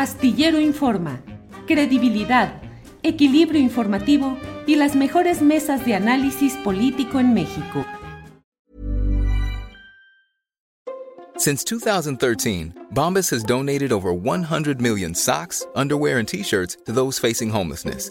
Castillero Informa, credibilidad, equilibrio informativo y las mejores mesas de análisis político en México. Since 2013, Bombas has donated over 100 million socks, underwear, and T-shirts to those facing homelessness.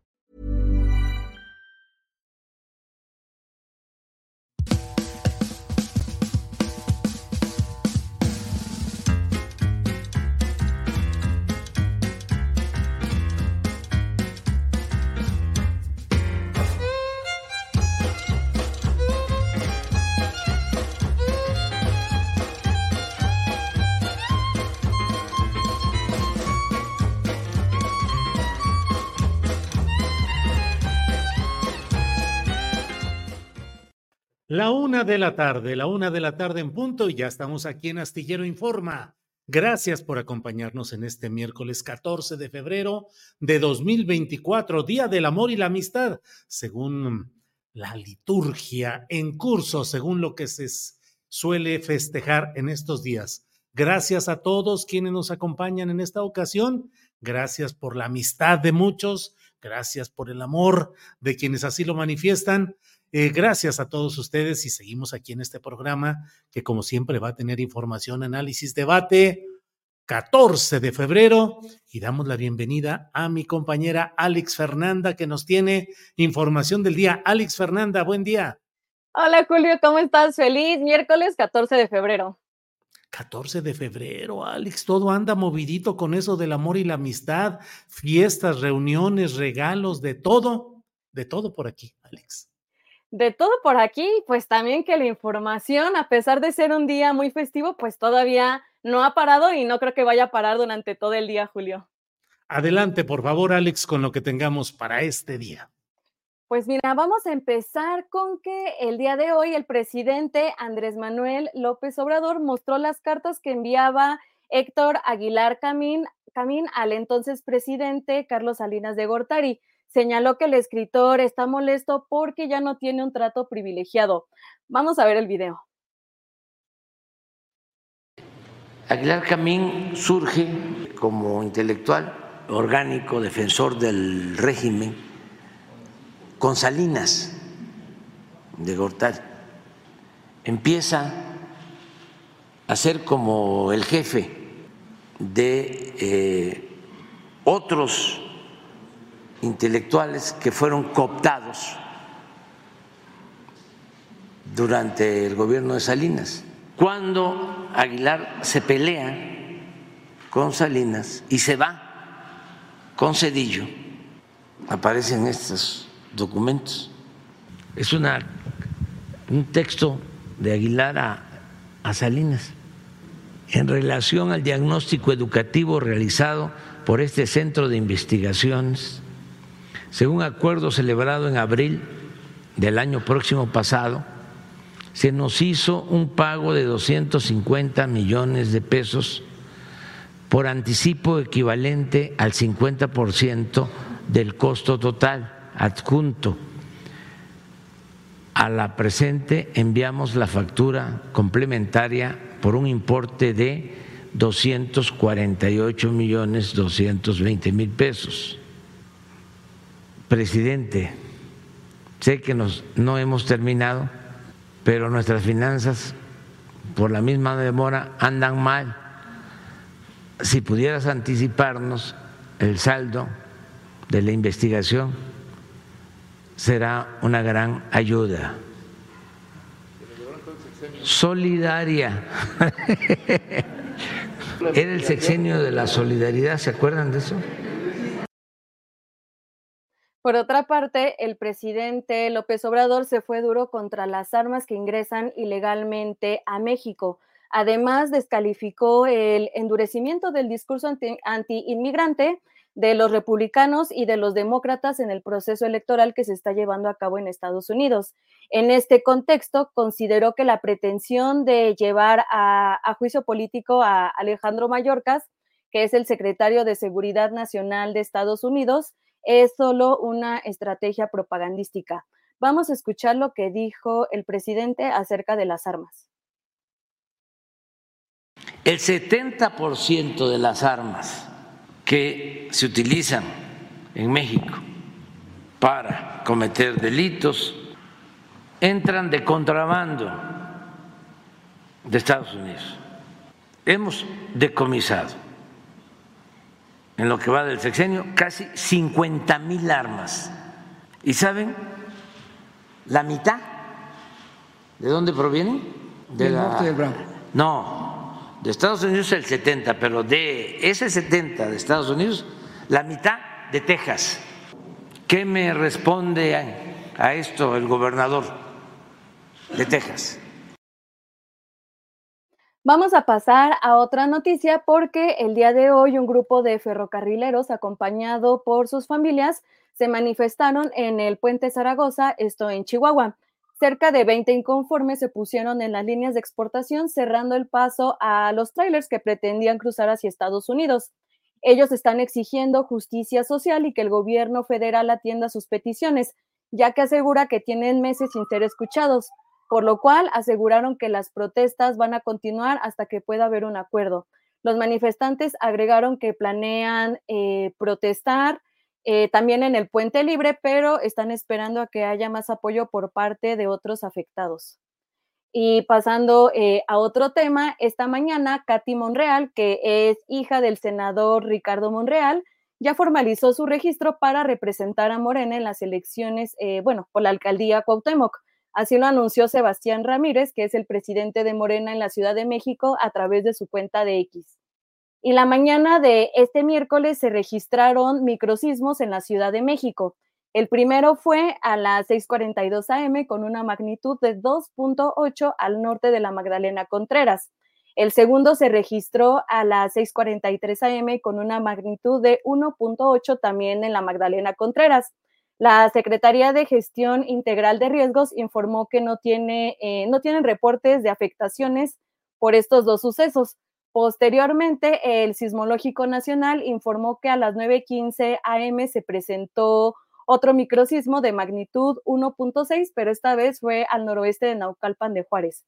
La una de la tarde en punto, y ya estamos aquí en Astillero Informa. Gracias por acompañarnos en este miércoles 14 de febrero de 2024, Día del Amor y la Amistad, según la liturgia en curso, según lo que se suele festejar en estos días. Gracias a todos quienes nos acompañan en esta ocasión. Gracias por la amistad de muchos, gracias por el amor de quienes así lo manifiestan. Gracias a todos ustedes, y seguimos aquí en este programa que, como siempre, va a tener información, análisis, debate. 14 de febrero, y damos la bienvenida a mi compañera Alex Fernanda, que nos tiene información del día. Alex Fernanda, buen día. Hola Julio, ¿cómo estás? Feliz miércoles 14 de febrero. 14 de febrero, Alex, todo anda movidito con eso del amor y la amistad, fiestas, reuniones, regalos, de todo por aquí, Alex. De todo por aquí, pues también que la información, a pesar de ser un día muy festivo, pues todavía no ha parado y no creo que vaya a parar durante todo el día, Julio. Adelante, por favor, Alex, con lo que tengamos para este día. Pues mira, vamos a empezar con que el día de hoy el presidente Andrés Manuel López Obrador mostró las cartas que enviaba Héctor Aguilar Camín al entonces presidente Carlos Salinas de Gortari. Señaló que el escritor está molesto porque ya no tiene un trato privilegiado. Vamos a ver el video. Aguilar Camín surge como intelectual orgánico, defensor del régimen, con Salinas de Gortari. Empieza a ser como el jefe de otros intelectuales que fueron cooptados durante el gobierno de Salinas. Cuando Aguilar se pelea con Salinas y se va con Zedillo, aparecen estos documentos. Es un texto de Aguilar a Salinas en relación al diagnóstico educativo realizado por este centro de investigaciones. Según acuerdo celebrado en abril del año próximo pasado, se nos hizo un pago de 250 millones de pesos por anticipo equivalente al 50% del costo total. Adjunto a la presente enviamos la factura complementaria por un importe de 248 millones 220 mil pesos. Presidente, sé que no hemos terminado, pero nuestras finanzas, por la misma demora, andan mal. Si pudieras anticiparnos el saldo de la investigación, será una gran ayuda. solidaria. Era el sexenio de la solidaridad, ¿se acuerdan de eso? Por otra parte, el presidente López Obrador se fue duro contra las armas que ingresan ilegalmente a México. Además, descalificó el endurecimiento del discurso antiinmigrante de los republicanos y de los demócratas en el proceso electoral que se está llevando a cabo en Estados Unidos. En este contexto, consideró que la pretensión de llevar a juicio político a Alejandro Mayorkas, que es el secretario de Seguridad Nacional de Estados Unidos, es solo una estrategia propagandística. Vamos a escuchar lo que dijo el presidente acerca de las armas. El 70% de las armas que se utilizan en México para cometer delitos entran de contrabando de Estados Unidos. Hemos decomisado, en lo que va del sexenio, casi 50,000 armas. ¿Y saben la mitad de dónde provienen? Del norte del Bravo. No, de Estados Unidos el 70, pero de ese 70 de Estados Unidos, la mitad de Texas. ¿Qué me responde a esto el gobernador de Texas? Vamos a pasar a otra noticia porque el día de hoy un grupo de ferrocarrileros acompañado por sus familias se manifestaron en el Puente Zaragoza, esto en Chihuahua. Cerca de 20 inconformes se pusieron en las líneas de exportación cerrando el paso a los trailers que pretendían cruzar hacia Estados Unidos. Ellos están exigiendo justicia social y que el gobierno federal atienda sus peticiones, ya que asegura que tienen meses sin ser escuchados, por lo cual aseguraron que las protestas van a continuar hasta que pueda haber un acuerdo. Los manifestantes agregaron que planean protestar también en el Puente Libre, pero están esperando a que haya más apoyo por parte de otros afectados. Y pasando a otro tema, esta mañana Katy Monreal, que es hija del senador Ricardo Monreal, ya formalizó su registro para representar a Morena en las elecciones, por la alcaldía Cuauhtémoc. Así lo anunció Sebastián Ramírez, que es el presidente de Morena en la Ciudad de México, a través de su cuenta de X. Y la mañana de este miércoles se registraron microsismos en la Ciudad de México. El primero fue a las 6:42 a.m. con una magnitud de 2.8 al norte de la Magdalena Contreras. El segundo se registró a las 6:43 a.m. con una magnitud de 1.8 también en la Magdalena Contreras. La Secretaría de Gestión Integral de Riesgos informó que no tienen reportes de afectaciones por estos dos sucesos. Posteriormente, el Sismológico Nacional informó que a las 9:15 a.m. se presentó otro microsismo de magnitud 1.6, pero esta vez fue al noroeste de Naucalpan de Juárez.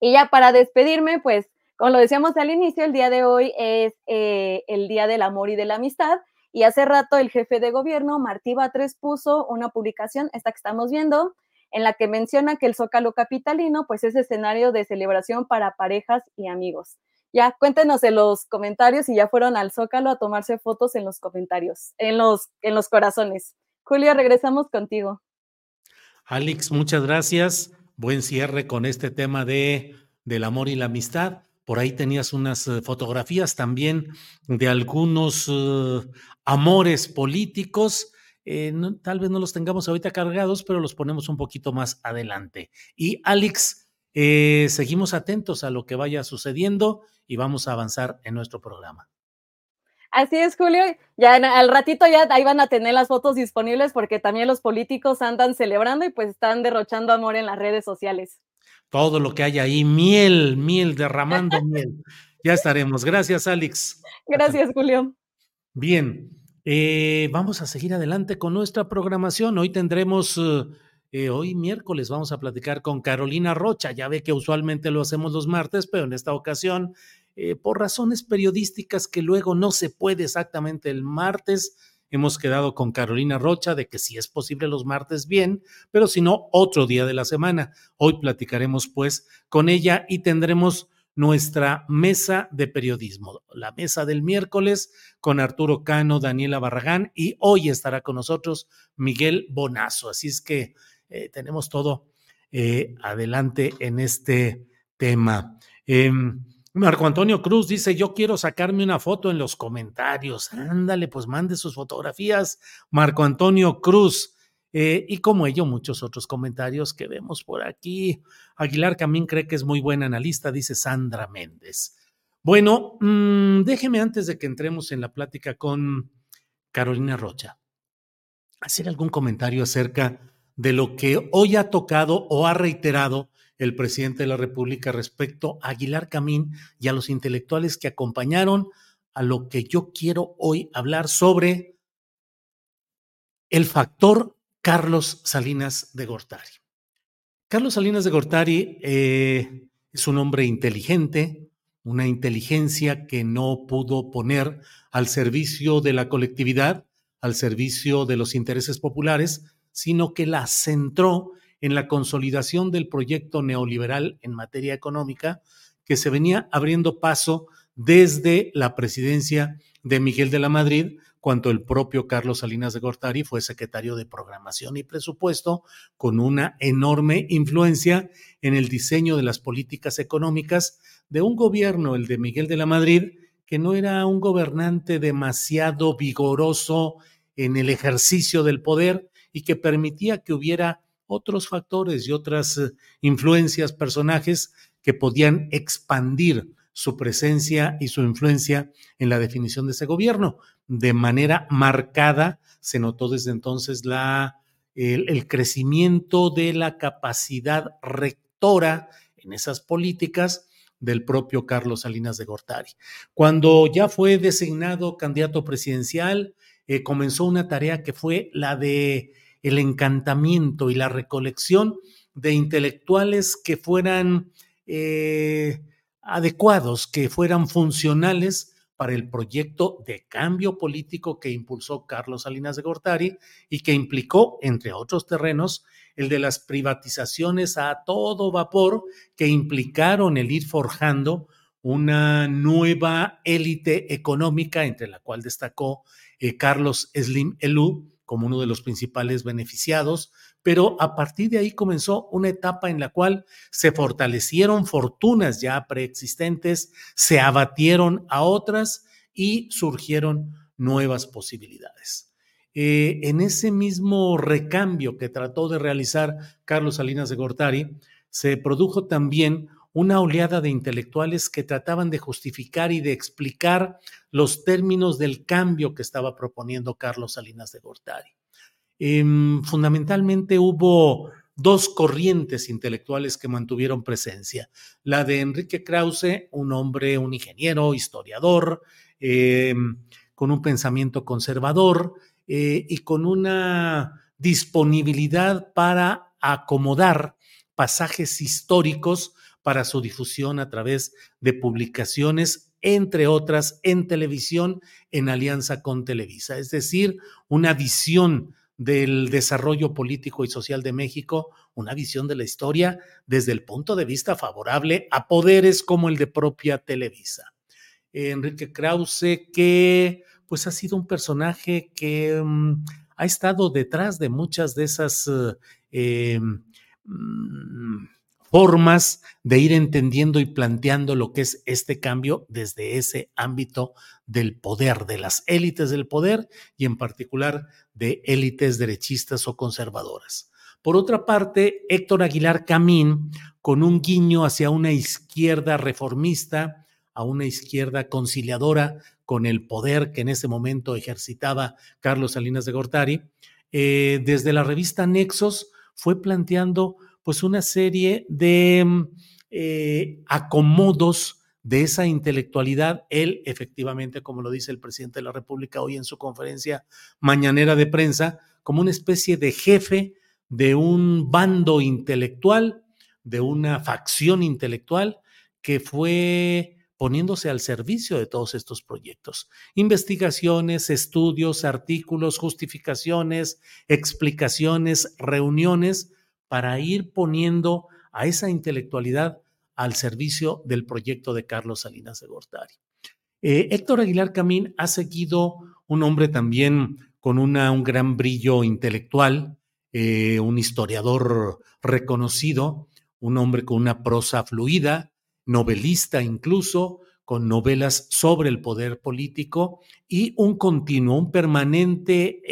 Y ya para despedirme, pues, como lo decíamos al inicio, el día de hoy es el Día del Amor y de la Amistad. Y hace rato el jefe de gobierno, Martí Batres, puso una publicación, esta que estamos viendo, en la que menciona que el Zócalo capitalino pues es escenario de celebración para parejas y amigos. Ya cuéntenos en los comentarios si ya fueron al Zócalo a tomarse fotos en los comentarios, en los corazones. Julio, regresamos contigo. Alex, muchas gracias. Buen cierre con este tema del amor y la amistad. Por ahí tenías unas fotografías también de algunos amores políticos. Tal vez no los tengamos ahorita cargados, pero los ponemos un poquito más adelante. Y Alex, seguimos atentos a lo que vaya sucediendo y vamos a avanzar en nuestro programa. Así es, Julio. Ya al ratito ya ahí van a tener las fotos disponibles porque también los políticos andan celebrando y pues están derrochando amor en las redes sociales. Todo lo que hay ahí, miel, derramando miel. Ya estaremos. Gracias, Alex. Gracias, Julio. Bien, vamos a seguir adelante con nuestra programación. Hoy tendremos, hoy miércoles vamos a platicar con Carolina Rocha. Ya ve que usualmente lo hacemos los martes, pero en esta ocasión, por razones periodísticas que luego no se puede exactamente el martes, hemos quedado con Carolina Rocha de que si es posible los martes, bien, pero si no, otro día de la semana. Hoy platicaremos pues con ella y tendremos nuestra mesa de periodismo, la mesa del miércoles con Arturo Cano, Daniela Barragán y hoy estará con nosotros Miguel Bonazo. Así es que tenemos todo adelante en este tema. Marco Antonio Cruz dice: yo quiero sacarme una foto en los comentarios. Ándale, pues mande sus fotografías, Marco Antonio Cruz. Y como ello, muchos otros comentarios que vemos por aquí. Aguilar Camín cree que es muy buen analista, dice Sandra Méndez. Bueno, déjeme, antes de que entremos en la plática con Carolina Rocha, hacer algún comentario acerca de lo que hoy ha tocado o ha reiterado el presidente de la República respecto a Aguilar Camín y a los intelectuales que acompañaron a lo que yo quiero hoy hablar sobre el factor Carlos Salinas de Gortari. Carlos Salinas de Gortari es un hombre inteligente, una inteligencia que no pudo poner al servicio de la colectividad, al servicio de los intereses populares, sino que la centró en la consolidación del proyecto neoliberal en materia económica que se venía abriendo paso desde la presidencia de Miguel de la Madrid, cuando el propio Carlos Salinas de Gortari fue secretario de Programación y Presupuesto, con una enorme influencia en el diseño de las políticas económicas de un gobierno, el de Miguel de la Madrid, que no era un gobernante demasiado vigoroso en el ejercicio del poder y que permitía que hubiera otros factores y otras influencias, personajes que podían expandir su presencia y su influencia en la definición de ese gobierno. De manera marcada se notó desde entonces el crecimiento de la capacidad rectora en esas políticas del propio Carlos Salinas de Gortari. Cuando ya fue designado candidato presidencial, comenzó una tarea que fue la de el encantamiento y la recolección de intelectuales que fueran adecuados, que fueran funcionales para el proyecto de cambio político que impulsó Carlos Salinas de Gortari y que implicó, entre otros terrenos, el de las privatizaciones a todo vapor que implicaron el ir forjando una nueva élite económica, entre la cual destacó Carlos Slim Helú como uno de los principales beneficiados, pero a partir de ahí comenzó una etapa en la cual se fortalecieron fortunas ya preexistentes, se abatieron a otras y surgieron nuevas posibilidades. En ese mismo recambio que trató de realizar Carlos Salinas de Gortari, se produjo también una oleada de intelectuales que trataban de justificar y de explicar los términos del cambio que estaba proponiendo Carlos Salinas de Gortari. Fundamentalmente hubo dos corrientes intelectuales que mantuvieron presencia. La de Enrique Krauze, un hombre, un ingeniero, historiador, con un pensamiento conservador y con una disponibilidad para acomodar pasajes históricos para su difusión a través de publicaciones, entre otras, en televisión, en alianza con Televisa. Es decir, una visión del desarrollo político y social de México, una visión de la historia desde el punto de vista favorable a poderes como el de propia Televisa. Enrique Krauze, que pues ha sido un personaje que ha estado detrás de muchas de esas formas de ir entendiendo y planteando lo que es este cambio desde ese ámbito del poder, de las élites del poder y en particular de élites derechistas o conservadoras. Por otra parte, Héctor Aguilar Camín, con un guiño hacia una izquierda reformista, a una izquierda conciliadora con el poder que en ese momento ejercitaba Carlos Salinas de Gortari, desde la revista Nexos fue planteando pues una serie de acomodos de esa intelectualidad. Él, efectivamente, como lo dice el presidente de la República hoy en su conferencia mañanera de prensa, como una especie de jefe de un bando intelectual, de una facción intelectual que fue poniéndose al servicio de todos estos proyectos. Investigaciones, estudios, artículos, justificaciones, explicaciones, reuniones, para ir poniendo a esa intelectualidad al servicio del proyecto de Carlos Salinas de Gortari. Héctor Aguilar Camín ha seguido un hombre también con un gran brillo intelectual, un historiador reconocido, un hombre con una prosa fluida, novelista incluso, con novelas sobre el poder político y un continuo, un permanente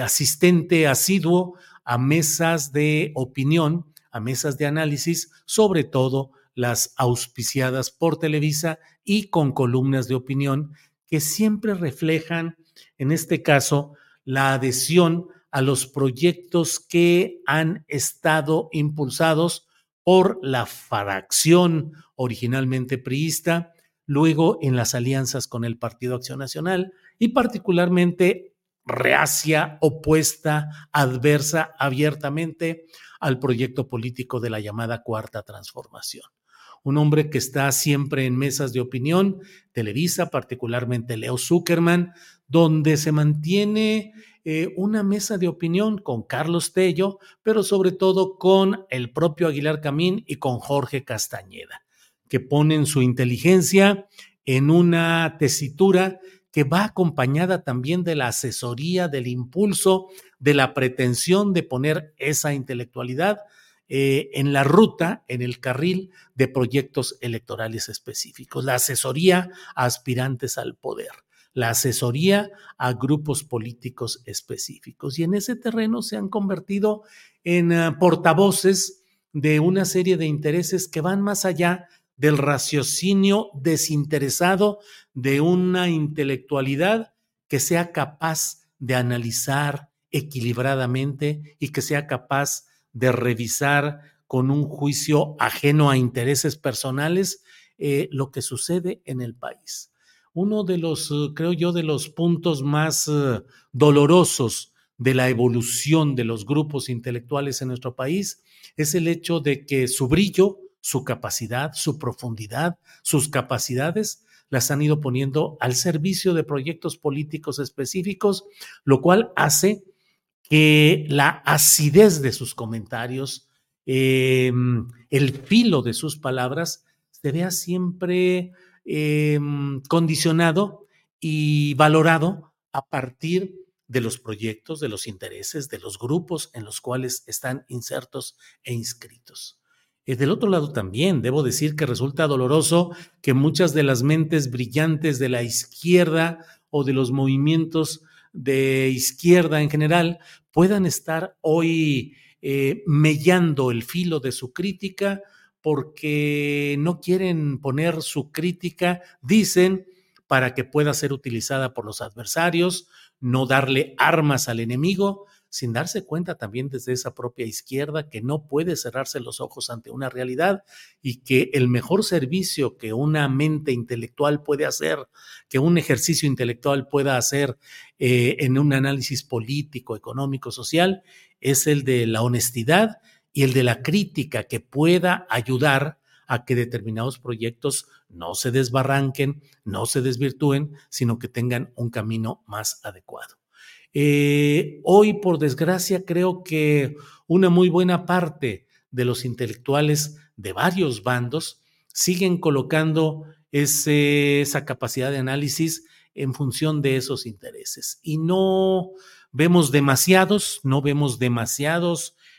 asistente asiduo a mesas de opinión, a mesas de análisis, sobre todo las auspiciadas por Televisa y con columnas de opinión que siempre reflejan, en este caso, la adhesión a los proyectos que han estado impulsados por la fracción originalmente priista, luego en las alianzas con el Partido Acción Nacional y particularmente reacia, opuesta, adversa abiertamente al proyecto político de la llamada Cuarta Transformación. Un hombre que está siempre en mesas de opinión, Televisa, particularmente Leo Zuckerman, donde se mantiene una mesa de opinión con Carlos Tello, pero sobre todo con el propio Aguilar Camín y con Jorge Castañeda, que ponen su inteligencia en una tesitura que va acompañada también de la asesoría, del impulso, de la pretensión de poner esa intelectualidad en la ruta, en el carril de proyectos electorales específicos, la asesoría a aspirantes al poder, la asesoría a grupos políticos específicos. Y en ese terreno se han convertido en portavoces de una serie de intereses que van más allá del raciocinio desinteresado de una intelectualidad que sea capaz de analizar equilibradamente y que sea capaz de revisar con un juicio ajeno a intereses personales lo que sucede en el país. Uno de los, creo yo, de los puntos más dolorosos de la evolución de los grupos intelectuales en nuestro país es el hecho de que su brillo, su capacidad, su profundidad, sus capacidades las han ido poniendo al servicio de proyectos políticos específicos, lo cual hace que la acidez de sus comentarios, el filo de sus palabras, se vea siempre condicionado y valorado a partir de los proyectos, de los intereses, de los grupos en los cuales están insertos e inscritos. Del otro lado también, debo decir que resulta doloroso que muchas de las mentes brillantes de la izquierda o de los movimientos de izquierda en general puedan estar hoy mellando el filo de su crítica porque no quieren poner su crítica, dicen, para que pueda ser utilizada por los adversarios, no darle armas al enemigo, sin darse cuenta también desde esa propia izquierda que no puede cerrarse los ojos ante una realidad y que el mejor servicio que una mente intelectual puede hacer, que un ejercicio intelectual pueda hacer en un análisis político, económico, social, es el de la honestidad y el de la crítica que pueda ayudar a que determinados proyectos no se desbarranquen, no se desvirtúen, sino que tengan un camino más adecuado. Hoy, por desgracia, creo que una muy buena parte de los intelectuales de varios bandos siguen colocando esa capacidad de análisis en función de esos intereses. Y no vemos demasiados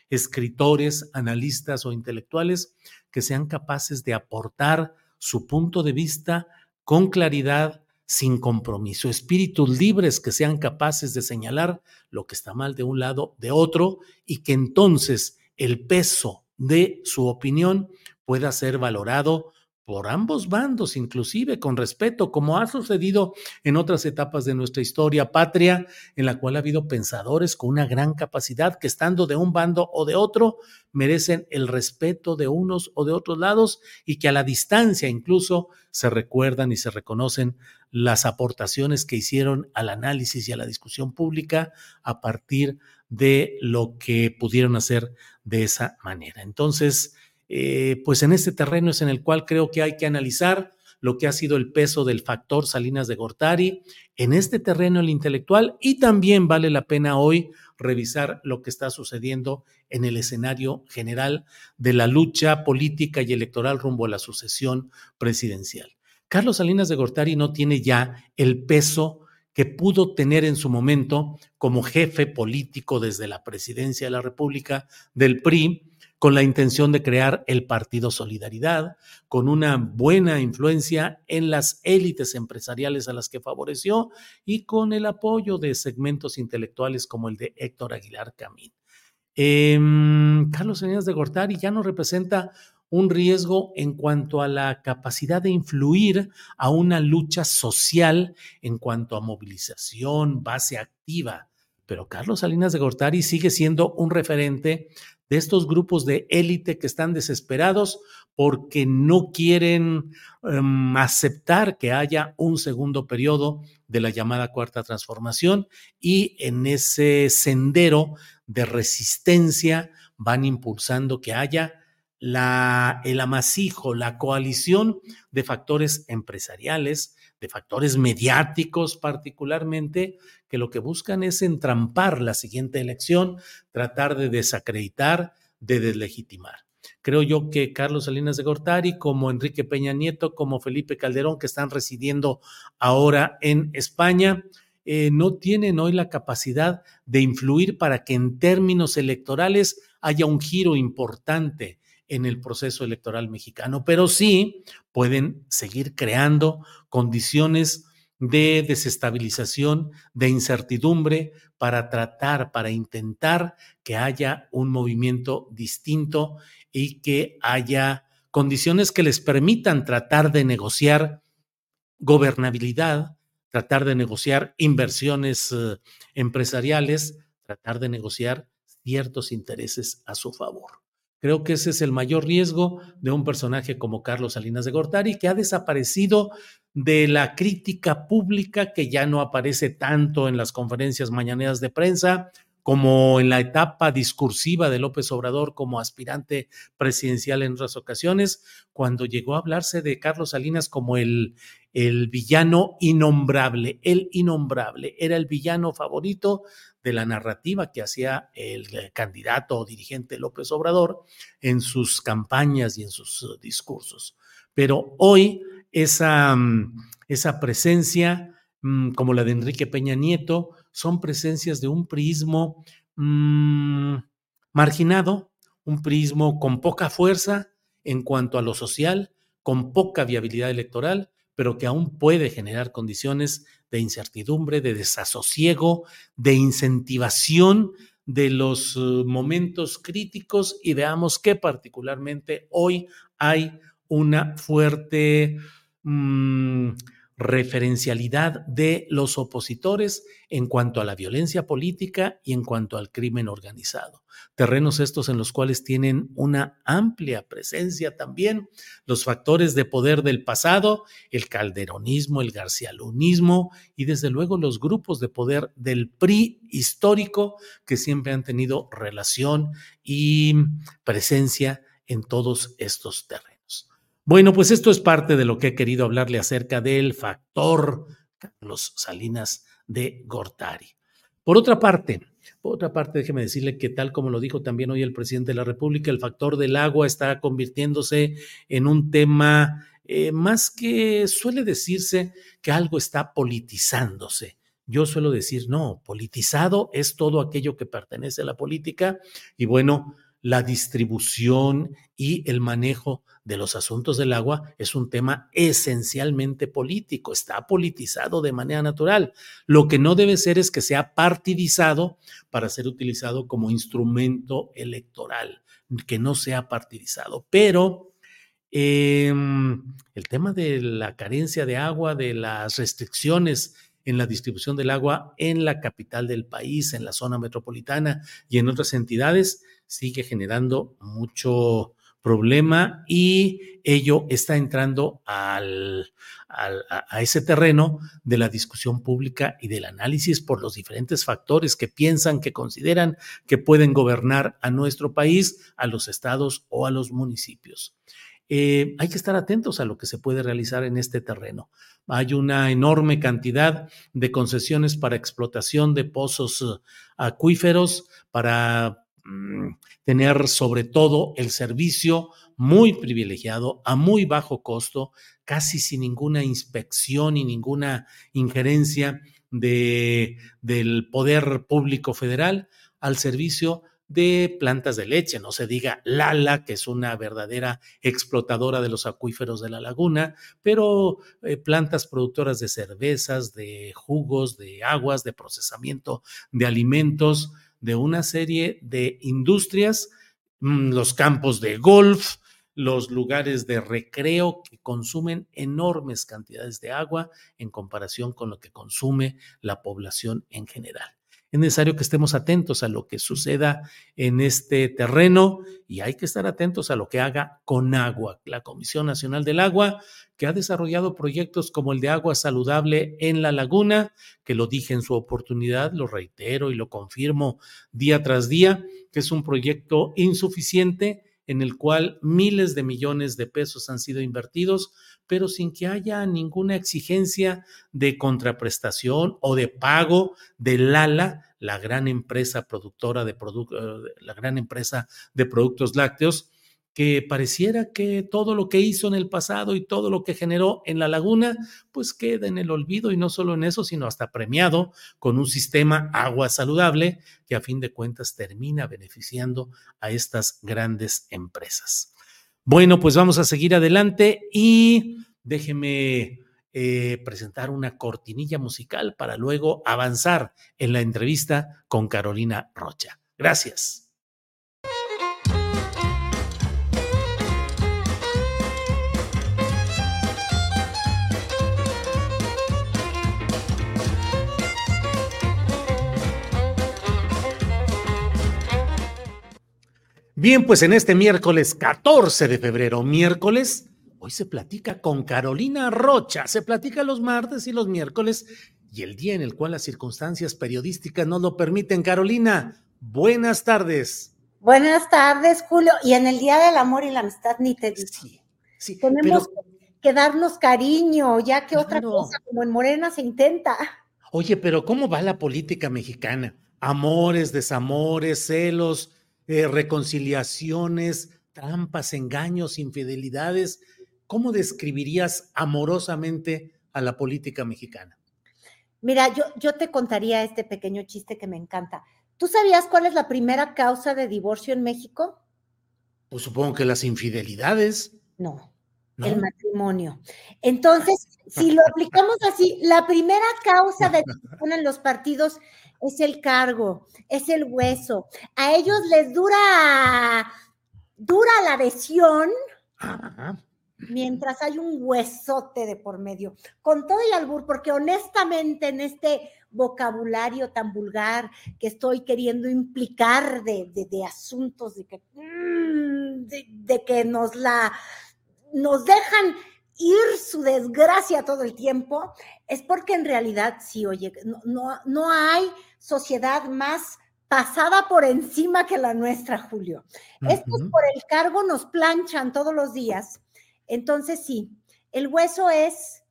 escritores, analistas o intelectuales que sean capaces de aportar su punto de vista con claridad, sin compromiso, espíritus libres que sean capaces de señalar lo que está mal de un lado, de otro, y que entonces el peso de su opinión pueda ser valorado por ambos bandos, inclusive con respeto, como ha sucedido en otras etapas de nuestra historia patria, en la cual ha habido pensadores con una gran capacidad que, estando de un bando o de otro, merecen el respeto de unos o de otros lados y que a la distancia incluso se recuerdan y se reconocen las aportaciones que hicieron al análisis y a la discusión pública a partir de lo que pudieron hacer de esa manera. Entonces, pues en este terreno es en el cual creo que hay que analizar lo que ha sido el peso del factor Salinas de Gortari en este terreno, el intelectual, y también vale la pena hoy revisar lo que está sucediendo en el escenario general de la lucha política y electoral rumbo a la sucesión presidencial. Carlos Salinas de Gortari no tiene ya el peso que pudo tener en su momento como jefe político desde la presidencia de la República del PRI, con la intención de crear el Partido Solidaridad, con una buena influencia en las élites empresariales a las que favoreció y con el apoyo de segmentos intelectuales como el de Héctor Aguilar Camín. Carlos Salinas de Gortari ya no representa un riesgo en cuanto a la capacidad de influir a una lucha social en cuanto a movilización, base activa. Pero Carlos Salinas de Gortari sigue siendo un referente de estos grupos de élite que están desesperados porque no quieren aceptar que haya un segundo periodo de la llamada Cuarta Transformación, y en ese sendero de resistencia van impulsando que haya el amasijo, la coalición de factores empresariales, de factores mediáticos particularmente, que lo que buscan es entrampar la siguiente elección, tratar de desacreditar, de deslegitimar. Creo yo que Carlos Salinas de Gortari, como Enrique Peña Nieto, como Felipe Calderón, que están residiendo ahora en España, no tienen hoy la capacidad de influir para que en términos electorales haya un giro importante en el proceso electoral mexicano, pero sí pueden seguir creando condiciones de desestabilización, de incertidumbre, para intentar que haya un movimiento distinto y que haya condiciones que les permitan tratar de negociar gobernabilidad, tratar de negociar inversiones empresariales, tratar de negociar ciertos intereses a su favor. Creo que ese es el mayor riesgo de un personaje como Carlos Salinas de Gortari, que ha desaparecido de la crítica pública, que ya no aparece tanto en las conferencias mañaneras de prensa como en la etapa discursiva de López Obrador como aspirante presidencial en otras ocasiones, cuando llegó a hablarse de Carlos Salinas como el villano innombrable. El innombrable era el villano favorito de la narrativa que hacía el candidato o dirigente López Obrador en sus campañas y en sus discursos. Pero hoy esa presencia, como la de Enrique Peña Nieto, son presencias de un prismo marginado, un prismo con poca fuerza en cuanto a lo social, con poca viabilidad electoral, pero que aún puede generar condiciones de incertidumbre, de desasosiego, de incentivación de los momentos críticos, y veamos que particularmente hoy hay una fuerte referencialidad de los opositores en cuanto a la violencia política y en cuanto al crimen organizado. Terrenos estos en los cuales tienen una amplia presencia también los factores de poder del pasado, el calderonismo, el garcialunismo y desde luego los grupos de poder del PRI histórico, que siempre han tenido relación y presencia en todos estos terrenos. Bueno, pues esto es parte de lo que he querido hablarle acerca del factor Carlos Salinas de Gortari. Por otra parte, déjeme decirle que, tal como lo dijo también hoy el presidente de la República, el factor del agua está convirtiéndose en un tema más que suele decirse que algo está politizándose. Yo suelo decir, no, politizado es todo aquello que pertenece a la política, y bueno, la distribución y el manejo de los asuntos del agua es un tema esencialmente político, está politizado de manera natural. Lo que no debe ser es que sea partidizado para ser utilizado como instrumento electoral, que no sea partidizado. Pero el tema de la carencia de agua, de las restricciones en la distribución del agua en la capital del país, en la zona metropolitana y en otras entidades, sigue generando mucho problema, y ello está entrando a ese terreno de la discusión pública y del análisis por los diferentes factores que piensan, que consideran que pueden gobernar a nuestro país, a los estados o a los municipios. Hay que estar atentos a lo que se puede realizar en este terreno. Hay una enorme cantidad de concesiones para explotación de pozos acuíferos, para tener sobre todo el servicio muy privilegiado, a muy bajo costo, casi sin ninguna inspección y ninguna injerencia del poder público federal al servicio de plantas de leche, no se diga Lala, que es una verdadera explotadora de los acuíferos de la laguna, pero plantas productoras de cervezas, de jugos, de aguas, de procesamiento de alimentos, de una serie de industrias, los campos de golf, los lugares de recreo que consumen enormes cantidades de agua en comparación con lo que consume la población en general. Es necesario que estemos atentos a lo que suceda en este terreno y hay que estar atentos a lo que haga Conagua, la Comisión Nacional del Agua, que ha desarrollado proyectos como el de agua saludable en la laguna, que lo dije en su oportunidad, lo reitero y lo confirmo día tras día, que es un proyecto insuficiente en el cual miles de millones de pesos han sido invertidos, pero sin que haya ninguna exigencia de contraprestación o de pago de Lala, la gran empresa productora de productos lácteos, que pareciera que todo lo que hizo en el pasado y todo lo que generó en la laguna, pues queda en el olvido, y no solo en eso, sino hasta premiado con un sistema agua saludable que a fin de cuentas termina beneficiando a estas grandes empresas. Bueno, pues vamos a seguir adelante y déjeme presentar una cortinilla musical para luego avanzar en la entrevista con Carolina Rocha. Gracias. Bien, pues en este miércoles 14 de febrero, hoy se platica con Carolina Rocha, se platica los martes y los miércoles y el día en el cual las circunstancias periodísticas no lo permiten. Carolina, buenas tardes. Buenas tardes, Julio, y en el Día del Amor y la Amistad ni te digo. Sí, tenemos que darnos cariño, ya que otra cosa como en Morena se intenta. Oye, pero ¿cómo va la política mexicana? Amores, desamores, celos, reconciliaciones, trampas, engaños, infidelidades. ¿Cómo describirías amorosamente a la política mexicana? Mira, yo te contaría este pequeño chiste que me encanta. ¿Tú sabías cuál es la primera causa de divorcio en México? Pues supongo que las infidelidades. No. El matrimonio. Entonces, si lo aplicamos así, la primera causa de divorcio en los partidos es el cargo, es el hueso. A ellos les dura la adhesión, mientras hay un huesote de por medio. Con todo y albur, porque honestamente en este vocabulario tan vulgar que estoy queriendo implicar de asuntos de que nos dejan ir su desgracia todo el tiempo, es porque en realidad sí, oye, no hay sociedad más pasada por encima que la nuestra, Julio. Estos por el cargo nos planchan todos los días. Entonces sí, el hueso es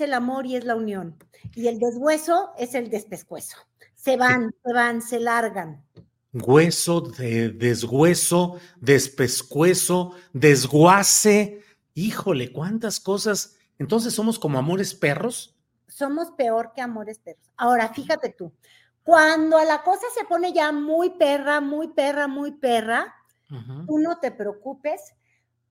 el amor y es la unión, y el deshueso es el despescuezo. Se van, se largan. Hueso, deshueso, despescuezo, desguace. Híjole, cuántas cosas. Entonces, ¿somos como amores perros? Somos peor que amores perros. Ahora, fíjate tú, cuando a la cosa se pone ya muy perra, tú no te preocupes,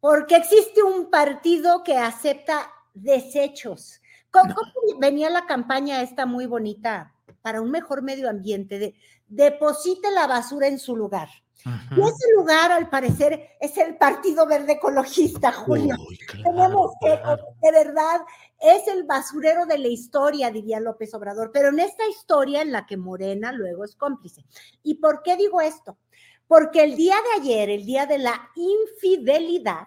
porque existe un partido que acepta desechos. ¿Cómo venía la campaña esta muy bonita para un mejor medio ambiente? Deposite la basura en su lugar. Ajá. Y ese lugar, al parecer, es el Partido Verde Ecologista, Julio. Uy, claro, tenemos que, de verdad, es el basurero de la historia, diría López Obrador, pero en esta historia en la que Morena luego es cómplice. ¿Y por qué digo esto? Porque el día de ayer, el día de la infidelidad,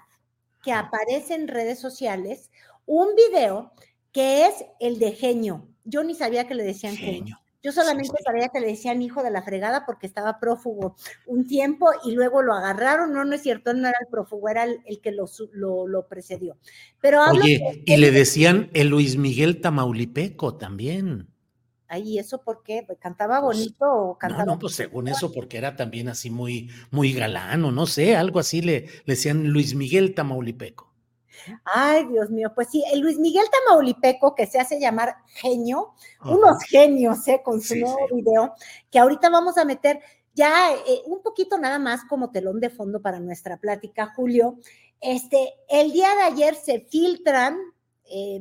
que aparece en redes sociales, un video que es el de genio. Yo ni sabía que le decían genio. Yo solamente sabía que le decían hijo de la fregada porque estaba prófugo un tiempo y luego lo agarraron. No es cierto, no era el prófugo, era el que lo precedió. Pero oye, y le decían el Luis Miguel Tamaulipeco también. Ay, ¿y eso por qué? ¿Cantaba bonito o cantaba? No, pues según eso, porque era también así muy, muy galán o no sé, algo así le decían Luis Miguel Tamaulipeco. Ay, Dios mío, pues sí, el Luis Miguel Tamaulipeco, que se hace llamar genio, unos genios, con su nuevo video, que ahorita vamos a meter ya un poquito nada más como telón de fondo para nuestra plática, Julio. El día de ayer se filtran,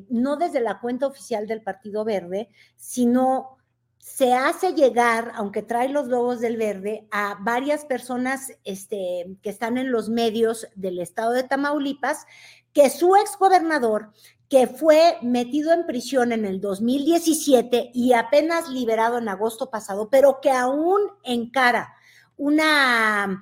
no desde la cuenta oficial del Partido Verde, sino se hace llegar, aunque trae los logos del verde, a varias personas que están en los medios del estado de Tamaulipas, que su exgobernador, que fue metido en prisión en el 2017 y apenas liberado en agosto pasado, pero que aún encara una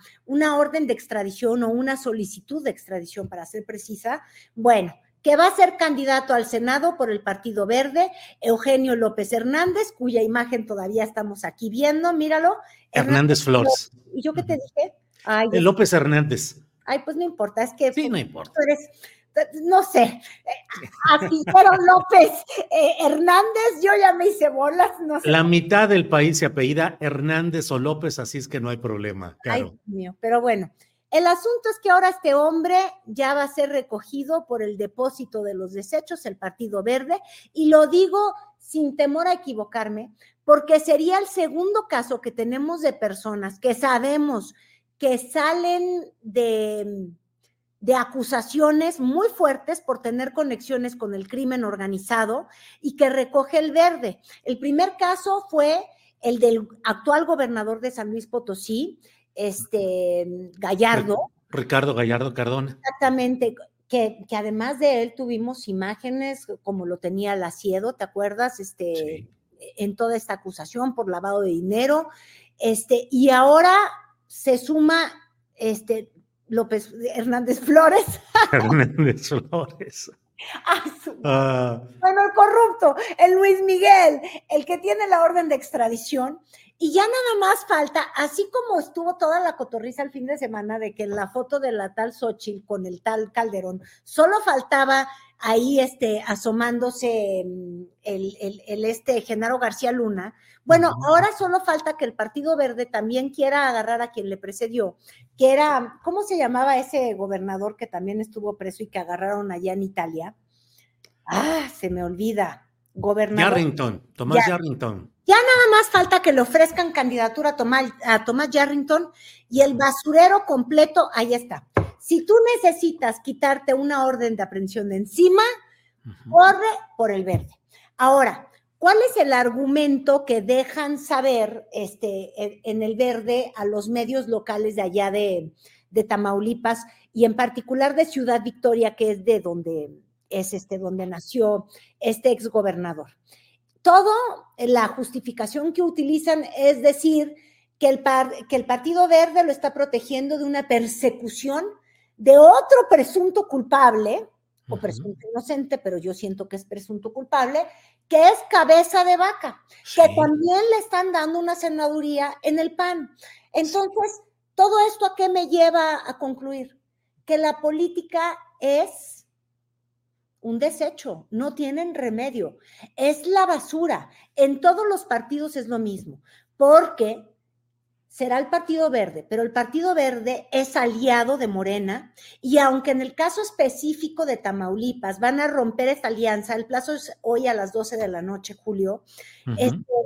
orden de extradición o una solicitud de extradición, para ser precisa, bueno, que va a ser candidato al Senado por el Partido Verde, Eugenio López Hernández, cuya imagen todavía estamos aquí viendo, míralo. Hernández Flores. ¿Y yo qué te dije? Ay, López Hernández. Ay, pues no importa, es que... Sí, no importa. Tú eres, no sé, Castillero López Hernández, yo ya me hice bolas, no sé. La mitad del país se apellida Hernández o López, así es que no hay problema, claro. Ay, Dios mío, pero bueno. El asunto es que ahora este hombre ya va a ser recogido por el depósito de los desechos, el Partido Verde, y lo digo sin temor a equivocarme, porque sería el segundo caso que tenemos de personas que sabemos que salen de acusaciones muy fuertes por tener conexiones con el crimen organizado y que recoge el Verde. El primer caso fue el del actual gobernador de San Luis Potosí, Gallardo. Ricardo Gallardo Cardona. Exactamente, que además de él tuvimos imágenes como lo tenía Lassiedo, ¿te acuerdas? En toda esta acusación por lavado de dinero, y ahora se suma López Hernández Flores. Hernández Flores. Bueno, el corrupto, el Luis Miguel, el que tiene la orden de extradición. Y ya nada más falta, así como estuvo toda la cotorriza el fin de semana de que en la foto de la tal Xóchitl con el tal Calderón, solo faltaba ahí asomándose el Genaro García Luna. Bueno, ahora solo falta que el Partido Verde también quiera agarrar a quien le precedió, que era, ¿cómo se llamaba ese gobernador que también estuvo preso y que agarraron allá en Italia? Se me olvida. Gobernador. Yarrington, Tomás Yarrington. Ya nada más falta que le ofrezcan candidatura a Tomás Yarrington y el basurero completo, ahí está. Si tú necesitas quitarte una orden de aprehensión de encima, corre por el Verde. Ahora, ¿cuál es el argumento que dejan saber en el Verde a los medios locales de allá de Tamaulipas y en particular de Ciudad Victoria, que es de donde... es donde nació este exgobernador? Todo la justificación que utilizan es decir que el Partido Verde lo está protegiendo de una persecución de otro presunto culpable, o presunto inocente, pero yo siento que es presunto culpable, que es Cabeza de Vaca, que también le están dando una senaduría en el PAN. Entonces, ¿todo esto a qué me lleva a concluir? Que la política es un desecho, no tienen remedio, es la basura. En todos los partidos es lo mismo, porque será el Partido Verde, pero el Partido Verde es aliado de Morena y aunque en el caso específico de Tamaulipas van a romper esta alianza, el plazo es hoy a las 12 de la noche, Julio,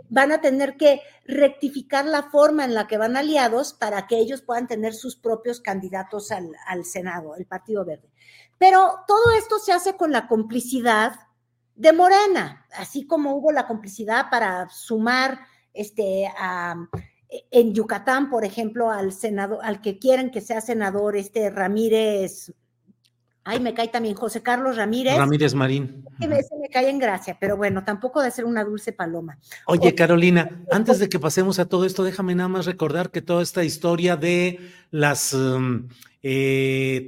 van a tener que rectificar la forma en la que van aliados para que ellos puedan tener sus propios candidatos al Senado, el Partido Verde. Pero todo esto se hace con la complicidad de Morena, así como hubo la complicidad para sumar en Yucatán, por ejemplo, al senador, al que quieren que sea senador, Ramírez, ay, me cae también José Carlos Ramírez. Ramírez Marín. Se me cae en gracia, pero bueno, tampoco de ser una dulce paloma. Oye, Carolina, antes de que pasemos a todo esto, déjame nada más recordar que toda esta historia de las...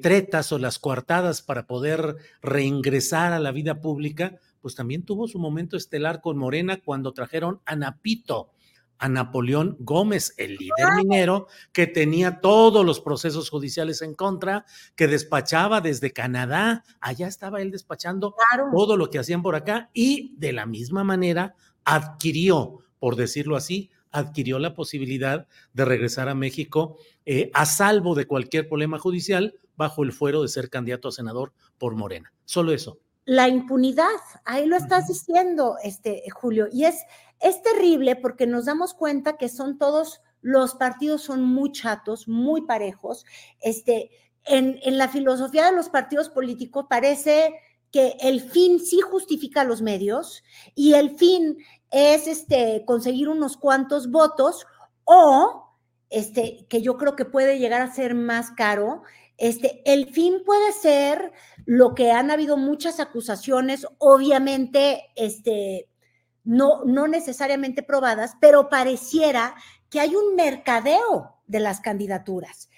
tretas o las coartadas para poder reingresar a la vida pública, pues también tuvo su momento estelar con Morena cuando trajeron a Napito, a Napoleón Gómez, el líder minero que tenía todos los procesos judiciales en contra, que despachaba desde Canadá, allá estaba él despachando todo lo que hacían por acá y de la misma manera adquirió, por decirlo así, adquirió la posibilidad de regresar a México a salvo de cualquier problema judicial, bajo el fuero de ser candidato a senador por Morena. Solo eso. La impunidad, ahí lo estás diciendo, Julio, y es terrible porque nos damos cuenta que son todos, los partidos son muy chatos, muy parejos. En la filosofía de los partidos políticos parece que el fin sí justifica los medios y el fin es conseguir unos cuantos votos o, que yo creo que puede llegar a ser más caro, el fin puede ser lo que han habido muchas acusaciones, obviamente, no necesariamente probadas, pero pareciera que hay un mercadeo de las candidaturas.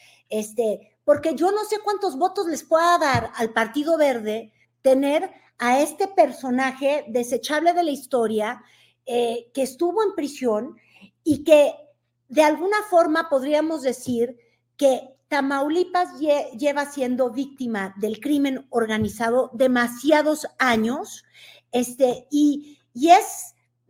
Porque yo no sé cuántos votos les pueda dar al Partido Verde tener a este personaje desechable de la historia que estuvo en prisión y que de alguna forma podríamos decir que Tamaulipas lleva siendo víctima del crimen organizado demasiados años, y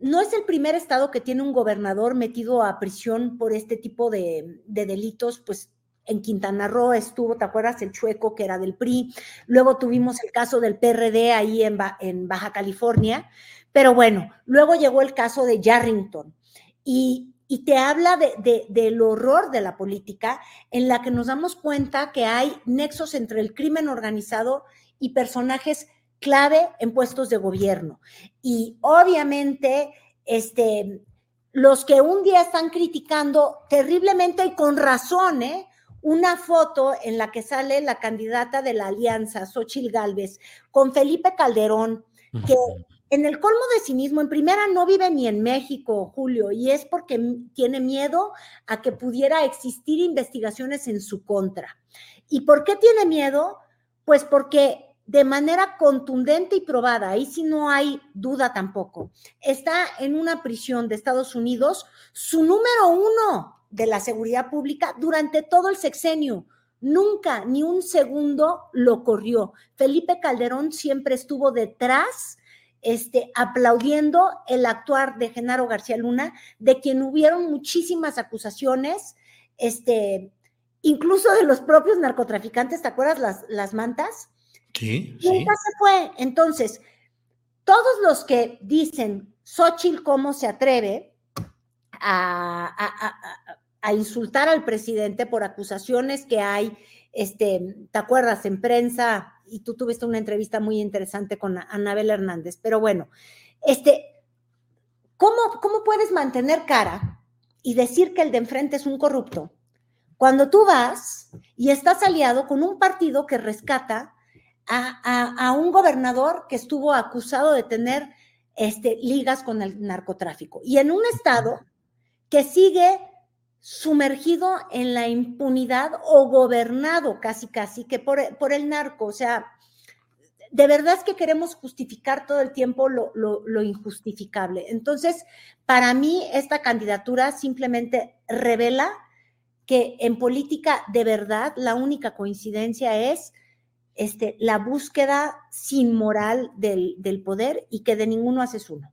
no es el primer estado que tiene un gobernador metido a prisión por este tipo de delitos. Pues en Quintana Roo estuvo, ¿te acuerdas? El Chueco, que era del PRI, luego tuvimos el caso del PRD ahí en Baja California, pero bueno, luego llegó el caso de Yarrington, y te habla del horror de la política en la que nos damos cuenta que hay nexos entre el crimen organizado y personajes clave en puestos de gobierno. Y obviamente, los que un día están criticando terriblemente y con razón, una foto en la que sale la candidata de la Alianza, Xóchitl Gálvez, con Felipe Calderón, que... En el colmo de cinismo, en primera no vive ni en México, Julio, y es porque tiene miedo a que pudiera existir investigaciones en su contra. ¿Y por qué tiene miedo? Pues porque de manera contundente y probada, ahí sí no hay duda tampoco, está en una prisión de Estados Unidos, su número uno de la seguridad pública durante todo el sexenio. Nunca, ni un segundo lo corrió. Felipe Calderón siempre estuvo detrás, aplaudiendo el actuar de Genaro García Luna, de quien hubieron muchísimas acusaciones, incluso de los propios narcotraficantes, ¿te acuerdas las mantas? Sí. Nunca se fue. Entonces, todos los que dicen Xóchitl cómo se atreve a insultar al presidente por acusaciones que hay, ¿te acuerdas? En prensa, y tú tuviste una entrevista muy interesante con Anabel Hernández, pero bueno, ¿cómo puedes mantener cara y decir que el de enfrente es un corrupto cuando tú vas y estás aliado con un partido que rescata a un gobernador que estuvo acusado de tener ligas con el narcotráfico? Y en un estado que sigue sumergido en la impunidad o gobernado casi que por el narco. O sea, de verdad es que queremos justificar todo el tiempo lo injustificable. Entonces, para mí esta candidatura simplemente revela que en política de verdad la única coincidencia es la búsqueda sin moral del poder y que de ninguno haces uno.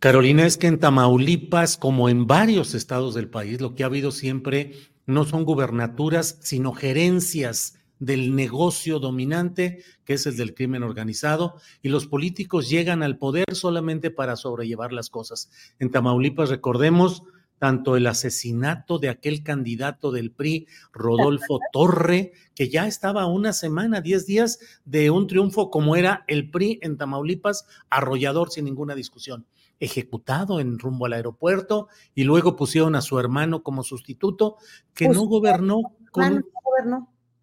Carolina, es que en Tamaulipas, como en varios estados del país, lo que ha habido siempre no son gubernaturas, sino gerencias del negocio dominante, que es el del crimen organizado, y los políticos llegan al poder solamente para sobrellevar las cosas. En Tamaulipas, recordemos, tanto el asesinato de aquel candidato del PRI, Rodolfo Torre, que ya estaba a una semana, 10 días de un triunfo como era el PRI en Tamaulipas, arrollador sin ninguna discusión, ejecutado en rumbo al aeropuerto, y luego pusieron a su hermano como sustituto, que pues no gobernó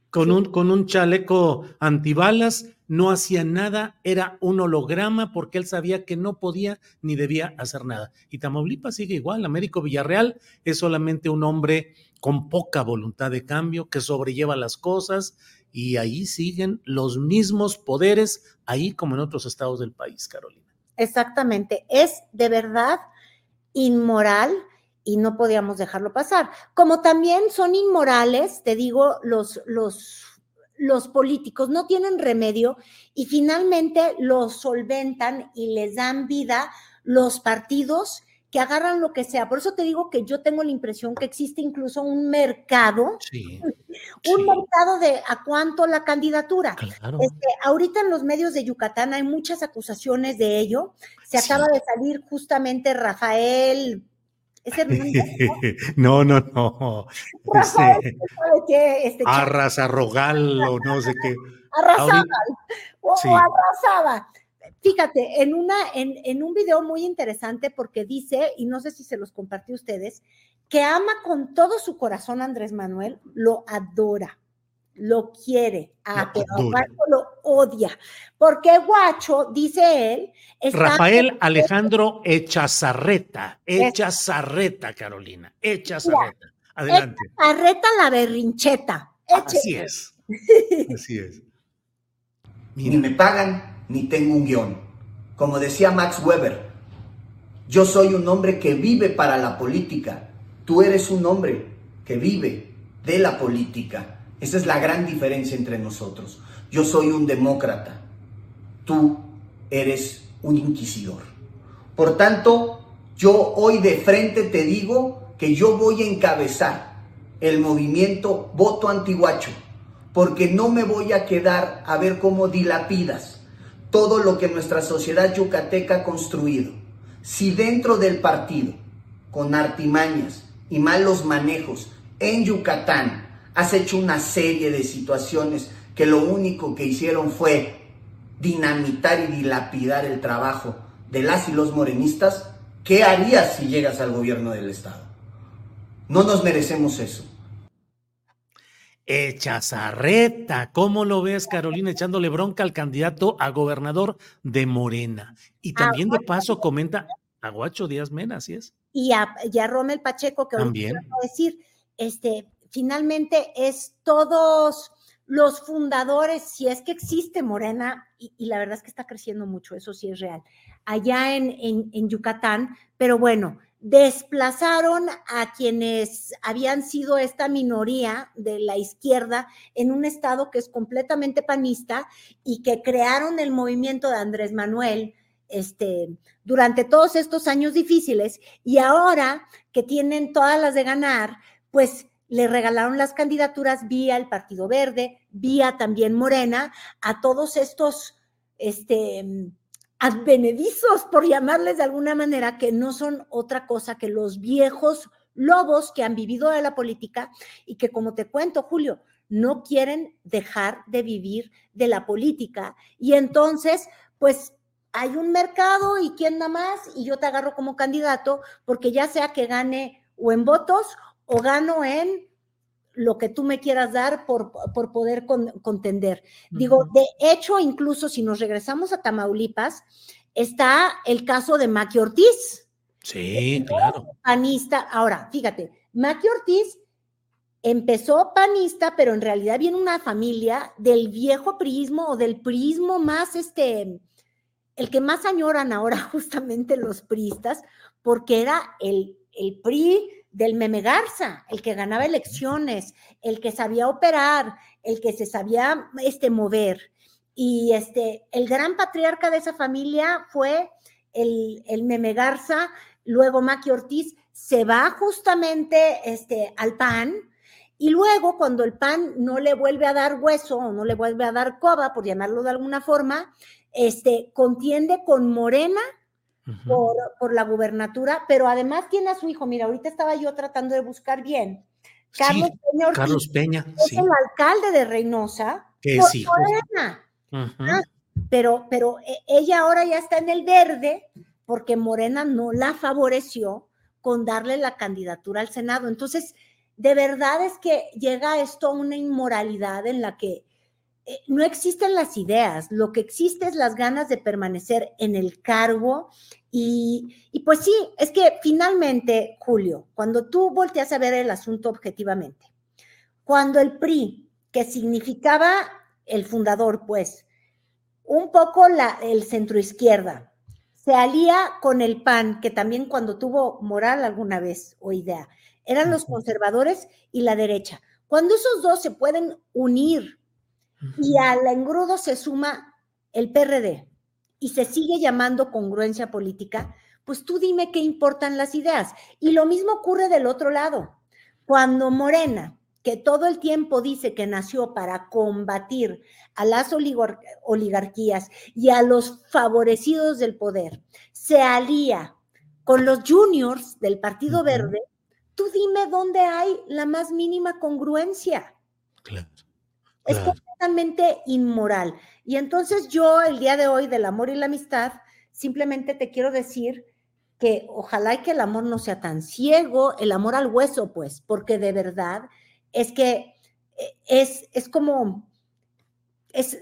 con un chaleco antibalas, no hacía nada, era un holograma porque él sabía que no podía ni debía hacer nada. Y Tamaulipas sigue igual. Américo Villarreal es solamente un hombre con poca voluntad de cambio, que sobrelleva las cosas, y ahí siguen los mismos poderes, ahí como en otros estados del país, Carolina. Exactamente, es de verdad inmoral y no podíamos dejarlo pasar. Como también son inmorales, te digo, los políticos no tienen remedio y finalmente los solventan y les dan vida los partidos que agarran lo que sea. Por eso te digo que yo tengo la impresión que existe incluso un mercado, mercado de a cuánto la candidatura. Claro. Ahorita en los medios de Yucatán hay muchas acusaciones de ello. Se acaba de salir justamente Rafael... ¿Es No. Rafael, ¿sabe qué? Arrasarrogal o no sé qué. Arrasaba. Arrasaba. Fíjate, en un video muy interesante, porque dice, y no sé si se los compartí a ustedes, que ama con todo su corazón a Andrés Manuel, lo adora, lo quiere, lo odia, porque guacho, dice él... Rafael Alejandro Echazarreta, Carolina, Echazarreta. Adelante. Echazarreta la berrincheta. Así es, así es. Ni me pagan... ni tengo un guión. Como decía Max Weber, yo soy un hombre que vive para la política. Tú eres un hombre que vive de la política. Esa es la gran diferencia entre nosotros. Yo soy un demócrata. Tú eres un inquisidor. Por tanto, yo hoy de frente te digo que yo voy a encabezar el movimiento Voto Antihuacho, porque no me voy a quedar a ver cómo dilapidas todo lo que nuestra sociedad yucateca ha construido. Si dentro del partido, con artimañas y malos manejos en Yucatán, has hecho una serie de situaciones que lo único que hicieron fue dinamitar y dilapidar el trabajo de las y los morenistas, ¿qué harías si llegas al gobierno del estado? No nos merecemos eso. Echazarreta, ¿cómo lo ves, Carolina, echándole bronca al candidato a gobernador de Morena? Y también de paso comenta a Guacho Díaz Mena, así es. Y a Rommel Pacheco, que también voy a decir, finalmente es todos los fundadores, si es que existe Morena, y la verdad es que está creciendo mucho, eso sí es real, allá en Yucatán, pero bueno, desplazaron a quienes habían sido esta minoría de la izquierda en un estado que es completamente panista y que crearon el movimiento de Andrés Manuel durante todos estos años difíciles, y ahora que tienen todas las de ganar, pues le regalaron las candidaturas vía el Partido Verde, vía también Morena, a todos estos advenedizos, por llamarles de alguna manera, que no son otra cosa que los viejos lobos que han vivido de la política y que, como te cuento, Julio, no quieren dejar de vivir de la política. Y entonces, pues, hay un mercado y quién da más, y yo te agarro como candidato, porque ya sea que gane o en votos o gano en lo que tú me quieras dar por poder contender. Digo, de hecho, incluso si nos regresamos a Tamaulipas, está el caso de Maki Ortiz. Sí, claro. Panista. Ahora, fíjate, Maki Ortiz empezó panista, pero en realidad viene una familia del viejo priismo o del priismo más, el que más añoran ahora justamente los priistas, porque era el PRI del Meme Garza, el que ganaba elecciones, el que sabía operar, el que se sabía mover. Y el gran patriarca de esa familia fue el Meme Garza, luego Maki Ortiz se va justamente al PAN, y luego cuando el PAN no le vuelve a dar hueso o no le vuelve a dar coba, por llamarlo de alguna forma, contiende con Morena por la gubernatura, pero además tiene a su hijo. Mira, ahorita estaba yo tratando de buscar bien. Peña Ortiz, Carlos Peña, es el alcalde de Reynosa, que es hijo. Morena. Pero ella ahora ya está en el verde, porque Morena no la favoreció con darle la candidatura al Senado. Entonces, de verdad es que llega esto a una inmoralidad en la que no existen las ideas, lo que existe es las ganas de permanecer en el cargo y pues sí, es que finalmente, Julio, cuando tú volteas a ver el asunto objetivamente, cuando el PRI, que significaba el fundador, pues, un poco el centroizquierda, se alía con el PAN, que también cuando tuvo moral alguna vez o idea, eran los conservadores y la derecha. Cuando esos dos se pueden unir y al engrudo se suma el PRD y se sigue llamando congruencia política, pues tú dime qué importan las ideas. Y lo mismo ocurre del otro lado. Cuando Morena, que todo el tiempo dice que nació para combatir a las oligarquías y a los favorecidos del poder, se alía con los juniors del Partido Verde, tú dime dónde hay la más mínima congruencia. Claro. Es completamente inmoral. Y entonces yo, el día de hoy, del amor y la amistad, simplemente te quiero decir que ojalá y que el amor no sea tan ciego, el amor al hueso, pues, porque de verdad es que es como...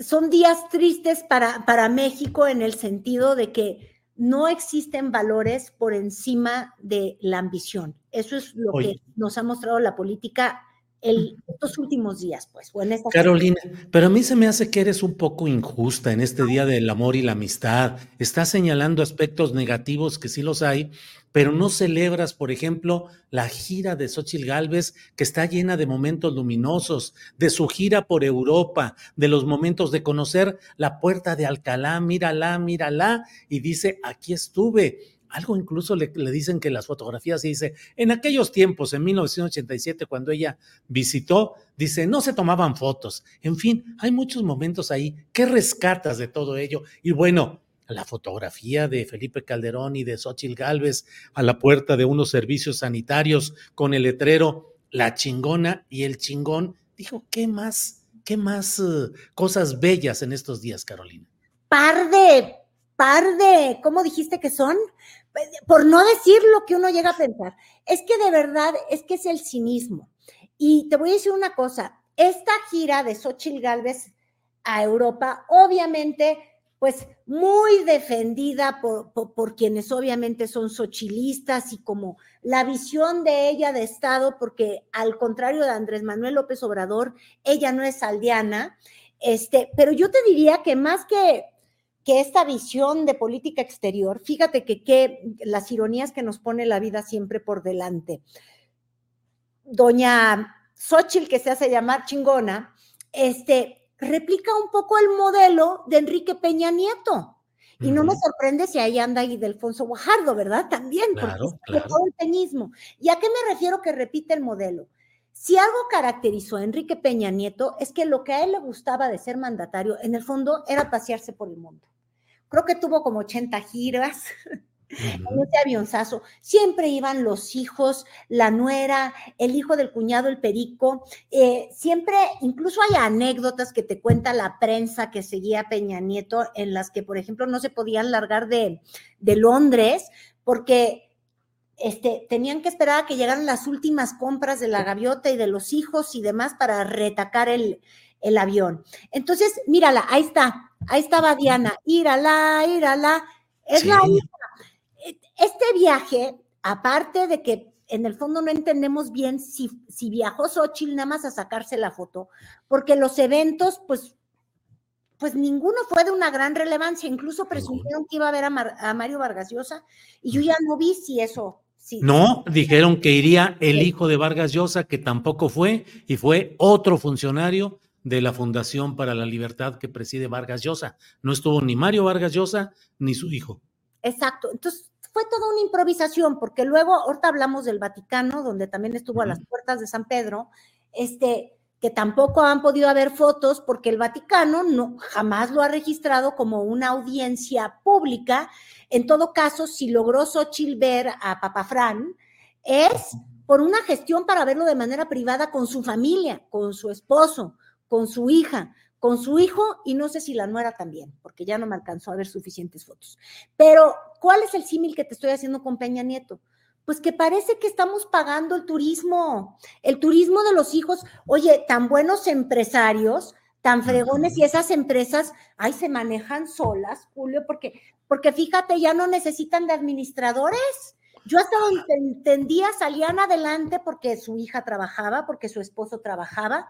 son días tristes para México en el sentido de que no existen valores por encima de la ambición. Eso es lo que nos ha mostrado la política estos últimos días, pues. O en esta Carolina, semana. Pero a mí se me hace que eres un poco injusta en este día del amor y la amistad. Estás señalando aspectos negativos que sí los hay, pero no celebras, por ejemplo, la gira de Xóchitl Gálvez, que está llena de momentos luminosos, de su gira por Europa, de los momentos de conocer la puerta de Alcalá, mírala, y dice, aquí estuve. Algo incluso le dicen que las fotografías, y dice, en aquellos tiempos, en 1987, cuando ella visitó, dice, no se tomaban fotos. En fin, hay muchos momentos ahí. ¿Qué rescatas de todo ello? Y bueno, la fotografía de Felipe Calderón y de Xóchitl Gálvez a la puerta de unos servicios sanitarios con el letrero, la chingona y el chingón. Dijo, ¿qué más cosas bellas en estos días, Carolina? Par de, ¿cómo dijiste que son? Por no decir lo que uno llega a pensar. Es que de verdad, es que es el cinismo. Y te voy a decir una cosa, esta gira de Xóchitl Gálvez a Europa, obviamente, pues muy defendida por quienes obviamente son xochilistas y como la visión de ella de Estado, porque al contrario de Andrés Manuel López Obrador, ella no es aldeana, pero yo te diría que más que esta visión de política exterior, fíjate que las ironías que nos pone la vida siempre por delante. Doña Xóchitl, que se hace llamar chingona, replica un poco el modelo de Enrique Peña Nieto. Y no me sorprende si ahí anda ahí Delfonso Guajardo, ¿verdad? También, porque claro. Todo el peñismo. ¿Y a qué me refiero que repite el modelo? Si algo caracterizó a Enrique Peña Nieto es que lo que a él le gustaba de ser mandatario, en el fondo, era pasearse por el mundo. Creo que tuvo como 80 giras, en ese avionzazo. Siempre iban los hijos, la nuera, el hijo del cuñado, el perico. Siempre, incluso hay anécdotas que te cuenta la prensa que seguía a Peña Nieto, en las que, por ejemplo, no se podían largar de Londres porque... tenían que esperar a que llegaran las últimas compras de la gaviota y de los hijos y demás para retacar el avión. Entonces, mírala, ahí estaba Diana, írala, es sí. La hija. Este viaje, aparte de que en el fondo no entendemos bien si viajó Xóchitl nada más a sacarse la foto, porque los eventos, pues ninguno fue de una gran relevancia, incluso presumieron que iba a ver a Mario Vargas Llosa, y yo ya no vi si eso... Sí. No, dijeron que iría el hijo de Vargas Llosa, que tampoco fue, y fue otro funcionario de la Fundación para la Libertad que preside Vargas Llosa. No estuvo ni Mario Vargas Llosa ni su hijo. Exacto, entonces fue toda una improvisación, porque luego, ahorita hablamos del Vaticano, donde también estuvo a las puertas de San Pedro, que tampoco han podido haber fotos porque el Vaticano jamás lo ha registrado como una audiencia pública. En todo caso, si logró Xóchitl ver a Papa Fran, es por una gestión para verlo de manera privada con su familia, con su esposo, con su hija, con su hijo, y no sé si la nuera también, porque ya no me alcanzó a ver suficientes fotos. Pero, ¿cuál es el símil que te estoy haciendo con Peña Nieto? Pues que parece que estamos pagando el turismo de los hijos. Oye, tan buenos empresarios, tan fregones, y esas empresas, ay, se manejan solas, Julio, porque fíjate, ya no necesitan de administradores. Yo hasta donde entendía, salían adelante porque su hija trabajaba, porque su esposo trabajaba.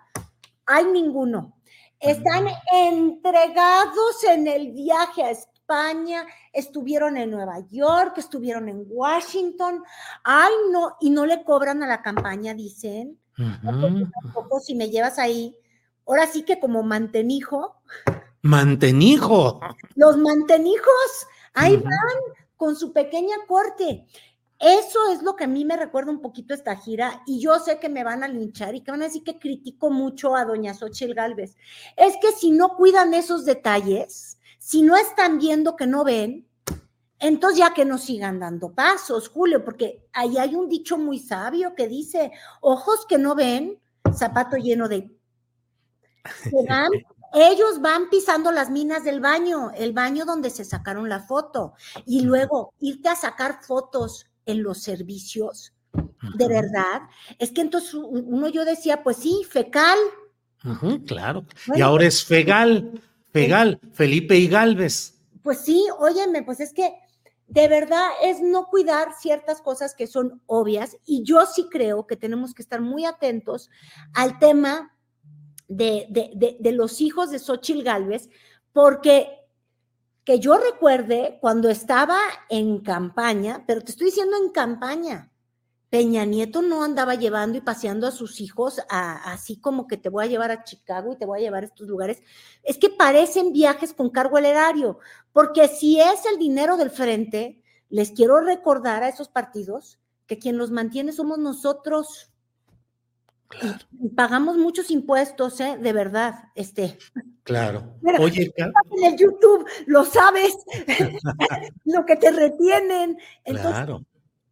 Ay, ninguno. Están entregados en el viaje a España, estuvieron en Nueva York, estuvieron en Washington, ay no, y no le cobran a la campaña, dicen, tampoco si me llevas ahí, ahora sí que como mantenijo. ¡Mantenijo! Los mantenijos, ahí van, con su pequeña corte. Eso es lo que a mí me recuerda un poquito esta gira, y yo sé que me van a linchar y que van a decir que critico mucho a doña Xóchitl Gálvez. Es que si no cuidan esos detalles, si no están viendo que no ven, entonces ya que no sigan dando pasos, Julio, porque ahí hay un dicho muy sabio que dice, ojos que no ven, zapato lleno de... Ellos van pisando las minas del baño, el baño donde se sacaron la foto, y luego irte a sacar fotos en los servicios, de verdad, es que entonces yo decía, pues sí, fecal. Uh-huh, claro, bueno, y ahora es fegal, Felipe y Gálvez. Pues sí, óyeme, pues es que de verdad es no cuidar ciertas cosas que son obvias, y yo sí creo que tenemos que estar muy atentos al tema de los hijos de Xóchitl Gálvez, porque... que yo recuerde cuando estaba en campaña, pero te estoy diciendo en campaña, Peña Nieto no andaba llevando y paseando a sus hijos así como que te voy a llevar a Chicago y te voy a llevar a estos lugares. Es que parecen viajes con cargo al erario, porque si es el dinero del frente, les quiero recordar a esos partidos que quien los mantiene somos nosotros. Claro. Pagamos muchos impuestos, de verdad. Claro. Mira, oye, en el YouTube lo sabes, lo que te retienen. Entonces, claro.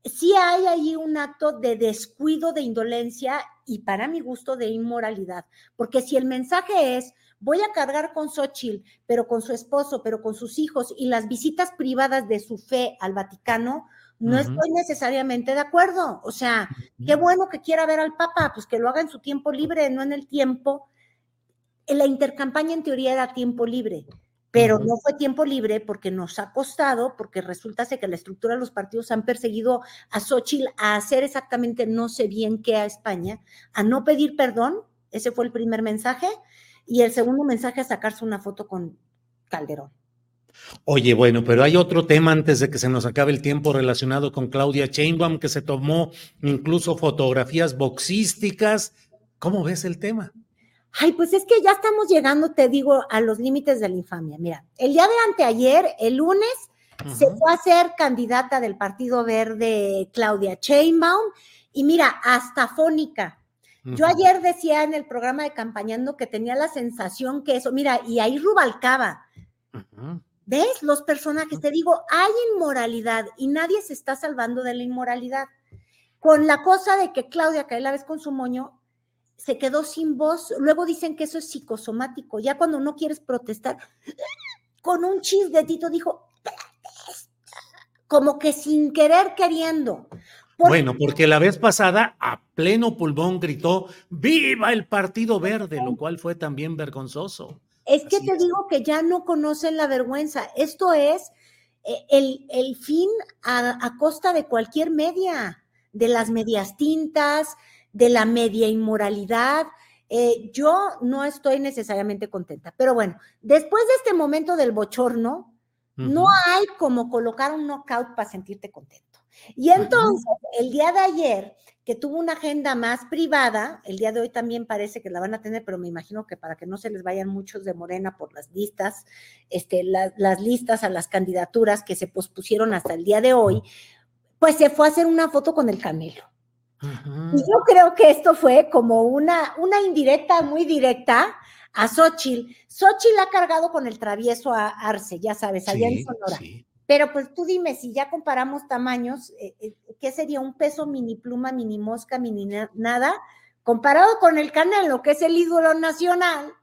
Sí hay ahí un acto de descuido, de indolencia y para mi gusto de inmoralidad. Porque si el mensaje es, voy a cargar con Xóchitl, pero con su esposo, pero con sus hijos y las visitas privadas de su fe al Vaticano, no uh-huh. estoy necesariamente de acuerdo. O sea, qué bueno que quiera ver al Papa, pues que lo haga en su tiempo libre, no en el tiempo. La intercampaña en teoría era tiempo libre, pero uh-huh. no fue tiempo libre porque nos ha costado, porque resulta que la estructura de los partidos han perseguido a Xóchitl a hacer exactamente no sé bien qué a España, a no pedir perdón, ese fue el primer mensaje, y el segundo mensaje a sacarse una foto con Calderón. Oye, bueno, pero hay otro tema antes de que se nos acabe el tiempo relacionado con Claudia Sheinbaum, que se tomó incluso fotografías boxísticas. ¿Cómo ves el tema? Ay, pues es que ya estamos llegando, te digo, a los límites de la infamia. Mira, el día de anteayer, el lunes, uh-huh. se fue a ser candidata del Partido Verde Claudia Sheinbaum y mira, hasta fónica. Yo ayer decía en el programa de Campañando que tenía la sensación que eso, mira, y ahí Rubalcaba. Uh-huh. ¿Ves? Los personajes, te digo, hay inmoralidad y nadie se está salvando de la inmoralidad. Con la cosa de que Claudia, que la ves con su moño, se quedó sin voz. Luego dicen que eso es psicosomático. Ya cuando no quieres protestar, con un chis de Tito dijo, como que sin querer queriendo. Bueno, porque la vez pasada a pleno pulmón gritó, ¡viva el Partido Verde! Lo cual fue también vergonzoso. Es que te digo que ya no conocen la vergüenza. Esto es el fin a costa de cualquier media, de las medias tintas, de la media inmoralidad. Yo no estoy necesariamente contenta. Pero bueno, después de este momento del bochorno, uh-huh. no hay como colocar un knockout para sentirte contento. Y entonces, uh-huh. el día de ayer, que tuvo una agenda más privada, el día de hoy también parece que la van a tener, pero me imagino que para que no se les vayan muchos de Morena por las listas, las listas a las candidaturas que se pospusieron hasta el día de hoy, pues se fue a hacer una foto con el Canelo. Uh-huh. Y yo creo que esto fue como una indirecta muy directa a Xóchitl. Xóchitl ha cargado con el travieso a Arce, ya sabes, allá en Sonora. Sí. Pero pues tú dime, si ya comparamos tamaños, ¿qué sería un peso mini pluma, mini mosca, mini nada? Comparado con el Canelo, que es el ídolo nacional,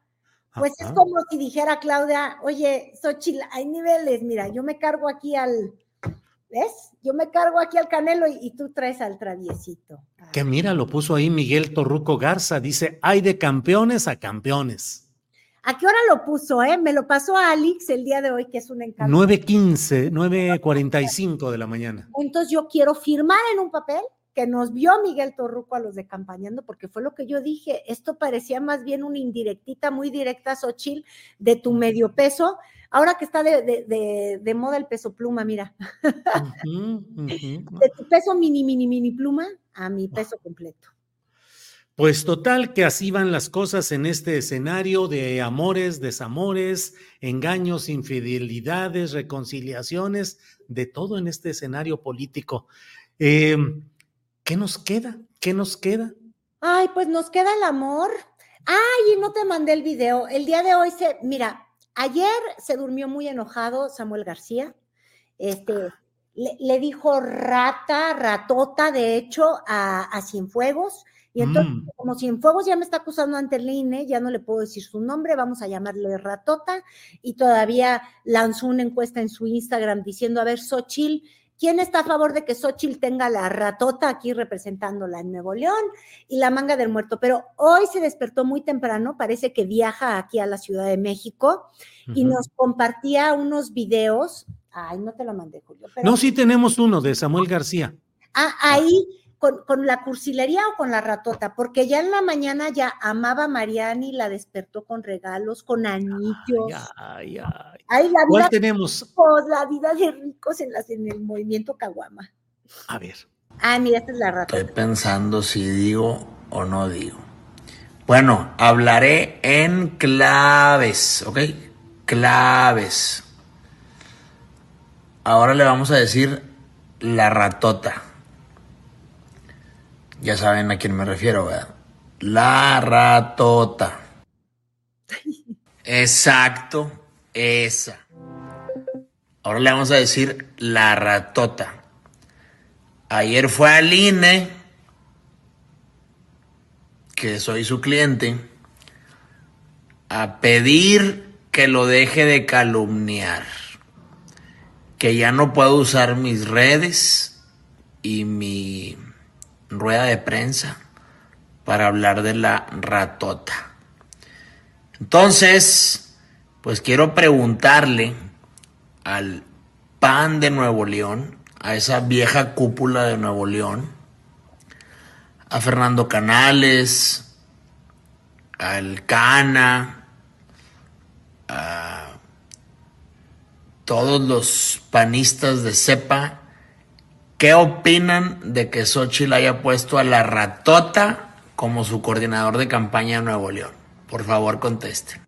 pues ajá. es como si dijera Claudia, oye, Xóchitl, hay niveles, mira, yo me cargo aquí al... ¿Ves? Yo me cargo aquí al Canelo y tú traes al traviesito. Ay. Que mira, lo puso ahí Miguel Torruco Garza, dice, hay de campeones a campeones. ¿A qué hora lo puso? Me lo pasó a Alex el día de hoy, que es un encanto. 9:15, 9:45 de la mañana. Entonces yo quiero firmar en un papel que nos vio Miguel Torruco a los de Campañando, porque fue lo que yo dije. Esto parecía más bien una indirectita, muy directa, Xóchitl, de tu medio peso. Ahora que está de moda el peso pluma, mira. Uh-huh, uh-huh. De tu peso mini pluma a mi peso completo. Pues total que así van las cosas en este escenario de amores, desamores, engaños, infidelidades, reconciliaciones, de todo en este escenario político. ¿Qué nos queda? ¿Qué nos queda? Ay, pues nos queda el amor. Ay, no te mandé el video. El día de hoy mira, ayer se durmió muy enojado Samuel García. Le dijo ratota, de hecho, a Cienfuegos. Y entonces, como Cienfuegos ya me está acusando ante el INE, ya no le puedo decir su nombre, vamos a llamarle ratota, y todavía lanzó una encuesta en su Instagram diciendo, a ver, Xóchitl, ¿quién está a favor de que Xóchitl tenga la ratota aquí representándola en Nuevo León? Y la manga del muerto. Pero hoy se despertó muy temprano, parece que viaja aquí a la Ciudad de México, y nos compartía unos videos. Ay, no te lo mandé, Julio. Pero... No, sí tenemos uno de Samuel García. Ah, ahí... Con la cursilería o con la ratota, porque ya en la mañana ya amaba a Mariani, la despertó con regalos, con anillos. Ay. Ay, la vida tenemos de ricos, la vida de ricos en el movimiento Caguama. A ver. Ah, mira, esta es la ratota. Estoy pensando si digo o no digo. Bueno, hablaré en claves, ¿ok? Claves. Ahora le vamos a decir la ratota. Ya saben a quién me refiero, ¿verdad? La ratota. Exacto, esa. Ahora le vamos a decir la ratota. Ayer fue al INE, que soy su cliente, a pedir que lo deje de calumniar. Que ya no puedo usar mis redes y mi... rueda de prensa para hablar de la ratota. Entonces, pues quiero preguntarle al PAN de Nuevo León, a esa vieja cúpula de Nuevo León, a Fernando Canales, al Cana, a todos los panistas de cepa, ¿qué opinan de que Xóchitl haya puesto a la ratota como su coordinador de campaña en Nuevo León? Por favor, contesten.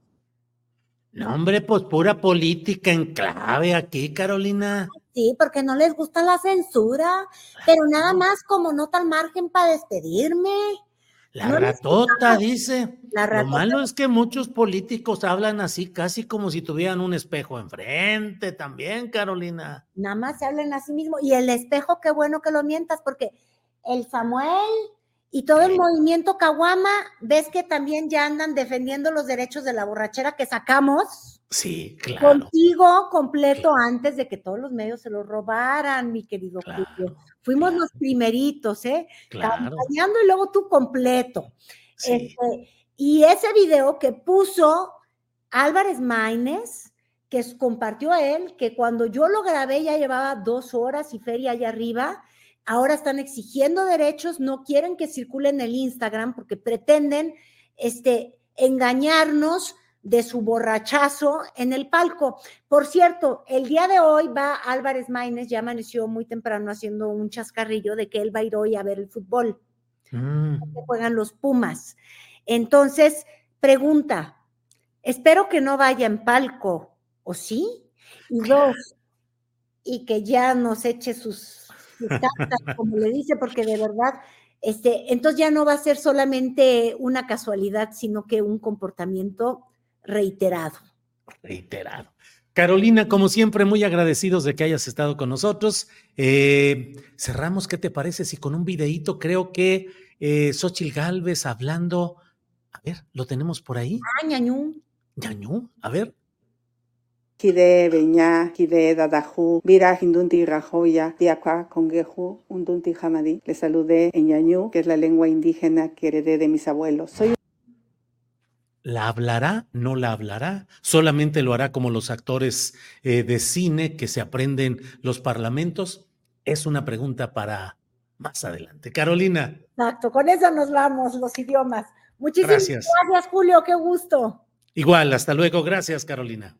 No, hombre, pues pura política en clave aquí, Carolina. Sí, porque no les gusta la censura, pero nada más como nota al margen para despedirme. La ratota, dice. La ratota. Lo malo es que muchos políticos hablan así, casi como si tuvieran un espejo enfrente también, Carolina. Nada más se hablan a sí mismo. Y el espejo, qué bueno que lo mientas, porque el Samuel y todo el movimiento Caguama, ves que también ya andan defendiendo los derechos de la borrachera que sacamos. Sí, claro. Contigo completo antes de que todos los medios se lo robaran, mi querido Julio. Fuimos los primeritos, campañando y luego tú completo. Sí. Y ese video que puso Álvarez Maínez, que compartió a él, que cuando yo lo grabé ya llevaba 2 horas y feria allá arriba. Ahora están exigiendo derechos, no quieren que circulen en el Instagram porque pretenden engañarnos de su borrachazo en el palco. Por cierto, el día de hoy va Álvarez Maínez, ya amaneció muy temprano haciendo un chascarrillo de que él va a ir hoy a ver el fútbol. Juegan los Pumas. Entonces, pregunta, espero que no vaya en palco, ¿o sí? Y dos, y que ya nos eche sus cartas, como le dice, porque de verdad... entonces ya no va a ser solamente una casualidad, sino que un comportamiento reiterado. Carolina, como siempre, muy agradecidos de que hayas estado con nosotros. Cerramos, ¿qué te parece? Si con un videíto, creo que Xóchitl Gálvez hablando, a ver, ¿lo tenemos por ahí? Ah, ñañú, a ver. Kide beña, kide dadajú, vira hindunti rajoya, tiaqua congeju, undunti jamadi. Le saludé en ñañú, que es la lengua indígena que heredé de mis abuelos. ¿La hablará? ¿No la hablará? ¿Solamente lo hará como los actores de cine que se aprenden los parlamentos? Es una pregunta para más adelante. Carolina. Exacto, con eso nos vamos, los idiomas. Muchísimas gracias, Julio, qué gusto. Igual, hasta luego. Gracias, Carolina.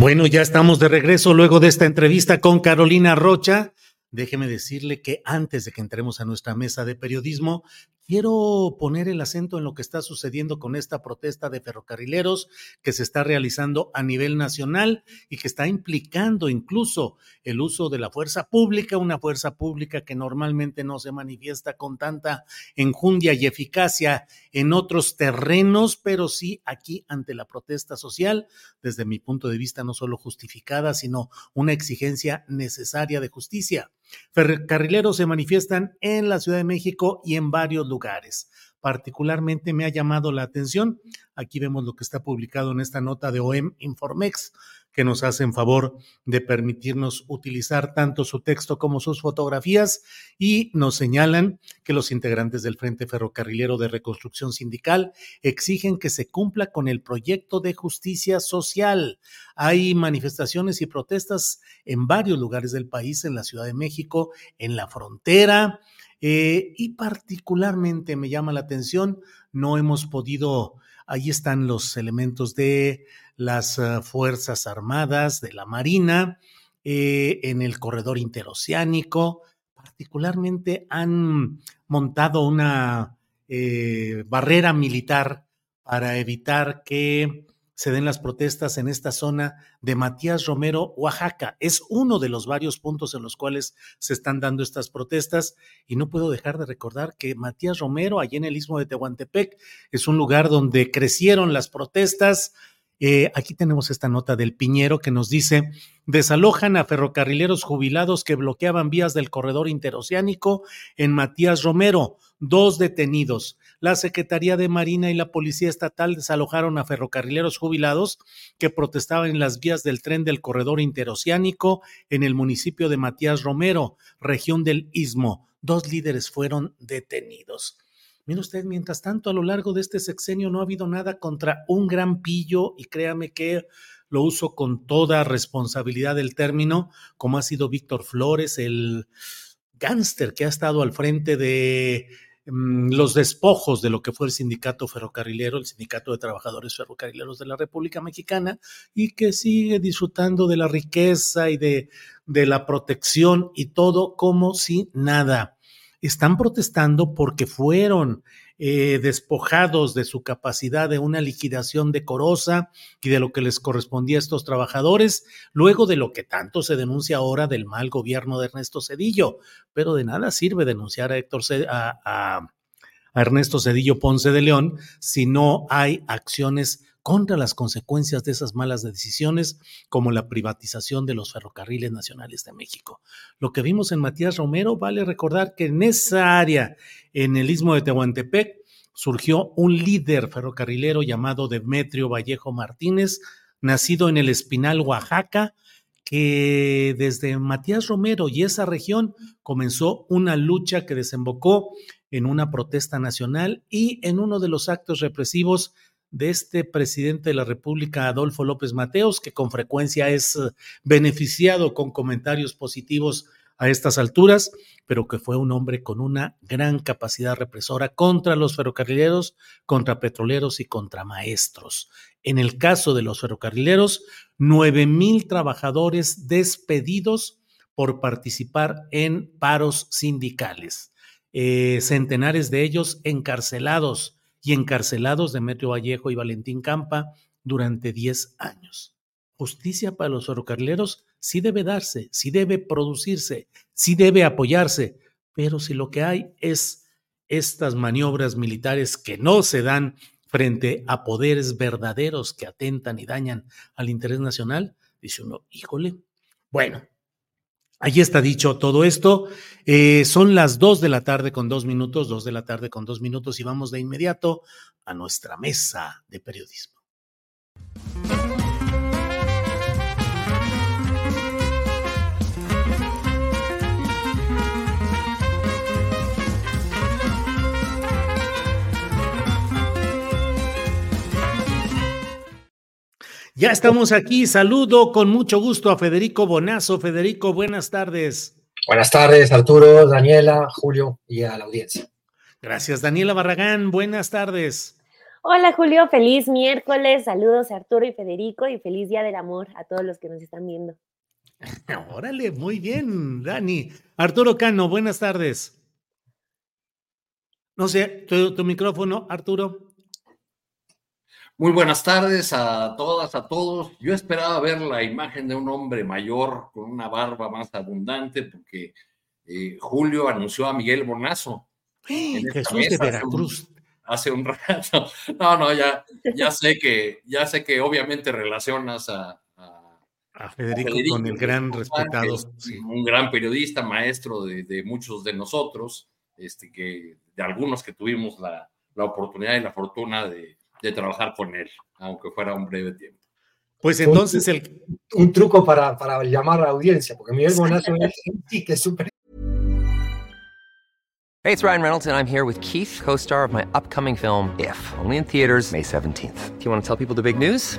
Bueno, ya estamos de regreso luego de esta entrevista con Carolina Rocha. Déjeme decirle que antes de que entremos a nuestra mesa de periodismo, quiero poner el acento en lo que está sucediendo con esta protesta de ferrocarrileros que se está realizando a nivel nacional y que está implicando incluso el uso de la fuerza pública, una fuerza pública que normalmente no se manifiesta con tanta enjundia y eficacia en otros terrenos, pero sí aquí ante la protesta social, desde mi punto de vista no solo justificada, sino una exigencia necesaria de justicia. Ferrocarrileros se manifiestan en la Ciudad de México y en varios lugares. Particularmente me ha llamado la atención, aquí vemos lo que está publicado en esta nota de OEM Informex, que nos hacen favor de permitirnos utilizar tanto su texto como sus fotografías, y nos señalan que los integrantes del Frente Ferrocarrilero de Reconstrucción Sindical exigen que se cumpla con el proyecto de justicia social. Hay manifestaciones y protestas en varios lugares del país, en la Ciudad de México, en la frontera, y particularmente me llama la atención, no hemos podido, ahí están los elementos de las Fuerzas Armadas, de la Marina, en el Corredor Interoceánico, particularmente han montado una barrera militar para evitar que se den las protestas en esta zona de Matías Romero, Oaxaca. Es uno de los varios puntos en los cuales se están dando estas protestas y no puedo dejar de recordar que Matías Romero, allí en el Istmo de Tehuantepec, es un lugar donde crecieron las protestas. Aquí tenemos esta nota del Piñero que nos dice: desalojan a ferrocarrileros jubilados que bloqueaban vías del corredor interoceánico en Matías Romero, 2 detenidos. La Secretaría de Marina y la Policía Estatal desalojaron a ferrocarrileros jubilados que protestaban en las vías del tren del corredor interoceánico en el municipio de Matías Romero, región del Istmo. 2 líderes fueron detenidos. Mire usted, mientras tanto, a lo largo de este sexenio no ha habido nada contra un gran pillo, y créame que lo uso con toda responsabilidad del término, como ha sido Víctor Flores, el gángster que ha estado al frente de los despojos de lo que fue el sindicato ferrocarrilero, el Sindicato de Trabajadores Ferrocarrileros de la República Mexicana, y que sigue disfrutando de la riqueza y de la protección y todo como si nada. Están protestando porque fueron despojados de su capacidad de una liquidación decorosa y de lo que les correspondía a estos trabajadores, luego de lo que tanto se denuncia ahora del mal gobierno de Ernesto Zedillo. Pero de nada sirve denunciar a Ernesto Zedillo Ponce de León si no hay acciones contra las consecuencias de esas malas decisiones, como la privatización de los ferrocarriles nacionales de México. Lo que vimos en Matías Romero, vale recordar que en esa área, en el Istmo de Tehuantepec, surgió un líder ferrocarrilero llamado Demetrio Vallejo Martínez, nacido en el Espinal, Oaxaca, que desde Matías Romero y esa región comenzó una lucha que desembocó en una protesta nacional y en uno de los actos represivos de este presidente de la República, Adolfo López Mateos, que con frecuencia es beneficiado con comentarios positivos a estas alturas, pero que fue un hombre con una gran capacidad represora contra los ferrocarrileros, contra petroleros y contra maestros. En el caso de los ferrocarrileros, 9,000 trabajadores despedidos por participar en paros sindicales, centenares de ellos encarcelados, y encarcelados Demetrio Vallejo y Valentín Campa durante 10 años. Justicia para los ferrocarrileros sí debe darse, sí debe producirse, sí debe apoyarse, pero si lo que hay es estas maniobras militares que no se dan frente a poderes verdaderos que atentan y dañan al interés nacional, dice uno, híjole, bueno. Allí está dicho todo esto, son las 2:02, 2:02, y vamos de inmediato a nuestra mesa de periodismo. Ya estamos aquí, saludo con mucho gusto a Federico Bonazo. Federico, buenas tardes. Buenas tardes, Arturo, Daniela, Julio y a la audiencia. Gracias, Daniela Barragán, buenas tardes. Hola Julio, feliz miércoles, saludos a Arturo y Federico y feliz Día del Amor a todos los que nos están viendo. Órale, muy bien, Dani. Arturo Cano, buenas tardes. No sé, tu micrófono, Arturo. Muy buenas tardes a todas, a todos. Yo esperaba ver la imagen de un hombre mayor con una barba más abundante porque Julio anunció a Miguel Bonazo. Jesús de Veracruz. Hace un rato. No, ya sé que obviamente relacionas a Federico con el gran respetado. Un gran periodista, maestro de muchos de nosotros, de algunos que tuvimos la oportunidad y la fortuna de trabajar con él, aunque fuera un breve tiempo. Pues entonces un truco para llamar a la audiencia, porque Miguel Bonazo es un tique súper. Hey, it's Ryan Reynolds, and I'm here with Keith, co-star of my upcoming film, If, only in theaters May 17th. Do you want to tell people the big news?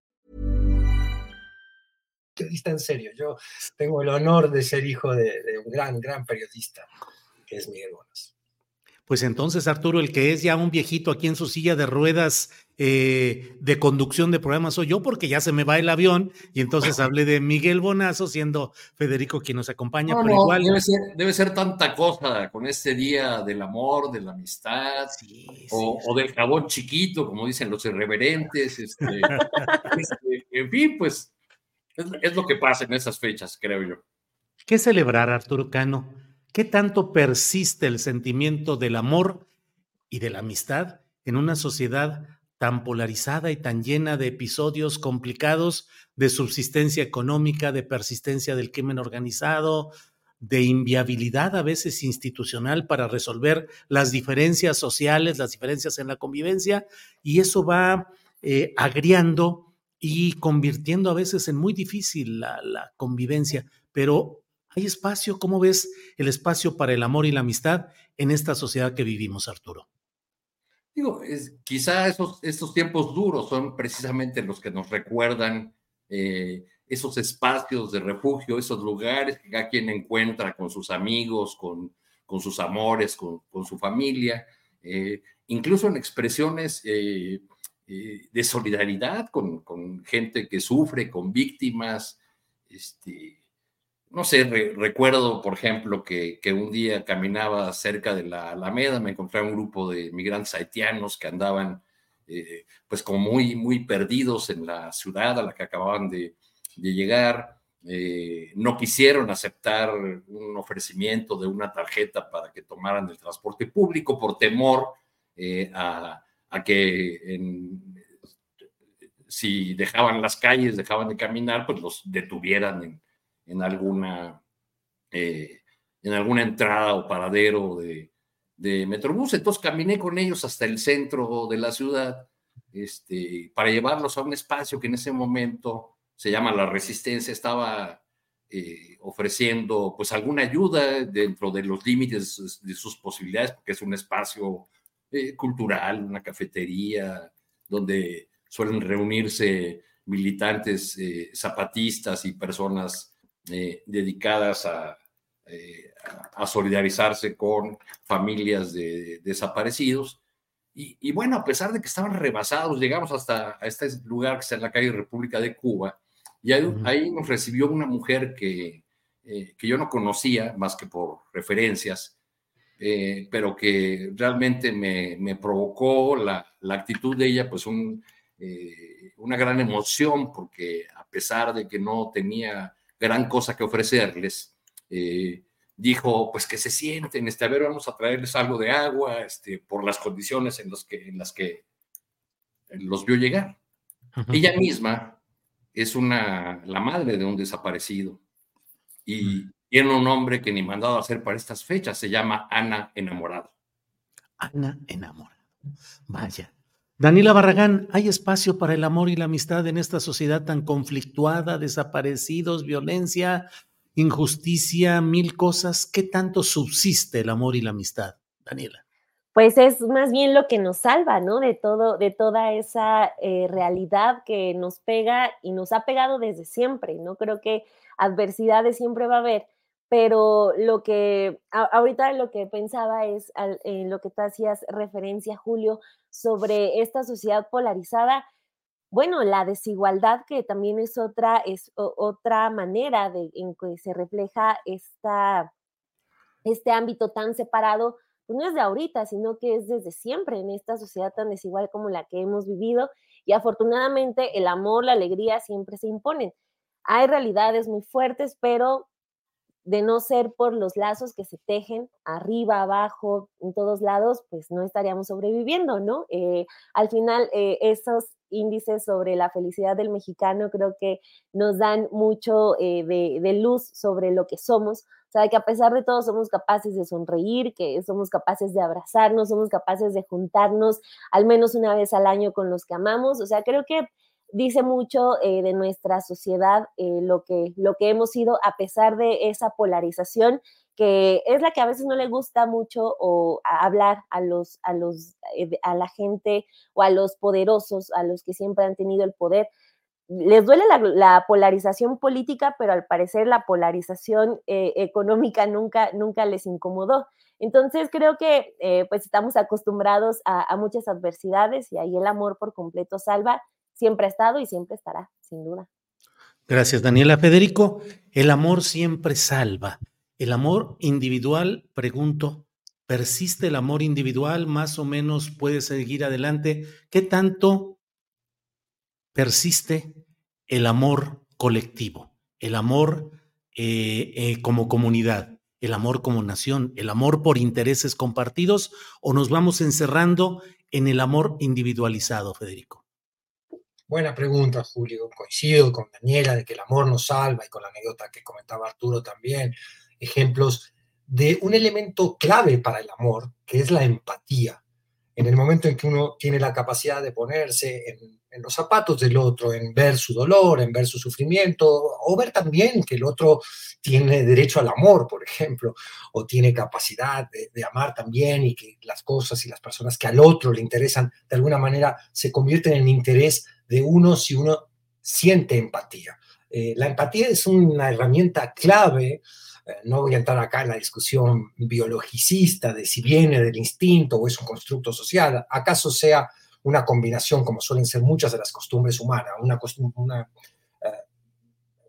Periodista en serio, yo tengo el honor de ser hijo de un gran periodista, que es Miguel Bonazo. Pues entonces, Arturo, el que es ya un viejito aquí en su silla de ruedas de conducción de programas soy yo, porque ya se me va el avión, y entonces hablé de Miguel Bonazo, siendo Federico quien nos acompaña. No, pero no, igual debe ser tanta cosa con este día del amor, de la amistad, o del jabón chiquito, como dicen los irreverentes. En fin, pues es lo que pasa en esas fechas, creo yo. ¿Qué celebrar, Arturo Cano? ¿Qué tanto persiste el sentimiento del amor y de la amistad en una sociedad tan polarizada y tan llena de episodios complicados de subsistencia económica, de persistencia del crimen organizado, de inviabilidad a veces institucional para resolver las diferencias sociales, las diferencias en la convivencia? Y eso va agriando y convirtiendo a veces en muy difícil la convivencia, pero hay espacio. ¿Cómo ves el espacio para el amor y la amistad en esta sociedad que vivimos, Arturo? Digo, quizá estos tiempos duros son precisamente los que nos recuerdan esos espacios de refugio, esos lugares que cada quien encuentra con sus amigos, con sus amores, con su familia, incluso en expresiones de solidaridad con gente que sufre, con víctimas. No sé, recuerdo, por ejemplo, que un día caminaba cerca de la Alameda, me encontré un grupo de migrantes haitianos que andaban pues como muy perdidos en la ciudad a la que acababan de llegar. No quisieron aceptar un ofrecimiento de una tarjeta para que tomaran el transporte público por temor a que si dejaban las calles, dejaban de caminar, pues los detuvieran en alguna entrada o paradero de Metrobús. Entonces caminé con ellos hasta el centro de la ciudad para llevarlos a un espacio que en ese momento se llama La Resistencia. Estaba ofreciendo pues alguna ayuda dentro de los límites de sus posibilidades, porque es un espacio cultural, una cafetería donde suelen reunirse militantes zapatistas y personas dedicadas a solidarizarse con familias de desaparecidos. Y bueno, a pesar de que estaban rebasados, llegamos hasta a este lugar que está en la calle República de Cuba, y ahí nos recibió una mujer que yo no conocía más que por referencias, pero que realmente me provocó la actitud de ella, pues una gran emoción, porque a pesar de que no tenía gran cosa que ofrecerles, dijo, pues que se sienten, a ver, vamos a traerles algo de agua, por las condiciones en las que los vio llegar. Uh-huh. Ella misma es la madre de un desaparecido y tiene un nombre que ni mandado a hacer para estas fechas, se llama Ana Enamorado. Ana Enamorado, vaya. Daniela Barragán, ¿hay espacio para el amor y la amistad en esta sociedad tan conflictuada, desaparecidos, violencia, injusticia, mil cosas? ¿Qué tanto subsiste el amor y la amistad, Daniela? Pues es más bien lo que nos salva, ¿no? De toda esa realidad que nos pega y nos ha pegado desde siempre, ¿no? Creo que adversidades siempre va a haber, pero lo que ahorita lo que pensaba es lo que tú hacías referencia, Julio, sobre esta sociedad polarizada. Bueno, la desigualdad, que también es otra manera en que se refleja este ámbito tan separado. No es de ahorita, sino que es desde siempre en esta sociedad tan desigual como la que hemos vivido, y afortunadamente el amor, la alegría siempre se imponen. Hay realidades muy fuertes, pero de no ser por los lazos que se tejen arriba, abajo, en todos lados, pues no estaríamos sobreviviendo, ¿no? Al final, esos índices sobre la felicidad del mexicano creo que nos dan mucho de luz sobre lo que somos. O sea, que a pesar de todo somos capaces de sonreír, que somos capaces de abrazarnos, somos capaces de juntarnos al menos una vez al año con los que amamos. O sea, creo que dice mucho de nuestra sociedad lo que hemos sido a pesar de esa polarización, que es la que a veces no le gusta mucho o hablar a la gente o a los poderosos, a los que siempre han tenido el poder. Les duele la polarización política, pero al parecer la polarización económica nunca les incomodó. Entonces creo que pues estamos acostumbrados a muchas adversidades, y ahí el amor por completo salva, siempre ha estado y siempre estará, sin duda. Gracias, Daniela. Federico, el amor siempre salva. El amor individual, pregunto, ¿persiste el amor individual? ¿Más o menos puede seguir adelante? ¿Qué tanto persiste el amor colectivo, el amor como comunidad, el amor como nación, el amor por intereses compartidos, o nos vamos encerrando en el amor individualizado, Federico? Buena pregunta, Julio. Coincido con Daniela de que el amor nos salva, y con la anécdota que comentaba Arturo también, ejemplos de un elemento clave para el amor, que es la empatía. En el momento en que uno tiene la capacidad de ponerse en los zapatos del otro, en ver su dolor, en ver su sufrimiento, o ver también que el otro tiene derecho al amor, por ejemplo, o tiene capacidad de amar también, y que las cosas y las personas que al otro le interesan de alguna manera se convierten en interés de uno si uno siente empatía. La empatía es una herramienta clave. No voy a entrar acá en la discusión biologicista de si viene del instinto o es un constructo social, acaso sea una combinación, como suelen ser muchas de las costumbres humanas,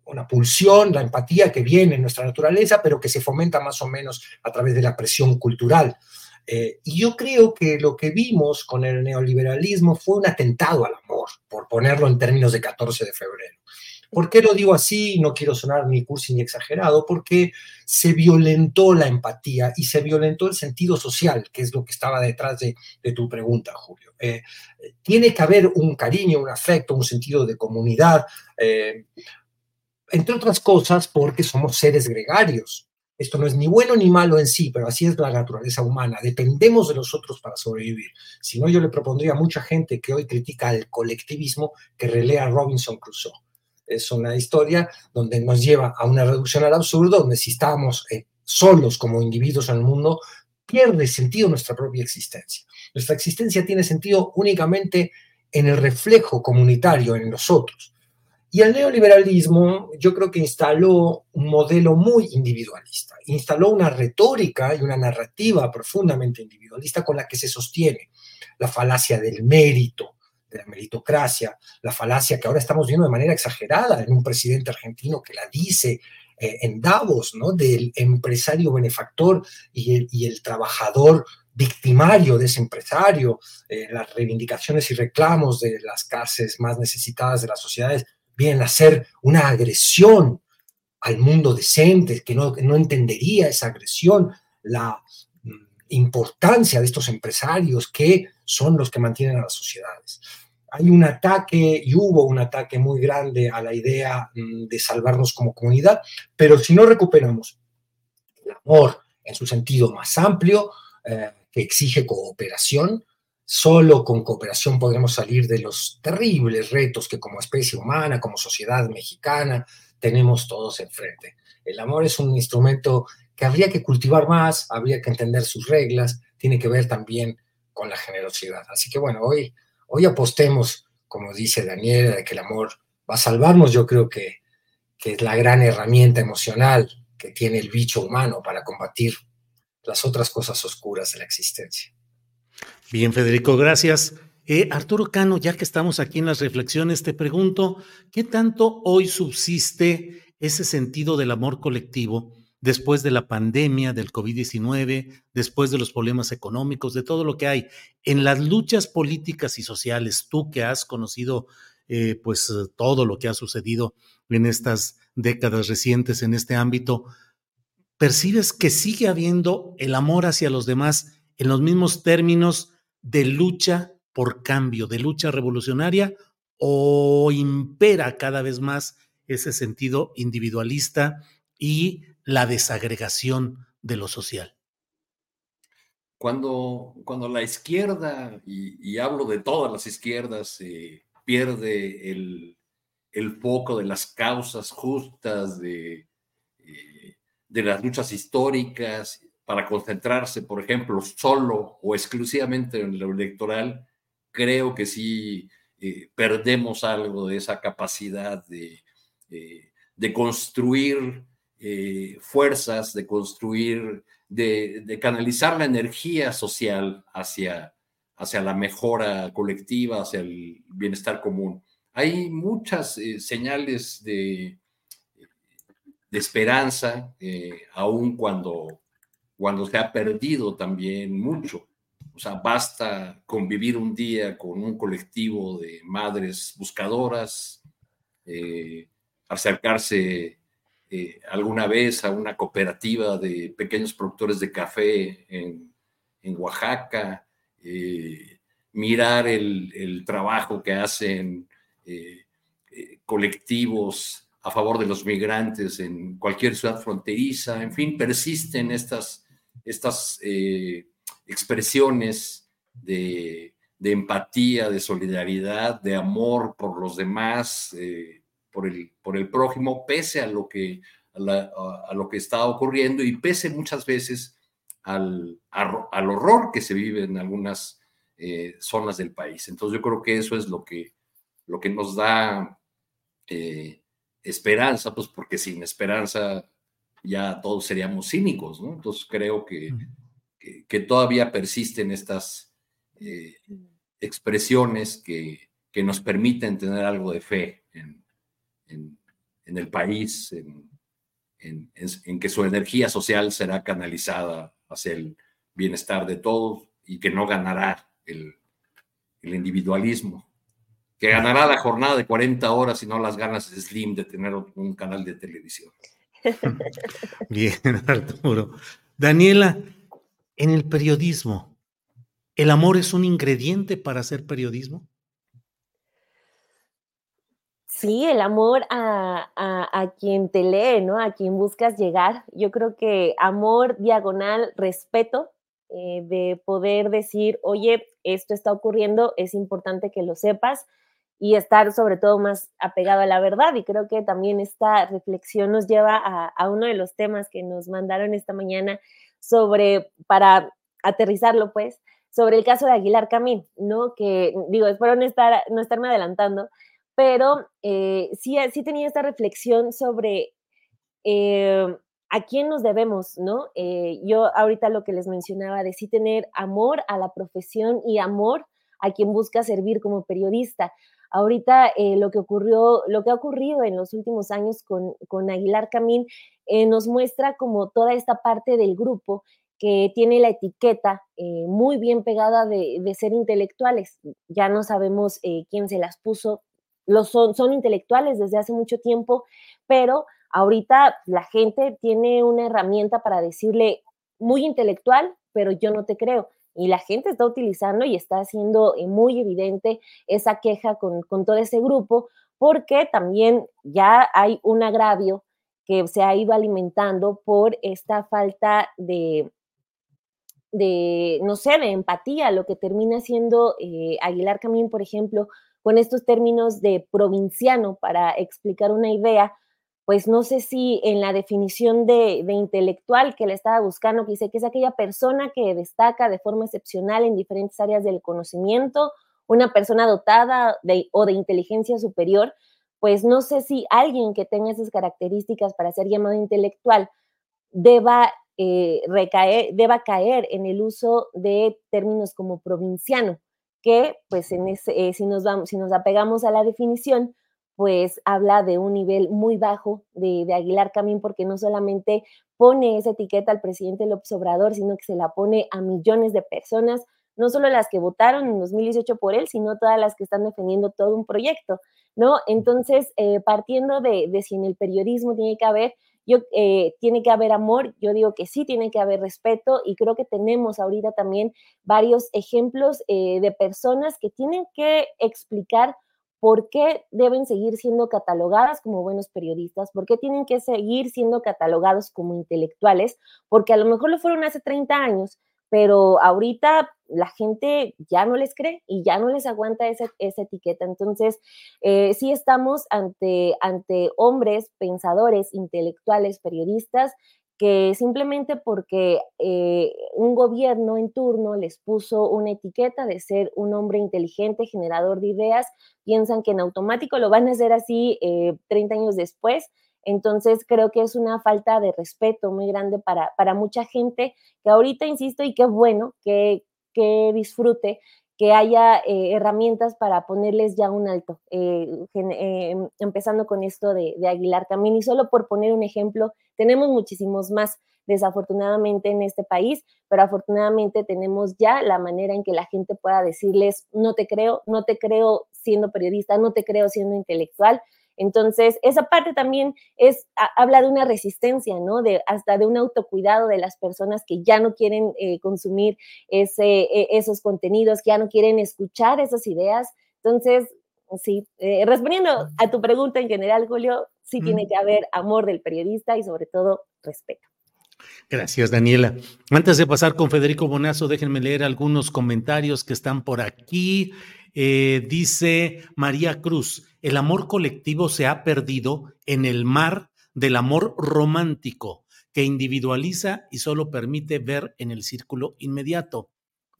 una pulsión, la empatía que viene en nuestra naturaleza, pero que se fomenta más o menos a través de la presión cultural. Y yo creo que lo que vimos con el neoliberalismo fue un atentado al amor, por ponerlo en términos de 14 de febrero. ¿Por qué lo digo así? No quiero sonar ni cursi ni exagerado, porque se violentó la empatía y se violentó el sentido social, que es lo que estaba detrás de tu pregunta, Julio. Tiene que haber un cariño, un afecto, un sentido de comunidad, entre otras cosas porque somos seres gregarios. Esto no es ni bueno ni malo en sí, pero así es la naturaleza humana. Dependemos de los otros para sobrevivir. Si no, yo le propondría a mucha gente que hoy critica el colectivismo que relea a Robinson Crusoe. Es una historia donde nos lleva a una reducción al absurdo, donde si estamos solos como individuos en el mundo, pierde sentido nuestra propia existencia. Nuestra existencia tiene sentido únicamente en el reflejo comunitario, en los otros. Y el neoliberalismo yo creo que instaló un modelo muy individualista, instaló una retórica y una narrativa profundamente individualista con la que se sostiene la falacia del mérito, de la meritocracia, la falacia que ahora estamos viendo de manera exagerada en un presidente argentino que la dice en Davos, ¿no? Del empresario benefactor y el trabajador victimario de ese empresario, las reivindicaciones y reclamos de las clases más necesitadas de las sociedades vienen a ser una agresión al mundo decente, que no entendería esa agresión, la importancia de estos empresarios que son los que mantienen a las sociedades. Hay un ataque, y hubo un ataque muy grande a la idea de salvarnos como comunidad, pero si no recuperamos el amor en su sentido más amplio, que exige cooperación, solo con cooperación podremos salir de los terribles retos que como especie humana, como sociedad mexicana, tenemos todos enfrente. El amor es un instrumento que habría que cultivar más, habría que entender sus reglas, tiene que ver también con la generosidad. Así que bueno, hoy apostemos, como dice Daniela, de que el amor va a salvarnos. Yo creo que es la gran herramienta emocional que tiene el bicho humano para combatir las otras cosas oscuras de la existencia. Bien, Federico, gracias. Arturo Cano, ya que estamos aquí en las reflexiones, te pregunto, ¿qué tanto hoy subsiste ese sentido del amor colectivo después de la pandemia, del COVID-19, después de los problemas económicos, de todo lo que hay? En las luchas políticas y sociales, tú que has conocido pues todo lo que ha sucedido en estas décadas recientes en este ámbito, ¿percibes que sigue habiendo el amor hacia los demás en los mismos términos de lucha por cambio, de lucha revolucionaria, o impera cada vez más ese sentido individualista y la desagregación de lo social? Cuando la izquierda, y hablo de todas las izquierdas, pierde el foco de las causas justas, de las luchas históricas, para concentrarse, por ejemplo, solo o exclusivamente en lo electoral, creo que sí perdemos algo de esa capacidad de construir fuerzas, de construir, de canalizar la energía social hacia la mejora colectiva, hacia el bienestar común. Hay muchas señales de esperanza, aun cuando se ha perdido también mucho. O sea, basta convivir un día con un colectivo de madres buscadoras, acercarse alguna vez a una cooperativa de pequeños productores de café en Oaxaca, mirar el trabajo que hacen colectivos a favor de los migrantes en cualquier ciudad fronteriza. En fin, persisten estas expresiones de empatía, de solidaridad, de amor por los demás, por el prójimo, pese a lo que a lo que está ocurriendo y pese muchas veces al horror que se vive en algunas zonas del país. Entonces yo creo que eso es lo que nos da esperanza, pues porque sin esperanza ya todos seríamos cínicos, ¿no? Entonces creo que todavía persisten estas expresiones que nos permiten tener algo de fe en el país, en que su energía social será canalizada hacia el bienestar de todos y que no ganará el individualismo, que ganará la jornada de 40 horas y no las ganas slim de tener un canal de televisión. Bien, Arturo. Daniela, en el periodismo, ¿el amor es un ingrediente para hacer periodismo? Sí, el amor a quien te lee, ¿no? A quien buscas llegar. Yo creo que amor diagonal respeto, de poder decir, oye, esto está ocurriendo, es importante que lo sepas, y estar sobre todo más apegado a la verdad. Y creo que también esta reflexión nos lleva a uno de los temas que nos mandaron esta mañana para aterrizarlo, pues, sobre el caso de Aguilar Camín, ¿no? Que, digo, espero no estarme adelantando, pero sí tenía esta reflexión sobre a quién nos debemos, ¿no? Yo ahorita lo que les mencionaba de sí tener amor a la profesión y amor a quien busca servir como periodista. Ahorita lo que ha ocurrido en los últimos años con Aguilar Camín nos muestra como toda esta parte del grupo que tiene la etiqueta muy bien pegada de ser intelectuales. Ya no sabemos quién se las puso. Son intelectuales desde hace mucho tiempo, pero Ahorita la gente tiene una herramienta para decirle muy intelectual, pero yo no te creo. Y la gente está utilizando y está haciendo muy evidente esa queja con todo ese grupo, porque también ya hay un agravio que se ha ido alimentando por esta falta de empatía, lo que termina siendo Aguilar Camín, por ejemplo, con estos términos de provinciano para explicar una idea. Pues no sé si en la definición de intelectual que le estaba buscando, que dice que es aquella persona que destaca de forma excepcional en diferentes áreas del conocimiento, una persona dotada de inteligencia superior, pues no sé si alguien que tenga esas características para ser llamado intelectual deba caer en el uso de términos como provinciano, que pues en ese, si nos apegamos a la definición, pues habla de un nivel muy bajo de Aguilar Camín, porque no solamente pone esa etiqueta al presidente López Obrador, sino que se la pone a millones de personas, no solo las que votaron en 2018 por él, sino todas las que están defendiendo todo un proyecto, ¿no? Entonces, partiendo de si en el periodismo tiene que haber, tiene que haber amor, yo digo que sí, tiene que haber respeto, y creo que tenemos ahorita también varios ejemplos de personas que tienen que explicar por qué deben seguir siendo catalogadas como buenos periodistas, por qué tienen que seguir siendo catalogados como intelectuales, porque a lo mejor lo fueron hace 30 años, pero ahorita la gente ya no les cree y ya no les aguanta esa etiqueta. Entonces, sí estamos ante hombres, pensadores, intelectuales, periodistas, que simplemente porque un gobierno en turno les puso una etiqueta de ser un hombre inteligente, generador de ideas, piensan que en automático lo van a hacer así 30 años después. Entonces creo que es una falta de respeto muy grande para mucha gente que ahorita, insisto, y qué bueno que disfrute, que haya herramientas para ponerles ya un alto, empezando con esto de Aguilar Camín. Y solo por poner un ejemplo, tenemos muchísimos más, desafortunadamente, en este país, pero afortunadamente tenemos ya la manera en que la gente pueda decirles, no te creo siendo periodista, no te creo siendo intelectual. Entonces, esa parte también habla de una resistencia, ¿no? Hasta de un autocuidado de las personas que ya no quieren consumir esos contenidos, que ya no quieren escuchar esas ideas. Entonces, sí, respondiendo a tu pregunta en general, Julio, sí tiene que haber amor del periodista y sobre todo respeto. Gracias, Daniela. Antes de pasar con Federico Bonazo, déjenme leer algunos comentarios que están por aquí. Dice María Cruz, el amor colectivo se ha perdido en el mar del amor romántico que individualiza y solo permite ver en el círculo inmediato.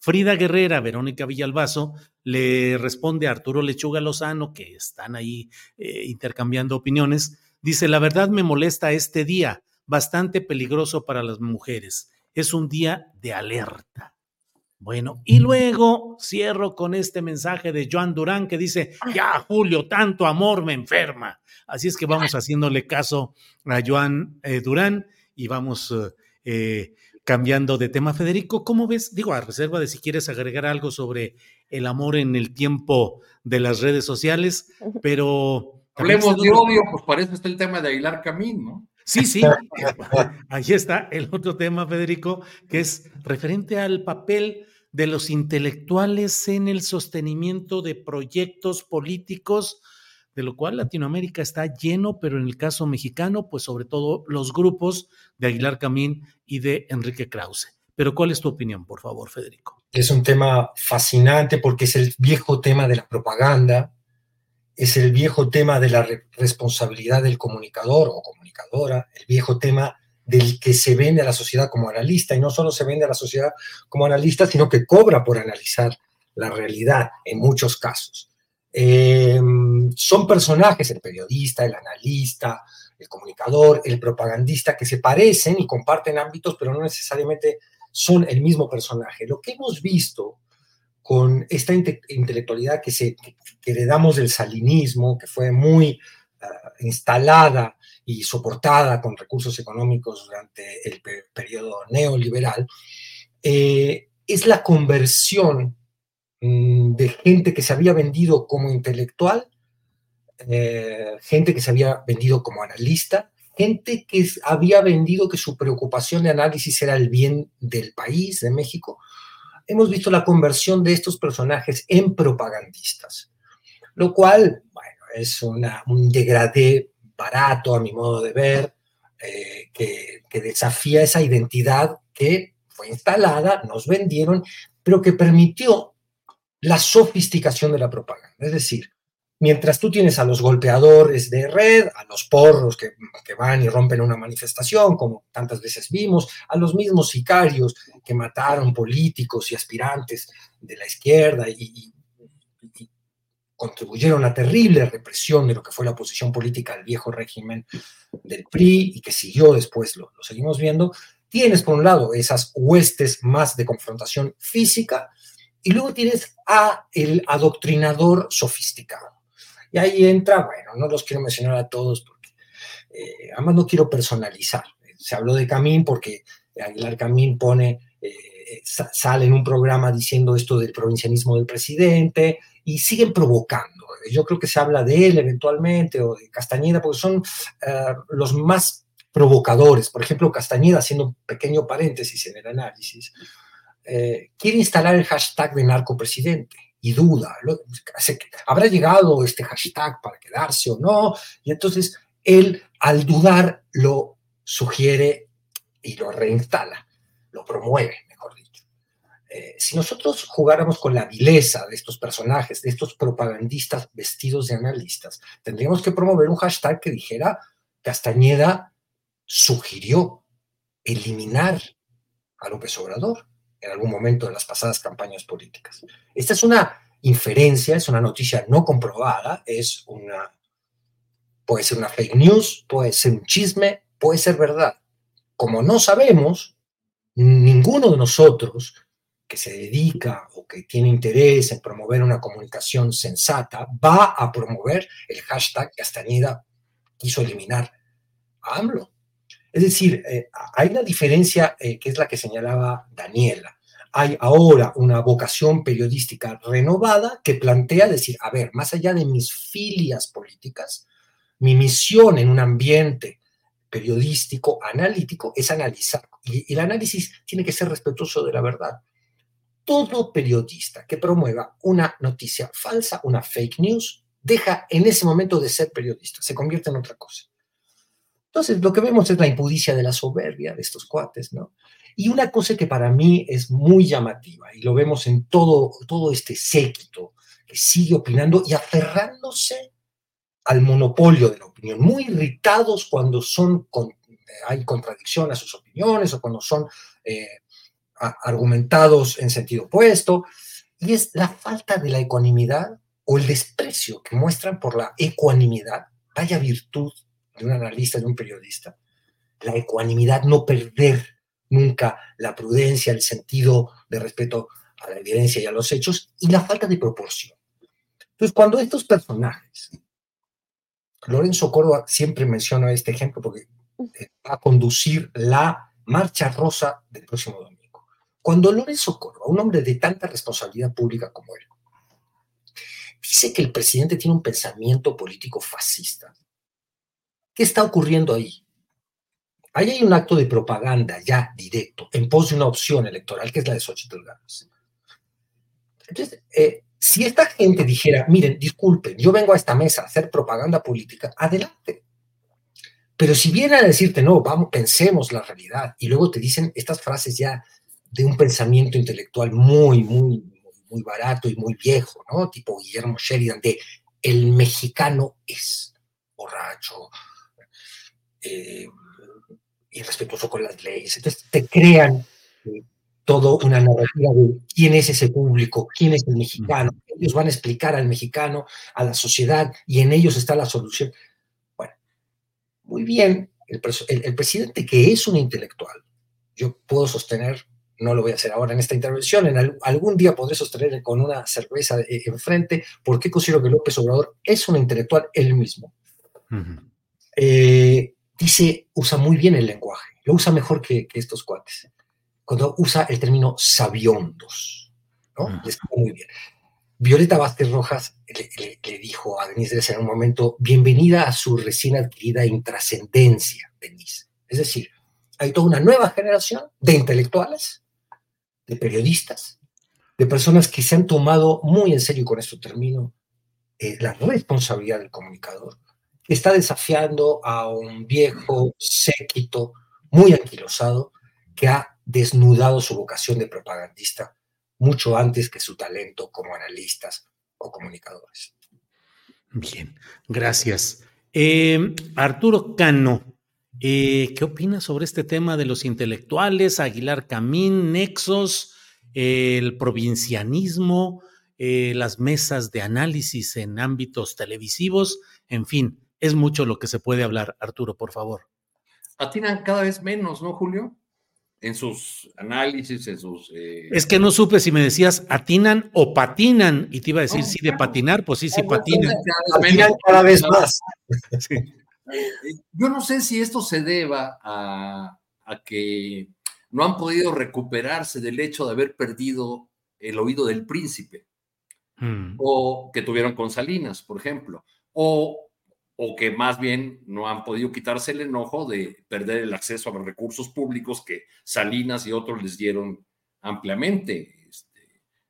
Frida Guerrera, Verónica Villalbazo, le responde a Arturo Lechuga Lozano, que están ahí intercambiando opiniones. Dice, la verdad me molesta este día, bastante peligroso para las mujeres. Es un día de alerta. Bueno, y luego cierro con este mensaje de Joan Durán que dice, ya Julio, tanto amor me enferma. Así es que vamos haciéndole caso a Joan Durán y vamos cambiando de tema. Federico, ¿cómo ves? Digo, a reserva de si quieres agregar algo sobre el amor en el tiempo de las redes sociales, pero... Hablemos de odio, pues para eso está el tema de Aguilar Camín, ¿no? Sí, ahí está el otro tema, Federico, que es referente al papel de los intelectuales en el sostenimiento de proyectos políticos, de lo cual Latinoamérica está lleno, pero en el caso mexicano, pues sobre todo los grupos de Aguilar Camín y de Enrique Krauze. Pero ¿cuál es tu opinión, por favor, Federico? Es un tema fascinante porque es el viejo tema de la propaganda, es el viejo tema de la responsabilidad del comunicador o comunicadora, el viejo tema del que se vende a la sociedad como analista, y no solo se vende a la sociedad como analista, sino que cobra por analizar la realidad en muchos casos. Son personajes, el periodista, el analista, el comunicador, el propagandista, que se parecen y comparten ámbitos, pero no necesariamente son el mismo personaje. Lo que hemos visto con esta intelectualidad que heredamos del salinismo, que fue muy instalada y soportada con recursos económicos durante el periodo neoliberal, es la conversión de gente que se había vendido como intelectual, gente que se había vendido como analista, gente que había vendido que su preocupación de análisis era el bien del país, de México. Hemos visto la conversión de estos personajes en propagandistas, lo cual, bueno, es un degradé barato, a mi modo de ver, que desafía esa identidad que fue instalada, nos vendieron, pero que permitió la sofisticación de la propaganda. Es decir, mientras tú tienes a los golpeadores de red, a los porros que van y rompen una manifestación, como tantas veces vimos, a los mismos sicarios que mataron políticos y aspirantes de la izquierda y contribuyeron a terrible represión de lo que fue la oposición política al viejo régimen del PRI y que siguió después, lo seguimos viendo, tienes por un lado esas huestes más de confrontación física y luego tienes a el adoctrinador sofisticado. Y ahí entra, bueno, no los quiero mencionar a todos porque además no quiero personalizar. Se habló de Camín porque Aguilar Camín sale en un programa diciendo esto del provincianismo del presidente y siguen provocando. Yo creo que se habla de él eventualmente o de Castañeda porque son los más provocadores. Por ejemplo, Castañeda, haciendo un pequeño paréntesis en el análisis, quiere instalar el hashtag de narcopresidente. Y duda, ¿habrá llegado este hashtag para quedarse o no? Y entonces él, al dudar, lo sugiere y lo reinstala, lo promueve, mejor dicho. Si nosotros jugáramos con la vileza de estos personajes, de estos propagandistas vestidos de analistas, tendríamos que promover un hashtag que dijera Castañeda sugirió eliminar a López Obrador en algún momento de las pasadas campañas políticas. Esta es una inferencia, es una noticia no comprobada, puede ser una fake news, puede ser un chisme, puede ser verdad. Como no sabemos, ninguno de nosotros que se dedica o que tiene interés en promover una comunicación sensata va a promover el hashtag Castañeda quiso eliminar a AMLO. Es decir, hay una diferencia que es la que señalaba Daniela. Hay ahora una vocación periodística renovada que plantea decir, a ver, más allá de mis filias políticas, mi misión en un ambiente periodístico analítico es analizar. Y el análisis tiene que ser respetuoso de la verdad. Todo periodista que promueva una noticia falsa, una fake news, deja en ese momento de ser periodista, se convierte en otra cosa. Entonces, lo que vemos es la impudicia de la soberbia de estos cuates, ¿no? Y una cosa que para mí es muy llamativa, y lo vemos en todo este séquito que sigue opinando y aferrándose al monopolio de la opinión, muy irritados cuando hay contradicción a sus opiniones o cuando son argumentados en sentido opuesto, y es la falta de la ecuanimidad o el desprecio que muestran por la ecuanimidad, vaya virtud de un analista, de un periodista, la ecuanimidad, no perder nunca la prudencia, el sentido de respeto a la evidencia y a los hechos, y la falta de proporción. Entonces, cuando estos personajes, Lorenzo Córdoba, siempre menciono este ejemplo porque va a conducir la marcha rosa del próximo domingo. Cuando Lorenzo Córdoba, un hombre de tanta responsabilidad pública como él, dice que el presidente tiene un pensamiento político fascista, ¿qué está ocurriendo ahí? Ahí hay un acto de propaganda ya directo, en pos de una opción electoral, que es la de Xóchitl Gálvez. Entonces, si esta gente dijera, miren, disculpen, yo vengo a esta mesa a hacer propaganda política, adelante. Pero si vienen a decirte, no, vamos, pensemos la realidad, y luego te dicen estas frases ya de un pensamiento intelectual muy, muy, muy barato y muy viejo, ¿no? Tipo Guillermo Sheridan, de el mexicano es borracho, irrespetuoso con las leyes. Entonces te crean toda una narrativa de quién es ese público, quién es el mexicano. Ellos van a explicar al mexicano, a la sociedad, y en ellos está la solución. Bueno, muy bien, el presidente, que es un intelectual, yo puedo sostener, no lo voy a hacer ahora en esta intervención, algún día podré sostener con una cerveza enfrente, porque considero que López Obrador es un intelectual él mismo. Uh-huh. Usa muy bien el lenguaje, lo usa mejor que estos cuates. Cuando usa el término sabiondos, ¿no? Les queda muy bien. Violeta Vázquez Rojas le dijo a Denise Dresser en un momento, bienvenida a su recién adquirida intrascendencia, Denise. Es decir, hay toda una nueva generación de intelectuales, de periodistas, de personas que se han tomado muy en serio, y con esto termino, la responsabilidad del comunicador, que está desafiando a un viejo séquito muy anquilosado que ha desnudado su vocación de propagandista mucho antes que su talento como analistas o comunicadores. Bien, gracias. Arturo Cano, ¿qué opinas sobre este tema de los intelectuales, Aguilar Camín, Nexos, el provincianismo, las mesas de análisis en ámbitos televisivos? En fin, es mucho lo que se puede hablar. Arturo, por favor. Atinan cada vez menos, ¿no, Julio? En sus análisis, en sus... Es que no supe si me decías atinan o patinan, y te iba a decir, no, sí, claro. De patinar, pues sí, sí, no, patinan. Patinan cada vez más. Sí. Yo no sé si esto se deba a que no han podido recuperarse del hecho de haber perdido el oído del príncipe, o que tuvieron con Salinas, por ejemplo, o que más bien no han podido quitarse el enojo de perder el acceso a los recursos públicos que Salinas y otros les dieron ampliamente.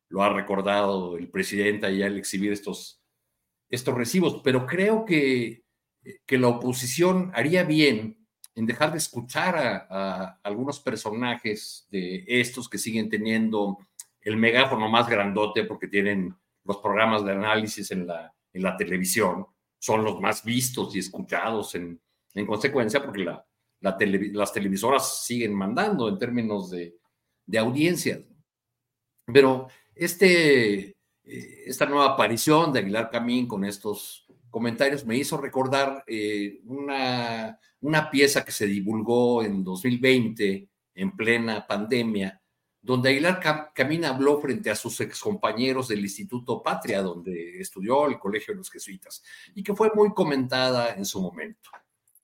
Lo ha recordado el presidente allá al exhibir estos recibos, pero creo que la oposición haría bien en dejar de escuchar a algunos personajes de estos que siguen teniendo el megáfono más grandote porque tienen los programas de análisis en la televisión. Son los más vistos y escuchados en consecuencia, porque las televisoras siguen mandando en términos de audiencias. Pero esta nueva aparición de Aguilar Camín con estos comentarios me hizo recordar una pieza que se divulgó en 2020, en plena pandemia, donde Aguilar Camín habló frente a sus excompañeros del Instituto Patria, donde estudió el Colegio de los Jesuitas, y que fue muy comentada en su momento.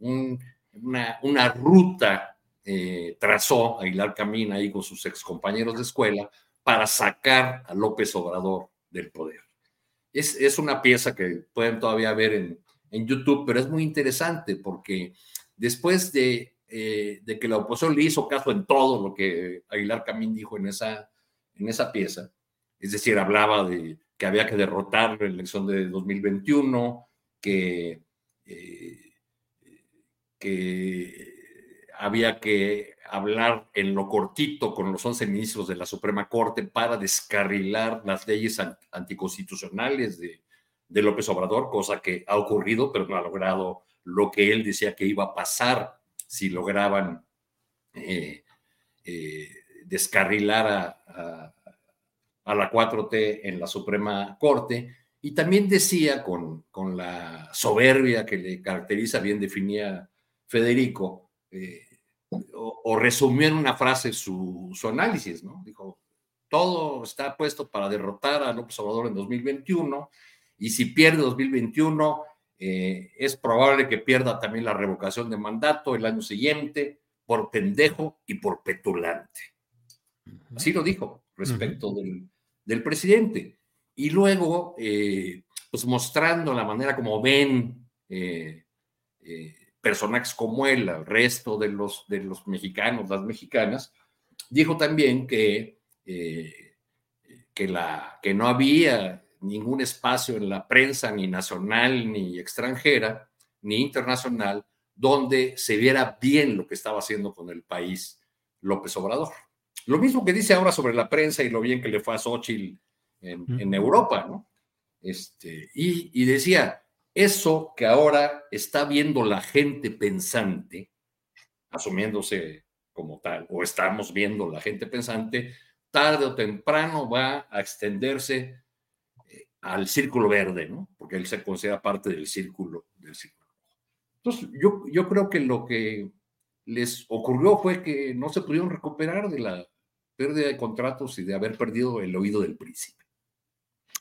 Una ruta trazó Aguilar Camín ahí con sus excompañeros de escuela para sacar a López Obrador del poder. Es una pieza que pueden todavía ver en YouTube, pero es muy interesante porque después de que la oposición le hizo caso en todo lo que Aguilar Camín dijo en esa pieza, es decir, hablaba de que había que derrotar la elección de 2021, que había que hablar en lo cortito con los 11 ministros de la Suprema Corte para descarrilar las leyes anticonstitucionales de López Obrador, cosa que ha ocurrido, pero no ha logrado lo que él decía que iba a pasar si lograban descarrilar a la 4T en la Suprema Corte. Y también decía, con la soberbia que le caracteriza, bien definía Federico, o resumió en una frase su análisis, ¿no? Dijo, todo está puesto para derrotar a López Obrador en 2021, y si pierde 2021... es probable que pierda también la revocación de mandato el año siguiente por pendejo y por petulante. Así lo dijo respecto del presidente. Y luego, pues mostrando la manera como ven personajes como él, el resto de los mexicanos, las mexicanas, dijo también que no había ningún espacio en la prensa, ni nacional, ni extranjera, ni internacional, donde se viera bien lo que estaba haciendo con el país López Obrador. Lo mismo que dice ahora sobre la prensa y lo bien que le fue a Xóchitl en Europa, ¿no? Y decía, eso que ahora está viendo la gente pensante, asumiéndose como tal, o estamos viendo la gente pensante, tarde o temprano va a extenderse al círculo verde, ¿no? Porque él se considera parte del círculo. Entonces, yo creo que lo que les ocurrió fue que no se pudieron recuperar de la pérdida de contratos y de haber perdido el oído del príncipe.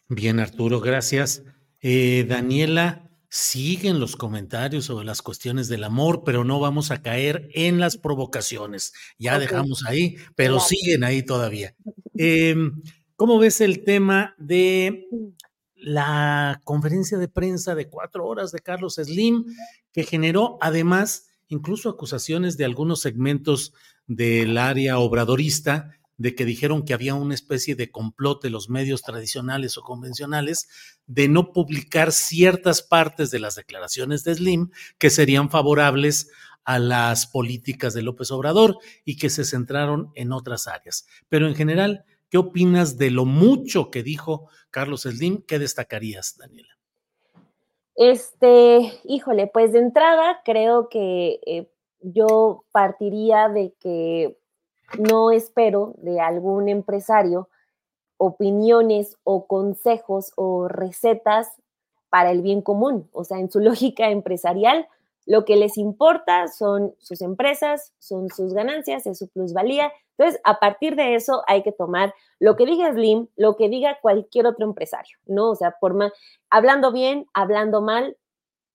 Bien, Arturo, gracias. Daniela, siguen los comentarios sobre las cuestiones del amor, pero no vamos a caer en las provocaciones. Ya dejamos ahí, pero siguen ahí todavía. ¿Cómo ves el tema de la conferencia de prensa de 4 horas de Carlos Slim, que generó además incluso acusaciones de algunos segmentos del área obradorista de que dijeron que había una especie de complot de los medios tradicionales o convencionales de no publicar ciertas partes de las declaraciones de Slim que serían favorables a las políticas de López Obrador y que se centraron en otras áreas. Pero en general, ¿qué opinas de lo mucho que dijo Carlos Slim? ¿Qué destacarías, Daniela? Híjole, pues de entrada creo que yo partiría de que no espero de algún empresario opiniones o consejos o recetas para el bien común. O sea, en su lógica empresarial, lo que les importa son sus empresas, son sus ganancias, es su plusvalía. Entonces, a partir de eso hay que tomar lo que diga Slim, lo que diga cualquier otro empresario, ¿no? O sea, hablando bien, hablando mal,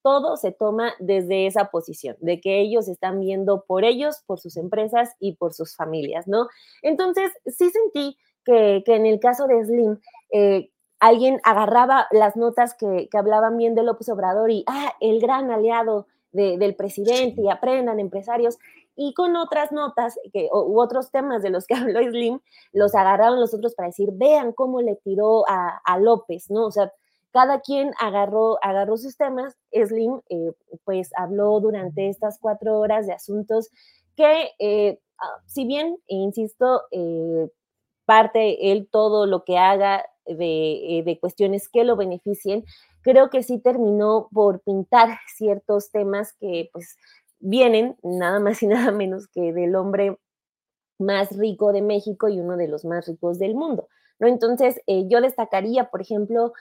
todo se toma desde esa posición, de que ellos están viendo por ellos, por sus empresas y por sus familias, ¿no? Entonces, sí sentí que en el caso de Slim, alguien agarraba las notas que hablaban bien de López Obrador y, el gran aliado del presidente, y aprendan, empresarios, y con otras notas u otros temas de los que habló Slim, los agarraron los otros para decir, vean cómo le tiró a López, ¿no? O sea, cada quien agarró sus temas. Slim, pues, habló durante estas 4 horas de asuntos que, si bien, insisto, parte él todo lo que haga de cuestiones que lo beneficien, creo que sí terminó por pintar ciertos temas que, pues, vienen nada más y nada menos que del hombre más rico de México y uno de los más ricos del mundo, ¿no? Entonces, yo destacaría, por ejemplo,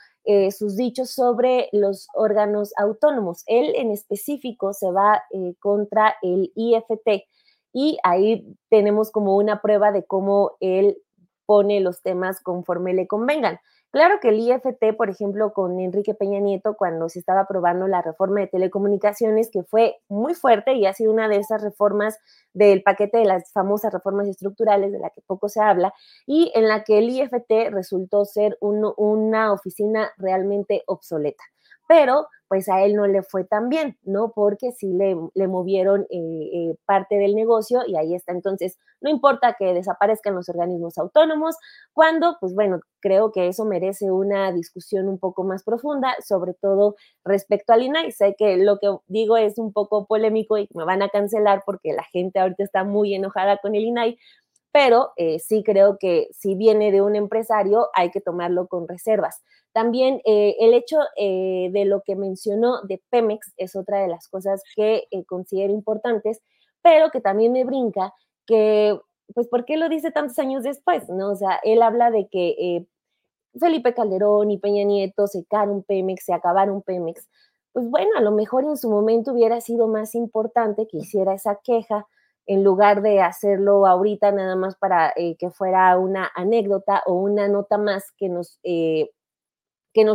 sus dichos sobre los órganos autónomos. Él en específico se va contra el IFT, y ahí tenemos como una prueba de cómo él pone los temas conforme le convengan. Claro que el IFT, por ejemplo, con Enrique Peña Nieto, cuando se estaba aprobando la reforma de telecomunicaciones, que fue muy fuerte y ha sido una de esas reformas del paquete de las famosas reformas estructurales de la que poco se habla, y en la que el IFT resultó ser una oficina realmente obsoleta. Pero pues a él no le fue tan bien, ¿no? Porque sí le movieron parte del negocio, y ahí está. Entonces, no importa que desaparezcan los organismos autónomos, cuando, pues bueno, creo que eso merece una discusión un poco más profunda, sobre todo respecto al INAI. Sé que lo que digo es un poco polémico y me van a cancelar porque la gente ahorita está muy enojada con el INAI, pero sí creo que si viene de un empresario hay que tomarlo con reservas. También el hecho de lo que mencionó de Pemex es otra de las cosas que considero importantes, pero que también me brinca que, pues, ¿por qué lo dice tantos años después? ¿No? O sea, él habla de que Felipe Calderón y Peña Nieto secaron Pemex, se acabaron Pemex. Pues bueno, a lo mejor en su momento hubiera sido más importante que hiciera esa queja, en lugar de hacerlo ahorita nada más para que fuera una anécdota o una nota más que nos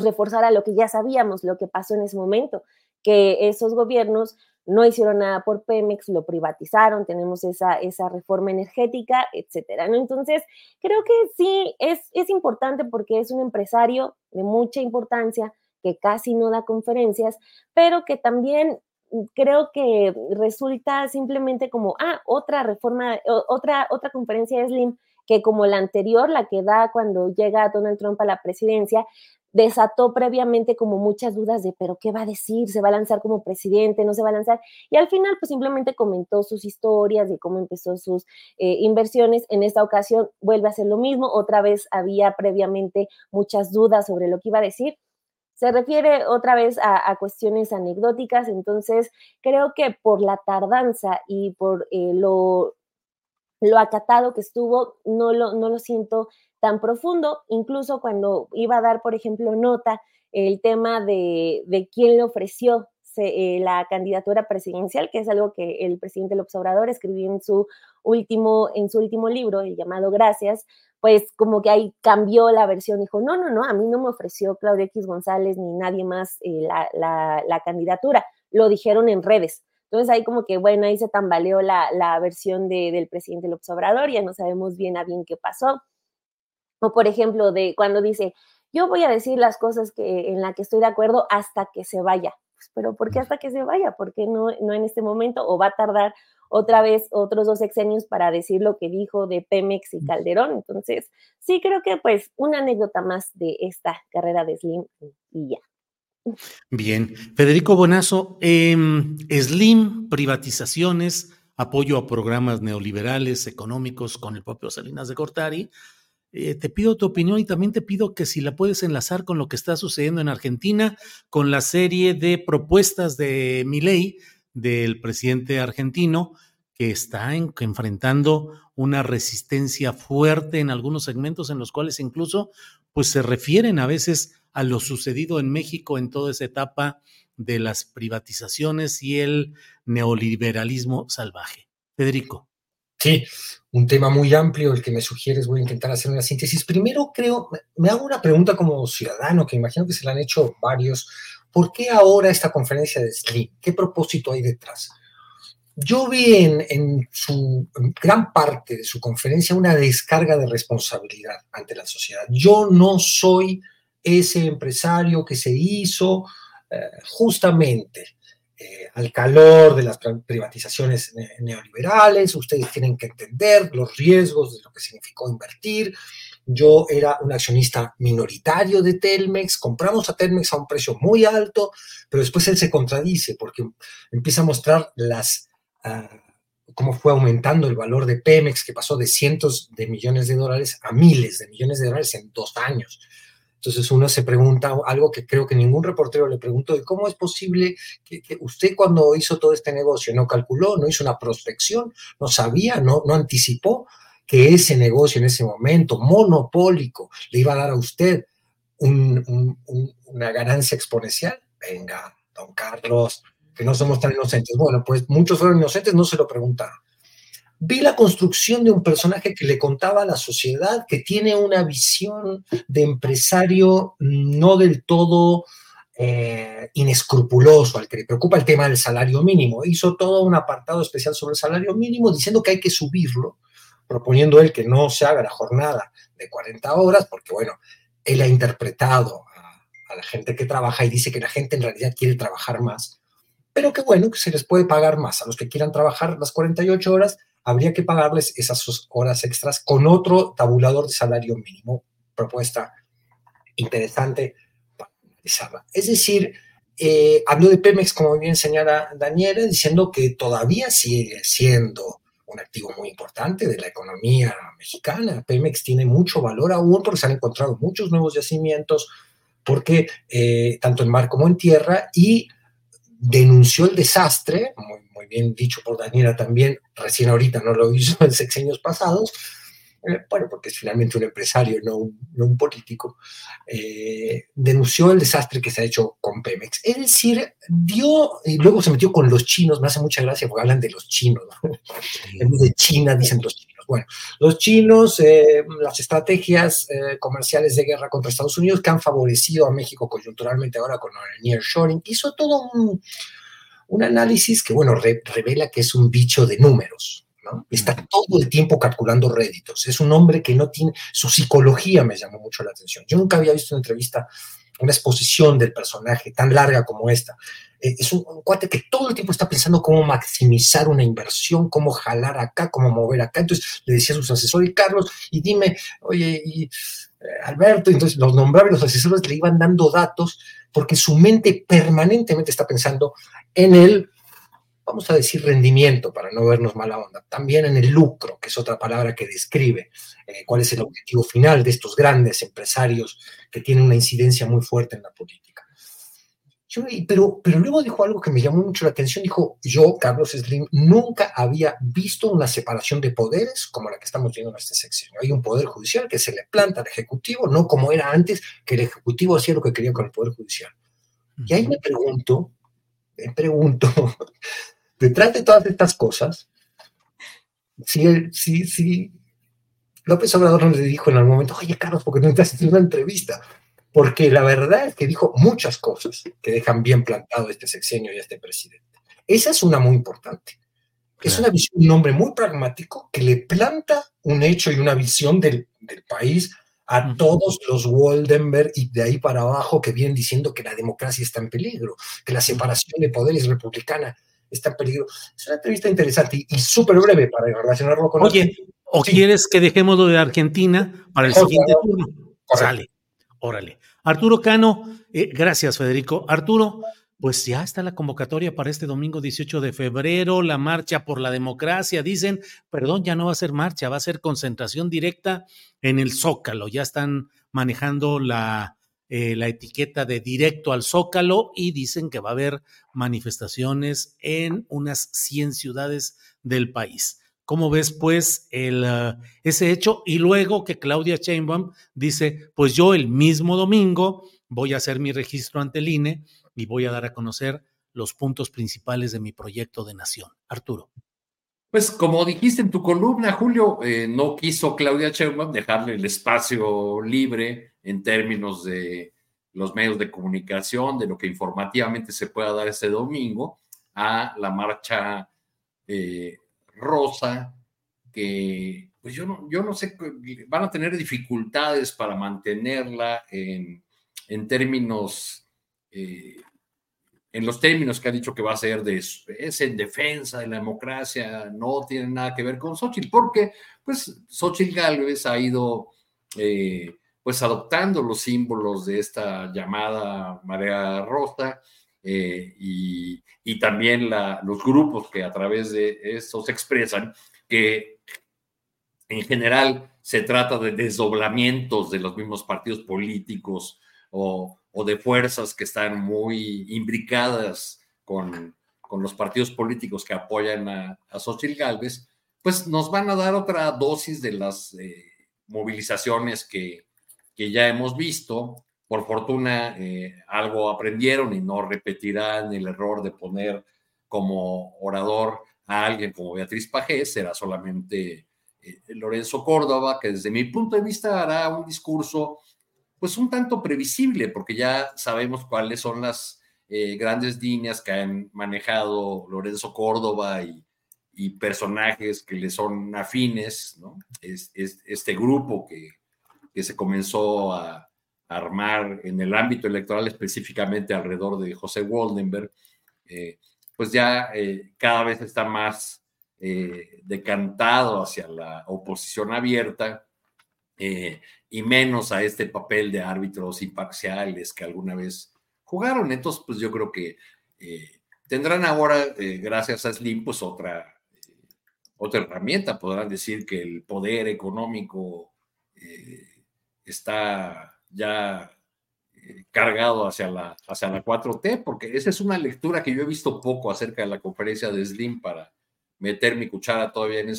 reforzara lo que ya sabíamos, lo que pasó en ese momento, que esos gobiernos no hicieron nada por Pemex, lo privatizaron, tenemos esa reforma energética, etcétera, ¿no? Entonces, creo que sí, es importante porque es un empresario de mucha importancia que casi no da conferencias, pero que también creo que resulta simplemente como, otra reforma, otra conferencia de Slim, que como la anterior, la que da cuando llega Donald Trump a la presidencia, desató previamente como muchas dudas de, ¿pero qué va a decir? ¿Se va a lanzar como presidente? ¿No se va a lanzar? Y al final, pues, simplemente comentó sus historias de cómo empezó sus inversiones. En esta ocasión vuelve a hacer lo mismo. Otra vez había previamente muchas dudas sobre lo que iba a decir. Se refiere otra vez a cuestiones anecdóticas. Entonces, creo que por la tardanza y por lo acatado que estuvo, no lo siento tan profundo. Incluso cuando iba a dar, por ejemplo, nota el tema de quién le ofreció la candidatura presidencial, que es algo que el presidente López Obrador escribió en su último libro, el llamado Gracias, pues como que ahí cambió la versión, dijo, no, a mí no me ofreció Claudia X González ni nadie más la candidatura, lo dijeron en redes. Entonces ahí como que, bueno, ahí se tambaleó la versión del presidente López Obrador, ya no sabemos bien a bien qué pasó. O por ejemplo, de cuando dice, Yo voy a decir las cosas que, en las que estoy de acuerdo hasta que se vaya. Pues, ¿pero por qué hasta que se vaya? ¿Por qué no en este momento? ¿O va a tardar otra vez otros 2 sexenios para decir lo que dijo de Pemex y Calderón? Entonces, sí creo que pues una anécdota más de esta carrera de Slim y ya. Bien, Federico Bonazo, Slim, privatizaciones, apoyo a programas neoliberales económicos con el propio Salinas de Gortari. Te pido tu opinión y también te pido que si la puedes enlazar con lo que está sucediendo en Argentina, con la serie de propuestas de Milei, del presidente argentino, que está enfrentando una resistencia fuerte en algunos segmentos en los cuales incluso pues se refieren a veces a lo sucedido en México en toda esa etapa de las privatizaciones y el neoliberalismo salvaje. Federico. Sí, un tema muy amplio el que me sugieres, voy a intentar hacer una síntesis. Primero creo, me hago una pregunta como ciudadano, que imagino que se la han hecho varios. ¿Por qué ahora esta conferencia de Slim? ¿Qué propósito hay detrás? Yo vi en gran parte de su conferencia una descarga de responsabilidad ante la sociedad. Yo no soy ese empresario que se hizo justamente al calor de las privatizaciones neoliberales. Ustedes tienen que entender los riesgos de lo que significó invertir. Yo era un accionista minoritario de Telmex, compramos a Telmex a un precio muy alto, pero después él se contradice porque empieza a mostrar las... cómo fue aumentando el valor de Pemex, que pasó de cientos de millones de dólares a miles de millones de dólares en 2 años. Entonces uno se pregunta algo que creo que ningún reportero le preguntó, ¿cómo es posible que usted cuando hizo todo este negocio no calculó, no hizo una prospección, no sabía, no anticipó que ese negocio en ese momento monopólico le iba a dar a usted una ganancia exponencial? Venga, don Carlos, que no somos tan inocentes. Bueno, pues muchos fueron inocentes, no se lo preguntaron. Vi la construcción de un personaje que le contaba a la sociedad que tiene una visión de empresario no del todo inescrupuloso, al que le preocupa el tema del salario mínimo. Hizo todo un apartado especial sobre el salario mínimo diciendo que hay que subirlo, proponiendo él que no se haga la jornada de 40 horas, porque bueno, él ha interpretado a la gente que trabaja y dice que la gente en realidad quiere trabajar más. Pero que bueno, que se les puede pagar más. A los que quieran trabajar las 48 horas, habría que pagarles esas horas extras con otro tabulador de salario mínimo. Propuesta interesante para analizarla. Es decir, habló de Pemex, como bien señala Daniela, diciendo que todavía sigue siendo un activo muy importante de la economía mexicana. Pemex tiene mucho valor aún porque se han encontrado muchos nuevos yacimientos, porque tanto en mar como en tierra, y denunció el desastre, muy bien dicho por Daniela también, recién ahorita no lo hizo en sexenios pasados, bueno, porque es finalmente un empresario, no un político, denunció el desastre que se ha hecho con Pemex. Es decir, y luego se metió con los chinos, me hace mucha gracia porque hablan de los chinos, ¿no? En vez de China dicen los chinos. Bueno, los chinos, las estrategias comerciales de guerra contra Estados Unidos que han favorecido a México coyunturalmente ahora con el nearshoring, hizo todo un análisis que, bueno, revela que es un bicho de números, ¿no? Está todo el tiempo calculando réditos. Es un hombre que no tiene... Su psicología me llamó mucho la atención. Yo nunca había visto una entrevista, una exposición del personaje tan larga como esta. Es un cuate que todo el tiempo está pensando cómo maximizar una inversión, cómo jalar acá, cómo mover acá. Entonces le decía a sus asesores, Carlos, y dime, oye, Alberto, entonces los nombrables, los asesores le iban dando datos porque su mente permanentemente está pensando en el, vamos a decir, rendimiento, para no vernos mala onda, también en el lucro, que es otra palabra que describe cuál es el objetivo final de estos grandes empresarios que tienen una incidencia muy fuerte en la política. Pero luego dijo algo que me llamó mucho la atención, dijo, yo, Carlos Slim, nunca había visto una separación de poderes como la que estamos viendo en este sexenio. Hay un poder judicial que se le planta al Ejecutivo, no como era antes, que el Ejecutivo hacía lo que quería con el Poder Judicial. Y ahí me pregunto, detrás de todas estas cosas, si López Obrador no le dijo en algún momento, oye, Carlos, ¿por qué no estás haciendo una entrevista? Porque la verdad es que dijo muchas cosas que dejan bien plantado este sexenio y a este presidente. Esa es una muy importante. Claro. Es una visión, un hombre muy pragmático que le planta un hecho y una visión del país a todos los Woldenberg y de ahí para abajo que vienen diciendo que la democracia está en peligro, que la separación de poderes republicana está en peligro. Es una entrevista interesante y súper breve para relacionarlo con... Oye, ¿o sí quieres que dejemos lo de Argentina para el siguiente turno? Sale, órale. Arturo Cano, gracias Federico. Arturo, pues ya está la convocatoria para este domingo 18 de febrero, la marcha por la democracia, dicen, perdón, ya no va a ser marcha, va a ser concentración directa en el Zócalo. Ya están manejando la etiqueta de directo al Zócalo y dicen que va a haber manifestaciones en unas 100 ciudades del país. ¿Cómo ves, pues, ese hecho? Y luego que Claudia Sheinbaum dice, pues yo el mismo domingo voy a hacer mi registro ante el INE y voy a dar a conocer los puntos principales de mi proyecto de nación. Arturo. Pues como dijiste en tu columna, Julio, no quiso Claudia Sheinbaum dejarle el espacio libre en términos de los medios de comunicación, de lo que informativamente se pueda dar este domingo, a la marcha rosa, que pues yo no sé, van a tener dificultades para mantenerla en términos, en los términos que ha dicho que va a ser es en defensa de la democracia, no tiene nada que ver con Xóchitl, porque pues Xóchitl Gálvez ha ido pues adoptando los símbolos de esta llamada marea rosa, y también los grupos que a través de eso se expresan, que en general se trata de desdoblamientos de los mismos partidos políticos o de fuerzas que están muy imbricadas con los partidos políticos que apoyan a Xóchitl Gálvez, pues nos van a dar otra dosis de las movilizaciones que ya hemos visto. Por fortuna, algo aprendieron y no repetirán el error de poner como orador a alguien como Beatriz Pajés. Será solamente Lorenzo Córdoba, que desde mi punto de vista hará un discurso pues un tanto previsible, porque ya sabemos cuáles son las grandes líneas que han manejado Lorenzo Córdoba y personajes que le son afines, ¿no? Es este grupo que se comenzó a armar en el ámbito electoral, específicamente alrededor de José Woldenberg, pues ya cada vez está más decantado hacia la oposición abierta y menos a este papel de árbitros imparciales que alguna vez jugaron. Entonces, pues yo creo que tendrán ahora, gracias a Slim, pues otra herramienta. Podrán decir que el poder económico está ya cargado hacia la 4T, porque esa es una lectura que yo he visto poco acerca de la conferencia de Slim para meter mi cuchara todavía en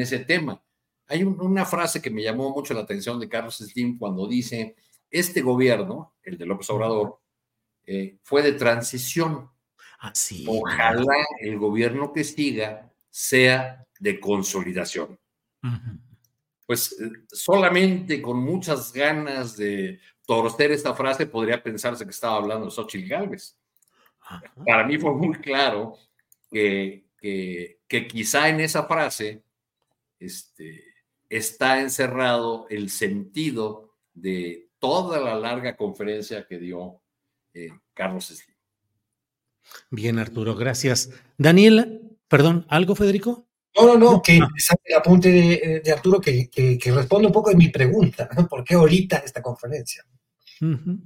ese tema. Hay una frase que me llamó mucho la atención de Carlos Slim cuando dice, este gobierno, el de López Obrador, fue de transición. Así. Ojalá el gobierno que siga sea de consolidación. Uh-huh. Pues solamente con muchas ganas de torcer esta frase podría pensarse que estaba hablando Xóchitl Gálvez. Para mí fue muy claro que quizá en esa frase está encerrado el sentido de toda la larga conferencia que dio Carlos Slim. Bien, Arturo, gracias. Daniel, perdón, ¿algo, Federico? No, que saque el apunte de Arturo que responde un poco de mi pregunta, ¿no? ¿Por qué ahorita esta conferencia? Uh-huh.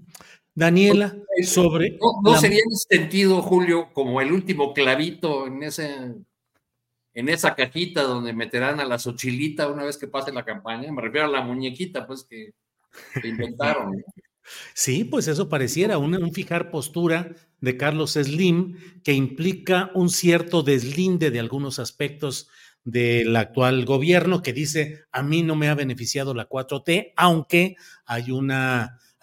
Daniela, sobre... No sería en ese sentido, Julio, como el último clavito en esa cajita donde meterán a la Xochilita una vez que pase la campaña. Me refiero a la muñequita, pues, que inventaron, ¿no? Sí, pues eso pareciera un fijar postura de Carlos Slim que implica un cierto deslinde de algunos aspectos del actual gobierno que dice, a mí no me ha beneficiado la 4T, aunque hay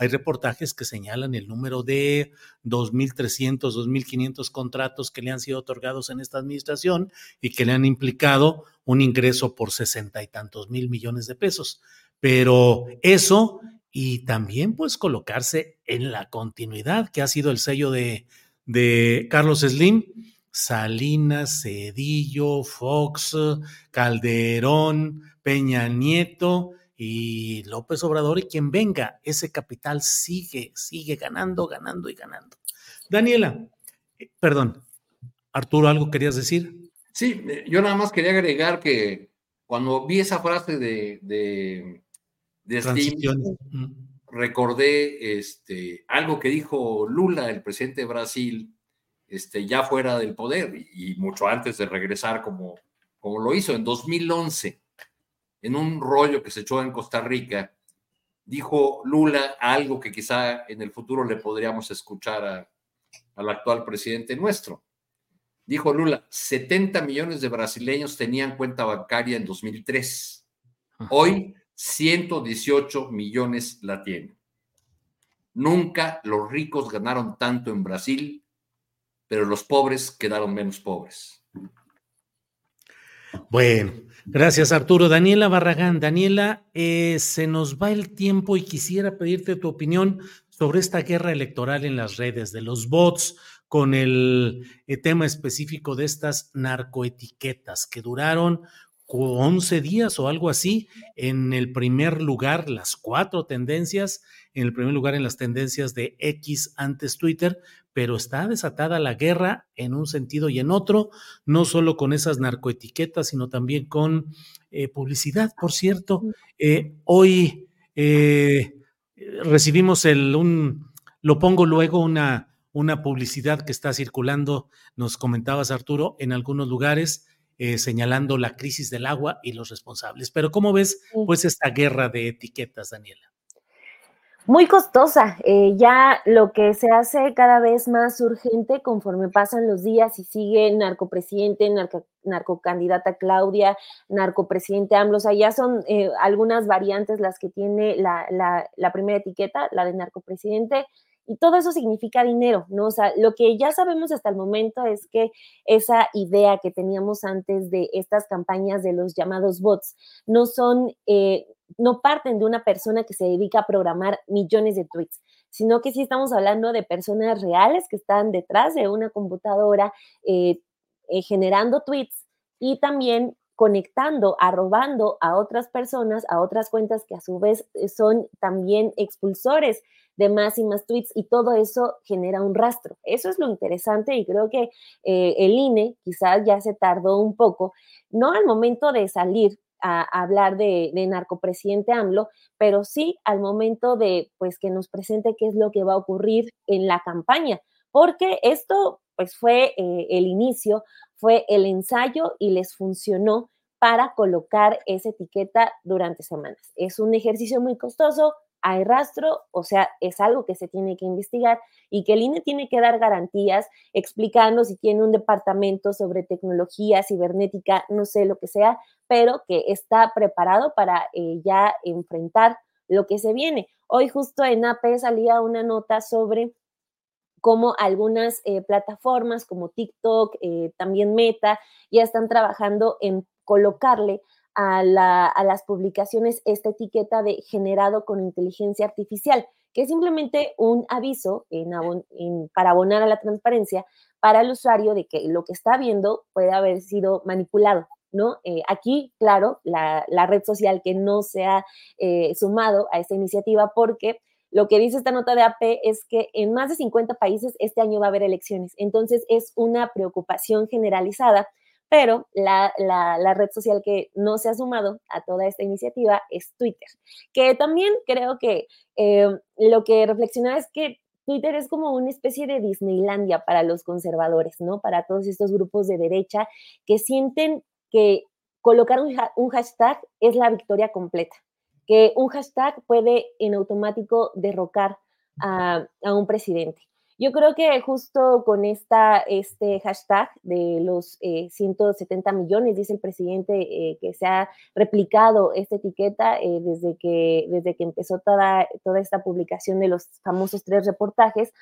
reportajes que señalan el número de 2.300, 2.500 contratos que le han sido otorgados en esta administración y que le han implicado un ingreso por 60,000 millones de pesos. Pero eso... Y también, pues, colocarse en la continuidad, que ha sido el sello de Carlos Slim, Salinas, Cedillo, Fox, Calderón, Peña Nieto, y López Obrador y quien venga, ese capital sigue ganando y ganando. Daniela, perdón, Arturo, ¿algo querías decir? Sí, yo nada más quería agregar que cuando vi esa frase de transición, recordé algo que dijo Lula, el presidente de Brasil, ya fuera del poder y mucho antes de regresar como lo hizo en 2011, en un rollo que se echó en Costa Rica, dijo Lula algo que quizá en el futuro le podríamos escuchar al actual presidente nuestro. Dijo Lula, 70 millones de brasileños tenían cuenta bancaria en 2003. Hoy, 118 millones la tienen. Nunca los ricos ganaron tanto en Brasil, pero los pobres quedaron menos pobres. Bueno, gracias Arturo. Daniela Barragán, Daniela, se nos va el tiempo y quisiera pedirte tu opinión sobre esta guerra electoral en las redes de los bots, con el tema específico de estas narcoetiquetas que duraron 11 días o algo así en el primer lugar, las 4 tendencias, en el primer lugar en las tendencias de X antes Twitter, pero está desatada la guerra en un sentido y en otro, no solo con esas narcoetiquetas, sino también con publicidad. Por cierto, hoy recibimos lo pongo luego una publicidad que está circulando, nos comentabas Arturo, en algunos lugares señalando la crisis del agua y los responsables. Pero ¿cómo ves pues esta guerra de etiquetas, Daniela? Muy costosa, ya lo que se hace cada vez más urgente conforme pasan los días y sigue narcopresidente, narcocandidata Claudia, narcopresidente AMLO, o sea, ya son algunas variantes las que tiene la primera etiqueta, la de narcopresidente. Y todo eso significa dinero, ¿no? O sea, lo que ya sabemos hasta el momento es que esa idea que teníamos antes de estas campañas de los llamados bots no parten de una persona que se dedica a programar millones de tweets, sino que sí estamos hablando de personas reales que están detrás de una computadora generando tweets y también conectando, arrobando a otras personas, a otras cuentas que a su vez son también expulsores de más y más tweets, y todo eso genera un rastro. Eso es lo interesante y creo que el INE quizás ya se tardó un poco, no al momento de salir a hablar de narcopresidente AMLO, pero sí al momento de pues que nos presente qué es lo que va a ocurrir en la campaña, porque esto pues fue el inicio, fue el ensayo y les funcionó para colocar esa etiqueta durante semanas. Es un ejercicio muy costoso, hay rastro, o sea, es algo que se tiene que investigar y que el INE tiene que dar garantías explicando si tiene un departamento sobre tecnología cibernética, no sé lo que sea, pero que está preparado para ya enfrentar lo que se viene. Hoy justo en AP salía una nota sobre cómo algunas plataformas como TikTok, también Meta, ya están trabajando en colocarle a las publicaciones esta etiqueta de generado con inteligencia artificial, que es simplemente un aviso para abonar a la transparencia para el usuario de que lo que está viendo puede haber sido manipulado, ¿no? Aquí, claro, la red social que no se ha sumado a esta iniciativa porque lo que dice esta nota de AP es que en más de 50 países este año va a haber elecciones. Entonces, es una preocupación generalizada, pero la red social que no se ha sumado a toda esta iniciativa es Twitter, que también creo que lo que reflexionaba es que Twitter es como una especie de Disneylandia para los conservadores, ¿no? Para todos estos grupos de derecha que sienten que colocar un hashtag es la victoria completa, que un hashtag puede en automático derrocar a un presidente. Yo creo que justo con este hashtag de los 170 millones, dice el presidente, que se ha replicado esta etiqueta desde que empezó toda esta publicación de los famosos 3 reportajes,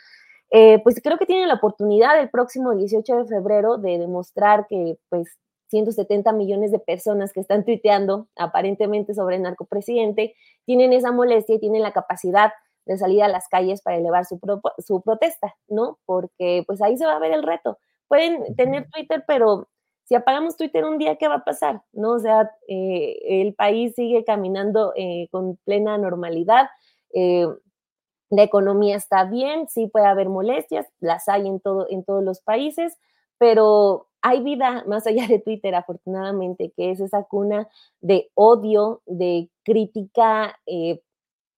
pues creo que tiene la oportunidad el próximo 18 de febrero de demostrar que pues 170 millones de personas que están tuiteando aparentemente sobre el narcopresidente tienen esa molestia y tienen la capacidad de salir a las calles para elevar su protesta, ¿no? Porque pues ahí se va a ver el reto. Pueden tener Twitter, pero Si apagamos Twitter un día, ¿qué va a pasar? ¿No? O sea, el país sigue caminando con plena normalidad, la economía está bien, sí puede haber molestias, las hay en todos los países, pero hay vida más allá de Twitter, afortunadamente, que es esa cuna de odio, de crítica,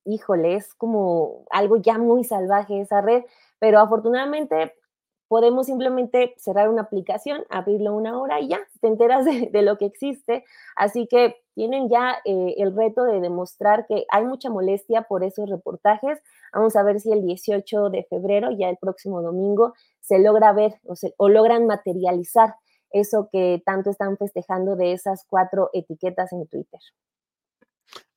híjole, es como algo ya muy salvaje esa red, pero afortunadamente podemos simplemente cerrar una aplicación, abrirlo una hora y ya, te enteras de lo que existe. Así que tienen ya el reto de demostrar que hay mucha molestia por esos reportajes. Vamos a ver si el 18 de febrero, ya el próximo domingo, se logra ver o logran materializar eso que tanto están festejando de esas 4 etiquetas en Twitter.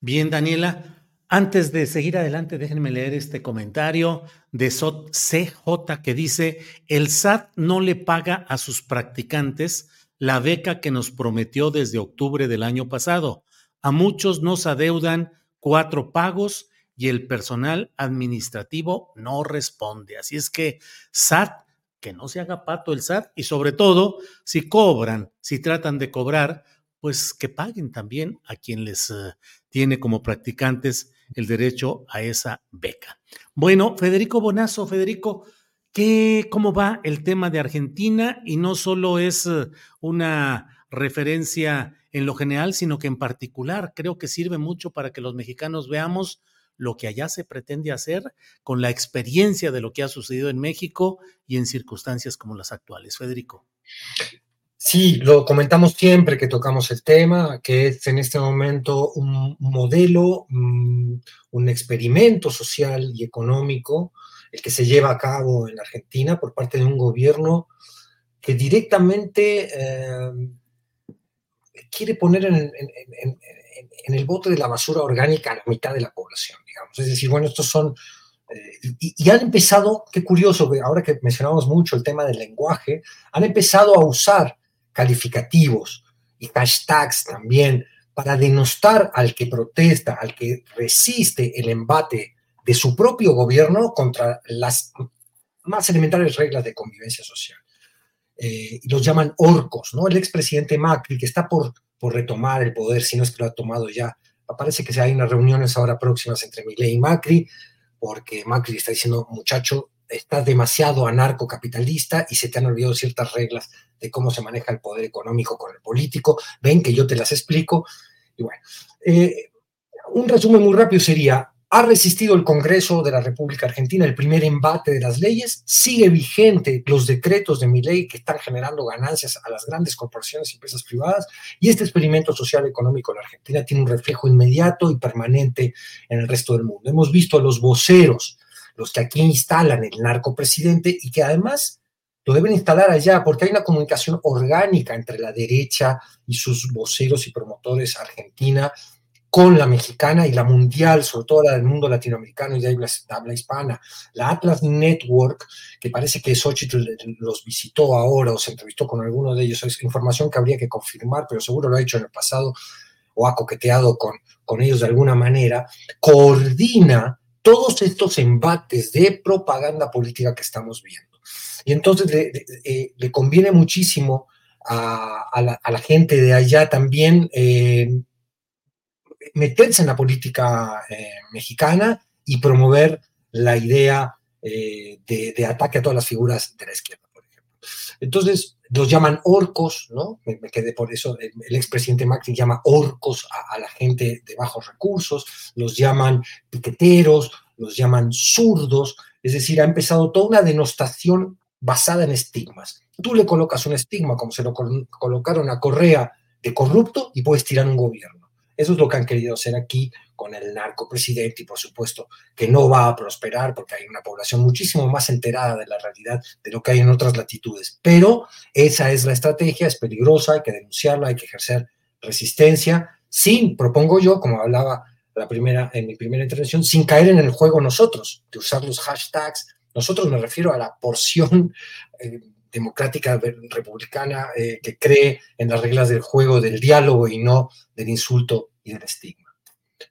Bien, Daniela. Antes de seguir adelante, déjenme leer este comentario de CJ que dice: el SAT no le paga a sus practicantes la beca que nos prometió desde octubre del año pasado. A muchos nos adeudan 4 pagos y el personal administrativo no responde. Así es que SAT, que no se haga pato el SAT, y sobre todo, si cobran, si tratan de cobrar, pues que paguen también a quien les tiene como practicantes el derecho a esa beca. Bueno, Federico Bonazo, Federico, ¿cómo va el tema de Argentina? Y no solo es una referencia en lo general, sino que en particular creo que sirve mucho para que los mexicanos veamos lo que allá se pretende hacer con la experiencia de lo que ha sucedido en México y en circunstancias como las actuales. Federico. Sí, lo comentamos siempre que tocamos el tema, que es en este momento un modelo, un experimento social y económico, el que se lleva a cabo en la Argentina por parte de un gobierno que directamente quiere poner en el bote de la basura orgánica a la mitad de la población, digamos. Es decir, bueno, estos son... Y han empezado, qué curioso, ahora que mencionamos mucho el tema del lenguaje, han empezado a usar calificativos y hashtags también para denostar al que protesta, al que resiste el embate de su propio gobierno contra las más elementales reglas de convivencia social. Los llaman orcos, ¿no? El expresidente Macri, que está por retomar el poder, si no es que lo ha tomado ya, parece que hay unas reuniones ahora próximas entre Milei y Macri, porque Macri está diciendo, muchacho, estás demasiado anarcocapitalista y se te han olvidado ciertas reglas de cómo se maneja el poder económico con el político, ven que yo te las explico. Y bueno, un resumen muy rápido sería, ha resistido el Congreso de la República Argentina el primer embate de las leyes, sigue vigente los decretos de Milei que están generando ganancias a las grandes corporaciones y empresas privadas, y este experimento social económico en la Argentina tiene un reflejo inmediato y permanente en el resto del mundo. Hemos visto a los voceros, los que aquí instalan el narcopresidente y que además lo deben instalar allá, porque hay una comunicación orgánica entre la derecha y sus voceros y promotores argentina con la mexicana y la mundial, sobre todo la del mundo latinoamericano y de habla hispana. La Atlas Network, que parece que Xóchitl los visitó ahora o se entrevistó con alguno de ellos, es información que habría que confirmar, pero seguro lo ha hecho en el pasado o ha coqueteado con ellos de alguna manera, coordina todos estos embates de propaganda política que estamos viendo. Y entonces le conviene muchísimo a la gente de allá también meterse en la política mexicana y promover la idea de ataque a todas las figuras de la izquierda, por ejemplo. Entonces, los llaman orcos, ¿no? Me quedé por eso, el expresidente Macri llama orcos a la gente de bajos recursos, los llaman piqueteros, los llaman zurdos, es decir, ha empezado toda una denostación basada en estigmas. Tú le colocas un estigma, como se lo colocaron a Correa, de corrupto, y puedes tirar un gobierno. Eso es lo que han querido hacer aquí con el narcopresidente, y por supuesto que no va a prosperar porque hay una población muchísimo más enterada de la realidad de lo que hay en otras latitudes. Pero esa es la estrategia, es peligrosa, hay que denunciarla, hay que ejercer resistencia, sin, propongo yo, como hablaba en mi primera intervención, sin caer en el juego nosotros, de usar los hashtags. Nosotros me refiero a la porción democrática republicana que cree en las reglas del juego, del diálogo y no del insulto y del estigma.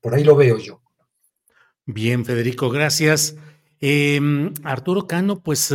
Por ahí lo veo yo. Bien, Federico, gracias. Arturo Cano, pues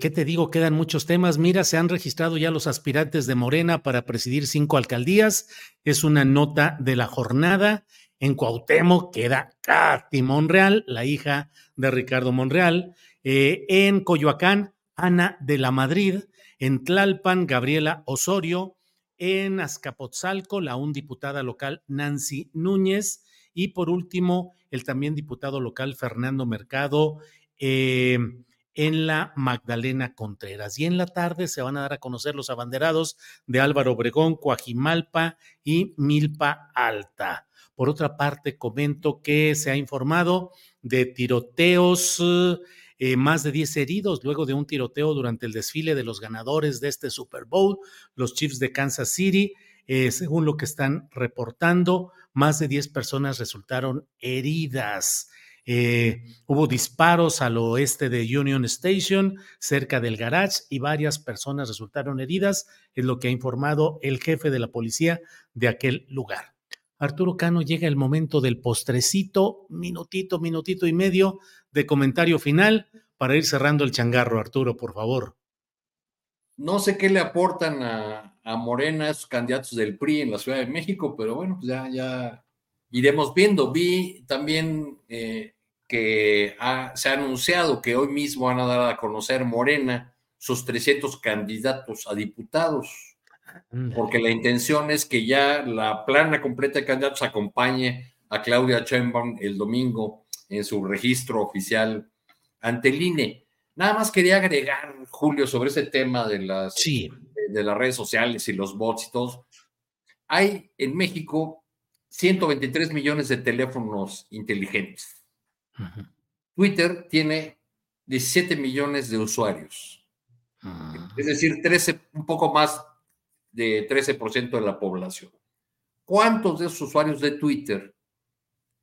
¿Qué te digo? Quedan muchos temas. Mira, se han registrado ya los aspirantes de Morena para presidir 5 alcaldías. Es una nota de La Jornada. En Cuauhtémoc queda Katy Monreal, la hija de Ricardo Monreal. En Coyoacán, Ana de la Madrid. En Tlalpan, Gabriela Osorio. En Azcapotzalco, la undiputada local Nancy Núñez. Y por último, el también diputado local Fernando Mercado en la Magdalena Contreras. Y en la tarde se van a dar a conocer los abanderados de Álvaro Obregón, Coajimalpa y Milpa Alta. Por otra parte, comento que se ha informado de tiroteos, más de 10 heridos luego de un tiroteo durante el desfile de los ganadores de este Super Bowl, los Chiefs de Kansas City. Según lo que están reportando, más de 10 personas resultaron heridas. Hubo disparos al oeste de Union Station, cerca del garage, y varias personas resultaron heridas, es lo que ha informado el jefe de la policía de aquel lugar. Arturo Cano, llega el momento del postrecito, minutito y medio de comentario final para ir cerrando el changarro. Arturo, por favor. No sé qué le aportan a Morena esos candidatos del PRI en la Ciudad de México, pero bueno, pues ya iremos viendo. Vi también que se ha anunciado que hoy mismo van a dar a conocer Morena sus 300 candidatos a diputados, porque la intención es que ya la plana completa de candidatos acompañe a Claudia Sheinbaum el domingo en su registro oficial ante el INE. Nada más quería agregar, Julio, sobre ese tema de las redes sociales y los bots y todo. Hay en México 123 millones de teléfonos inteligentes. Uh-huh. Twitter tiene 17 millones de usuarios. Uh-huh. Es decir, un poco más de 13% de la población. ¿Cuántos de esos usuarios de Twitter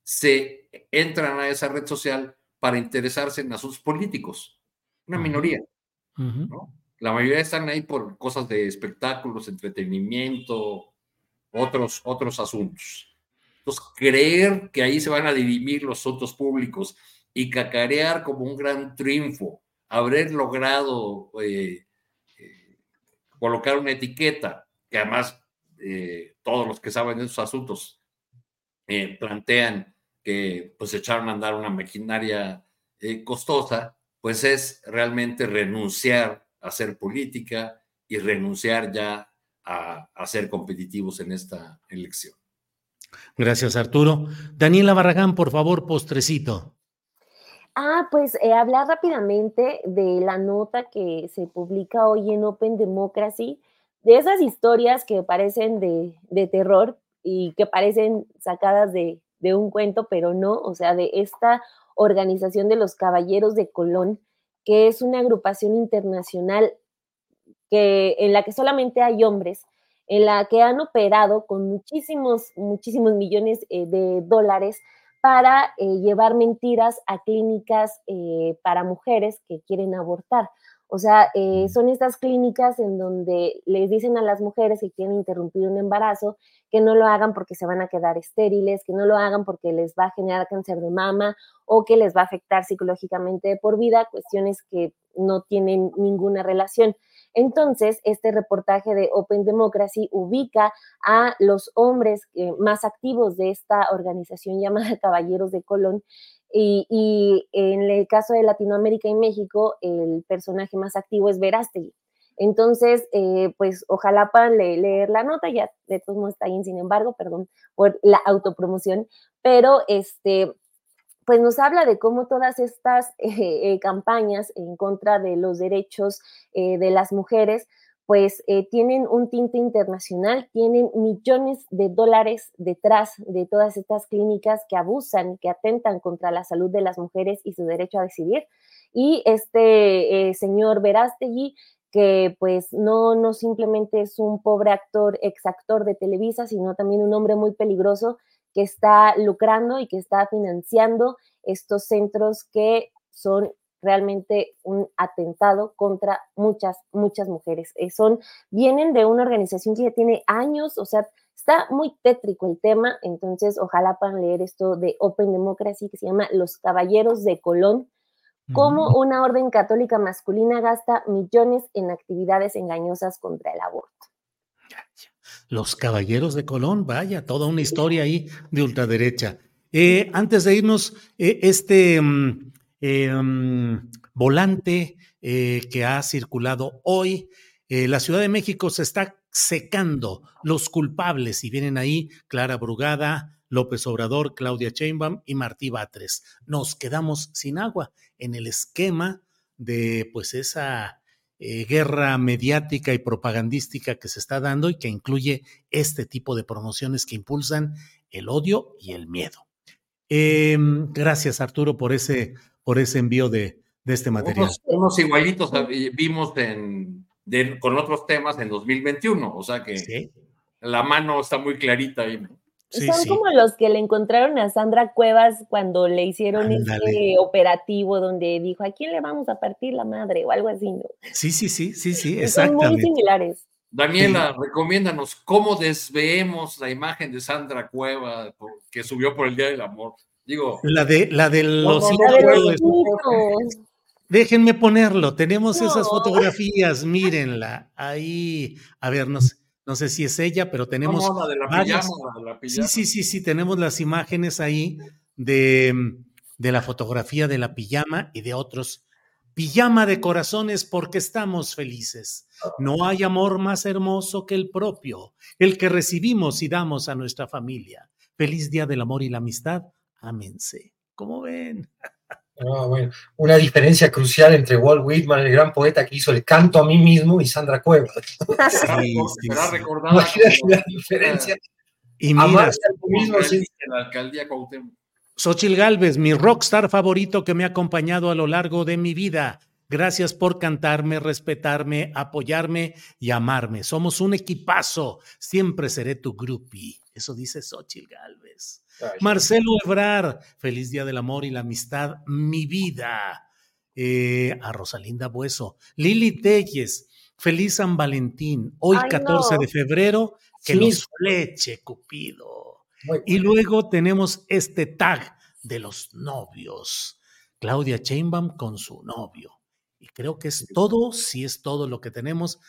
se entran a esa red social para interesarse en asuntos políticos? Una minoría, uh-huh, ¿no? La mayoría están ahí por cosas de espectáculos, entretenimiento, otros asuntos. Entonces, creer que ahí se van a dirimir los asuntos públicos y cacarear como un gran triunfo haber logrado colocar una etiqueta, que además todos los que saben de esos asuntos plantean que pues echaron a andar una maquinaria costosa, pues es realmente renunciar a hacer política y renunciar ya a ser competitivos en esta elección. Gracias, Arturo. Daniela Barragán, por favor, postrecito. Hablar rápidamente de la nota que se publica hoy en Open Democracy, de esas historias que parecen de terror y que parecen sacadas de un cuento, pero no, o sea, de esta Organización de los Caballeros de Colón, que es una agrupación internacional en la que solamente hay hombres, en la que han operado con muchísimos millones de dólares para llevar mentiras a clínicas para mujeres que quieren abortar. O sea, son estas clínicas en donde les dicen a las mujeres que quieren interrumpir un embarazo que no lo hagan porque se van a quedar estériles, que no lo hagan porque les va a generar cáncer de mama o que les va a afectar psicológicamente por vida, cuestiones que no tienen ninguna relación. Entonces, este reportaje de Open Democracy ubica a los hombres más activos de esta organización llamada Caballeros de Colón, y en el caso de Latinoamérica y México, el personaje más activo es Verástegui. Entonces, pues ojalá para leer la nota, ya de todos modos está ahí, sin embargo, perdón por la autopromoción, pero pues nos habla de cómo todas estas campañas en contra de los derechos de las mujeres, pues tienen un tinte internacional, tienen millones de dólares detrás de todas estas clínicas que abusan, que atentan contra la salud de las mujeres y su derecho a decidir. Y este señor Verástegui, que pues no simplemente es un pobre exactor de Televisa, sino también un hombre muy peligroso que está lucrando y que está financiando estos centros que son realmente un atentado contra muchas mujeres. Vienen de una organización que ya tiene años, o sea, está muy tétrico el tema. Entonces, ojalá puedan leer esto de Open Democracy, que se llama Los Caballeros de Colón, cómo una orden católica masculina gasta millones en actividades engañosas contra el aborto. Los caballeros de Colón, vaya, toda una historia ahí de ultraderecha. Antes de irnos, volante que ha circulado hoy, la Ciudad de México se está secando, los culpables, y vienen ahí Clara Brugada, López Obrador, Claudia Sheinbaum y Martí Batres. Nos quedamos sin agua en el esquema de pues esa guerra mediática y propagandística que se está dando y que incluye este tipo de promociones que impulsan el odio y el miedo. Gracias, Arturo, por ese envío de este material. Unos igualitos vimos con otros temas en 2021, o sea que sí, la mano está muy clarita ahí. Sí, son como los que le encontraron a Sandra Cuevas cuando le hicieron este operativo donde dijo, ¿a quién le vamos a partir la madre? O algo así, ¿no? Sí, exactamente. Son muy similares. Daniela, recomiéndanos cómo desveemos la imagen de Sandra Cuevas que subió por el Día del Amor. Digo, la de los hijos. Déjenme ponerlo, tenemos esas fotografías, mírenla, ahí, a ver, no sé si es ella, pero tenemos... No, la de la pijama. Sí, tenemos las imágenes ahí de la fotografía de la pijama y de otros. Pijama de corazones porque estamos felices. No hay amor más hermoso que el propio, el que recibimos y damos a nuestra familia. Feliz Día del Amor y la Amistad. Ámense. ¿Cómo ven? Bueno. Una diferencia crucial entre Walt Whitman, el gran poeta que hizo el canto a mí mismo, y Sandra Cuevas. Sí. Imagínate la diferencia. Y mira, la alcaldía Cuauhtémoc. Xóchitl Gálvez, mi rockstar favorito que me ha acompañado a lo largo de mi vida. Gracias por cantarme, respetarme, apoyarme y amarme. Somos un equipazo. Siempre seré tu groupie. Eso dice Xóchitl Gálvez. Marcelo Ebrard, feliz Día del Amor y la Amistad, mi vida. A Rosalinda Bueso. Lili Telles, feliz San Valentín, hoy 14 de febrero, que nos fleche Cupido. Y luego tenemos este tag de los novios. Claudia Sheinbaum con su novio. Y creo que es todo, sí es todo lo que tenemos.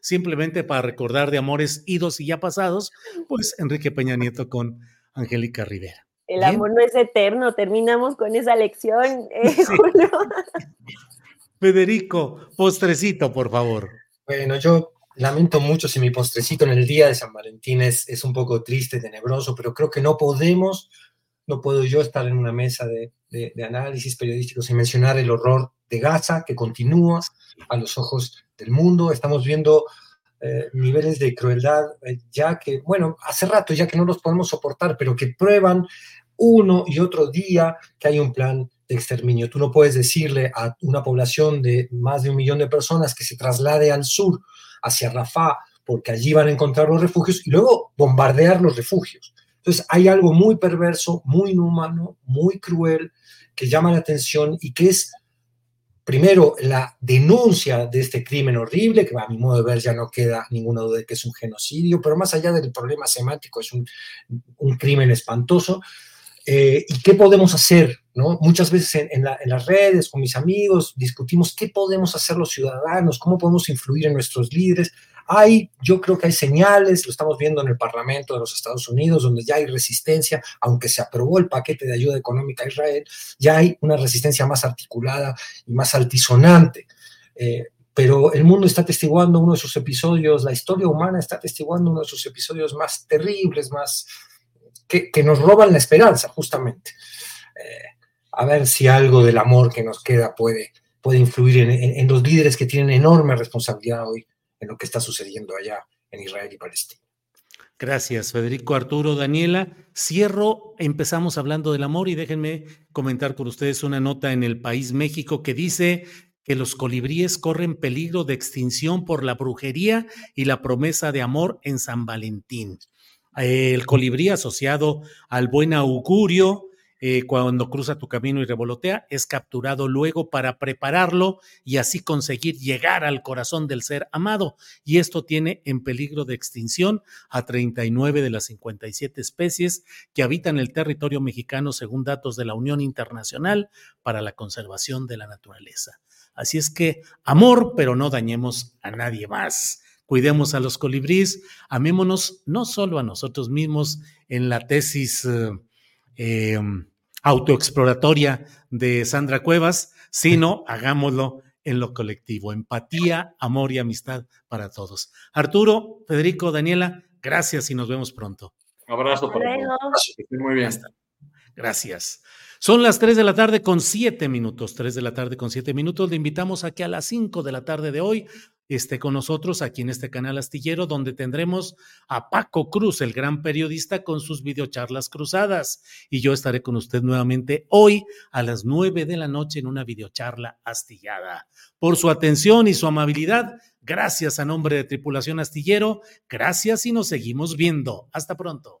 Simplemente para recordar de amores idos y ya pasados, pues Enrique Peña Nieto con Angélica Rivera. El amor no es eterno, terminamos con esa lección, Julio. Federico, postrecito, por favor. Bueno, yo lamento mucho si mi postrecito en el día de San Valentín es un poco triste, tenebroso, pero creo que no puedo yo estar en una mesa de análisis periodístico sin mencionar el horror de Gaza, que continúa a los ojos del mundo. Estamos viendo niveles de crueldad ya que, hace rato ya que no los podemos soportar, pero que prueban uno y otro día que hay un plan de exterminio. Tú no puedes decirle a una población de más de 1 millón de personas que se traslade al sur, hacia Rafah, porque allí van a encontrar los refugios y luego bombardear los refugios. Entonces hay algo muy perverso, muy inhumano, muy cruel, que llama la atención y que es primero, la denuncia de este crimen horrible, que a mi modo de ver ya no queda ninguna duda de que es un genocidio, pero más allá del problema semántico, es un crimen espantoso. ¿Y qué podemos hacer? ¿No? Muchas veces en las redes, con mis amigos, discutimos qué podemos hacer los ciudadanos, cómo podemos influir en nuestros líderes. Yo creo que hay señales, lo estamos viendo en el Parlamento de los Estados Unidos, donde ya hay resistencia, aunque se aprobó el paquete de ayuda económica a Israel, ya hay una resistencia más articulada y más altisonante. Pero el mundo está testiguando uno de sus episodios, la historia humana está testiguando uno de sus episodios más terribles, más que nos roban la esperanza, justamente. A ver si algo del amor que nos queda puede influir en los líderes que tienen enorme responsabilidad hoy en lo que está sucediendo allá en Israel y Palestina. Gracias, Federico, Arturo, Daniela. Cierro, empezamos hablando del amor y déjenme comentar con ustedes una nota en El País México que dice que los colibríes corren peligro de extinción por la brujería y la promesa de amor en San Valentín. El colibrí asociado al buen augurio, cuando cruza tu camino y revolotea, es capturado luego para prepararlo y así conseguir llegar al corazón del ser amado. Y esto tiene en peligro de extinción a 39 de las 57 especies que habitan el territorio mexicano, según datos de la Unión Internacional para la Conservación de la Naturaleza. Así es que amor, pero no dañemos a nadie más. Cuidemos a los colibríes, amémonos no solo a nosotros mismos en la tesis autoexploratoria de Sandra Cuevas, sino hagámoslo en lo colectivo. Empatía, amor y amistad para todos. Arturo, Federico, Daniela, gracias y nos vemos pronto. Abrazo para todos. Muy bien. Gracias. Son las 3:07 PM. 3:07 PM. Le invitamos a que a las 5:00 p.m. de hoy esté con nosotros aquí en este canal Astillero, donde tendremos a Paco Cruz, el gran periodista, con sus videocharlas cruzadas. Y yo estaré con usted nuevamente hoy a las 9:00 p.m. en una videocharla astillada. Por su atención y su amabilidad, gracias a nombre de Tripulación Astillero, gracias y nos seguimos viendo. Hasta pronto.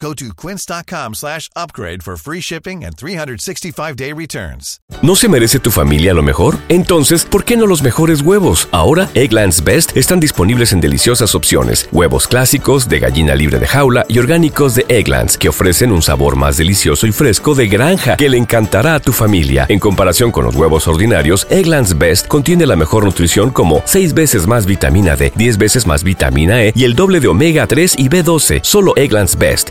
Go to quince.com/upgrade for free shipping and 365-day returns. ¿No se merece tu familia lo mejor? Entonces, ¿por qué no los mejores huevos? Ahora, Eggland's Best están disponibles en deliciosas opciones. Huevos clásicos, de gallina libre de jaula y orgánicos de Eggland's, que ofrecen un sabor más delicioso y fresco de granja que le encantará a tu familia. En comparación con los huevos ordinarios, Eggland's Best contiene la mejor nutrición, como 6 veces más vitamina D, 10 veces más vitamina E y el doble de omega 3 y B12. Solo Eggland's Best.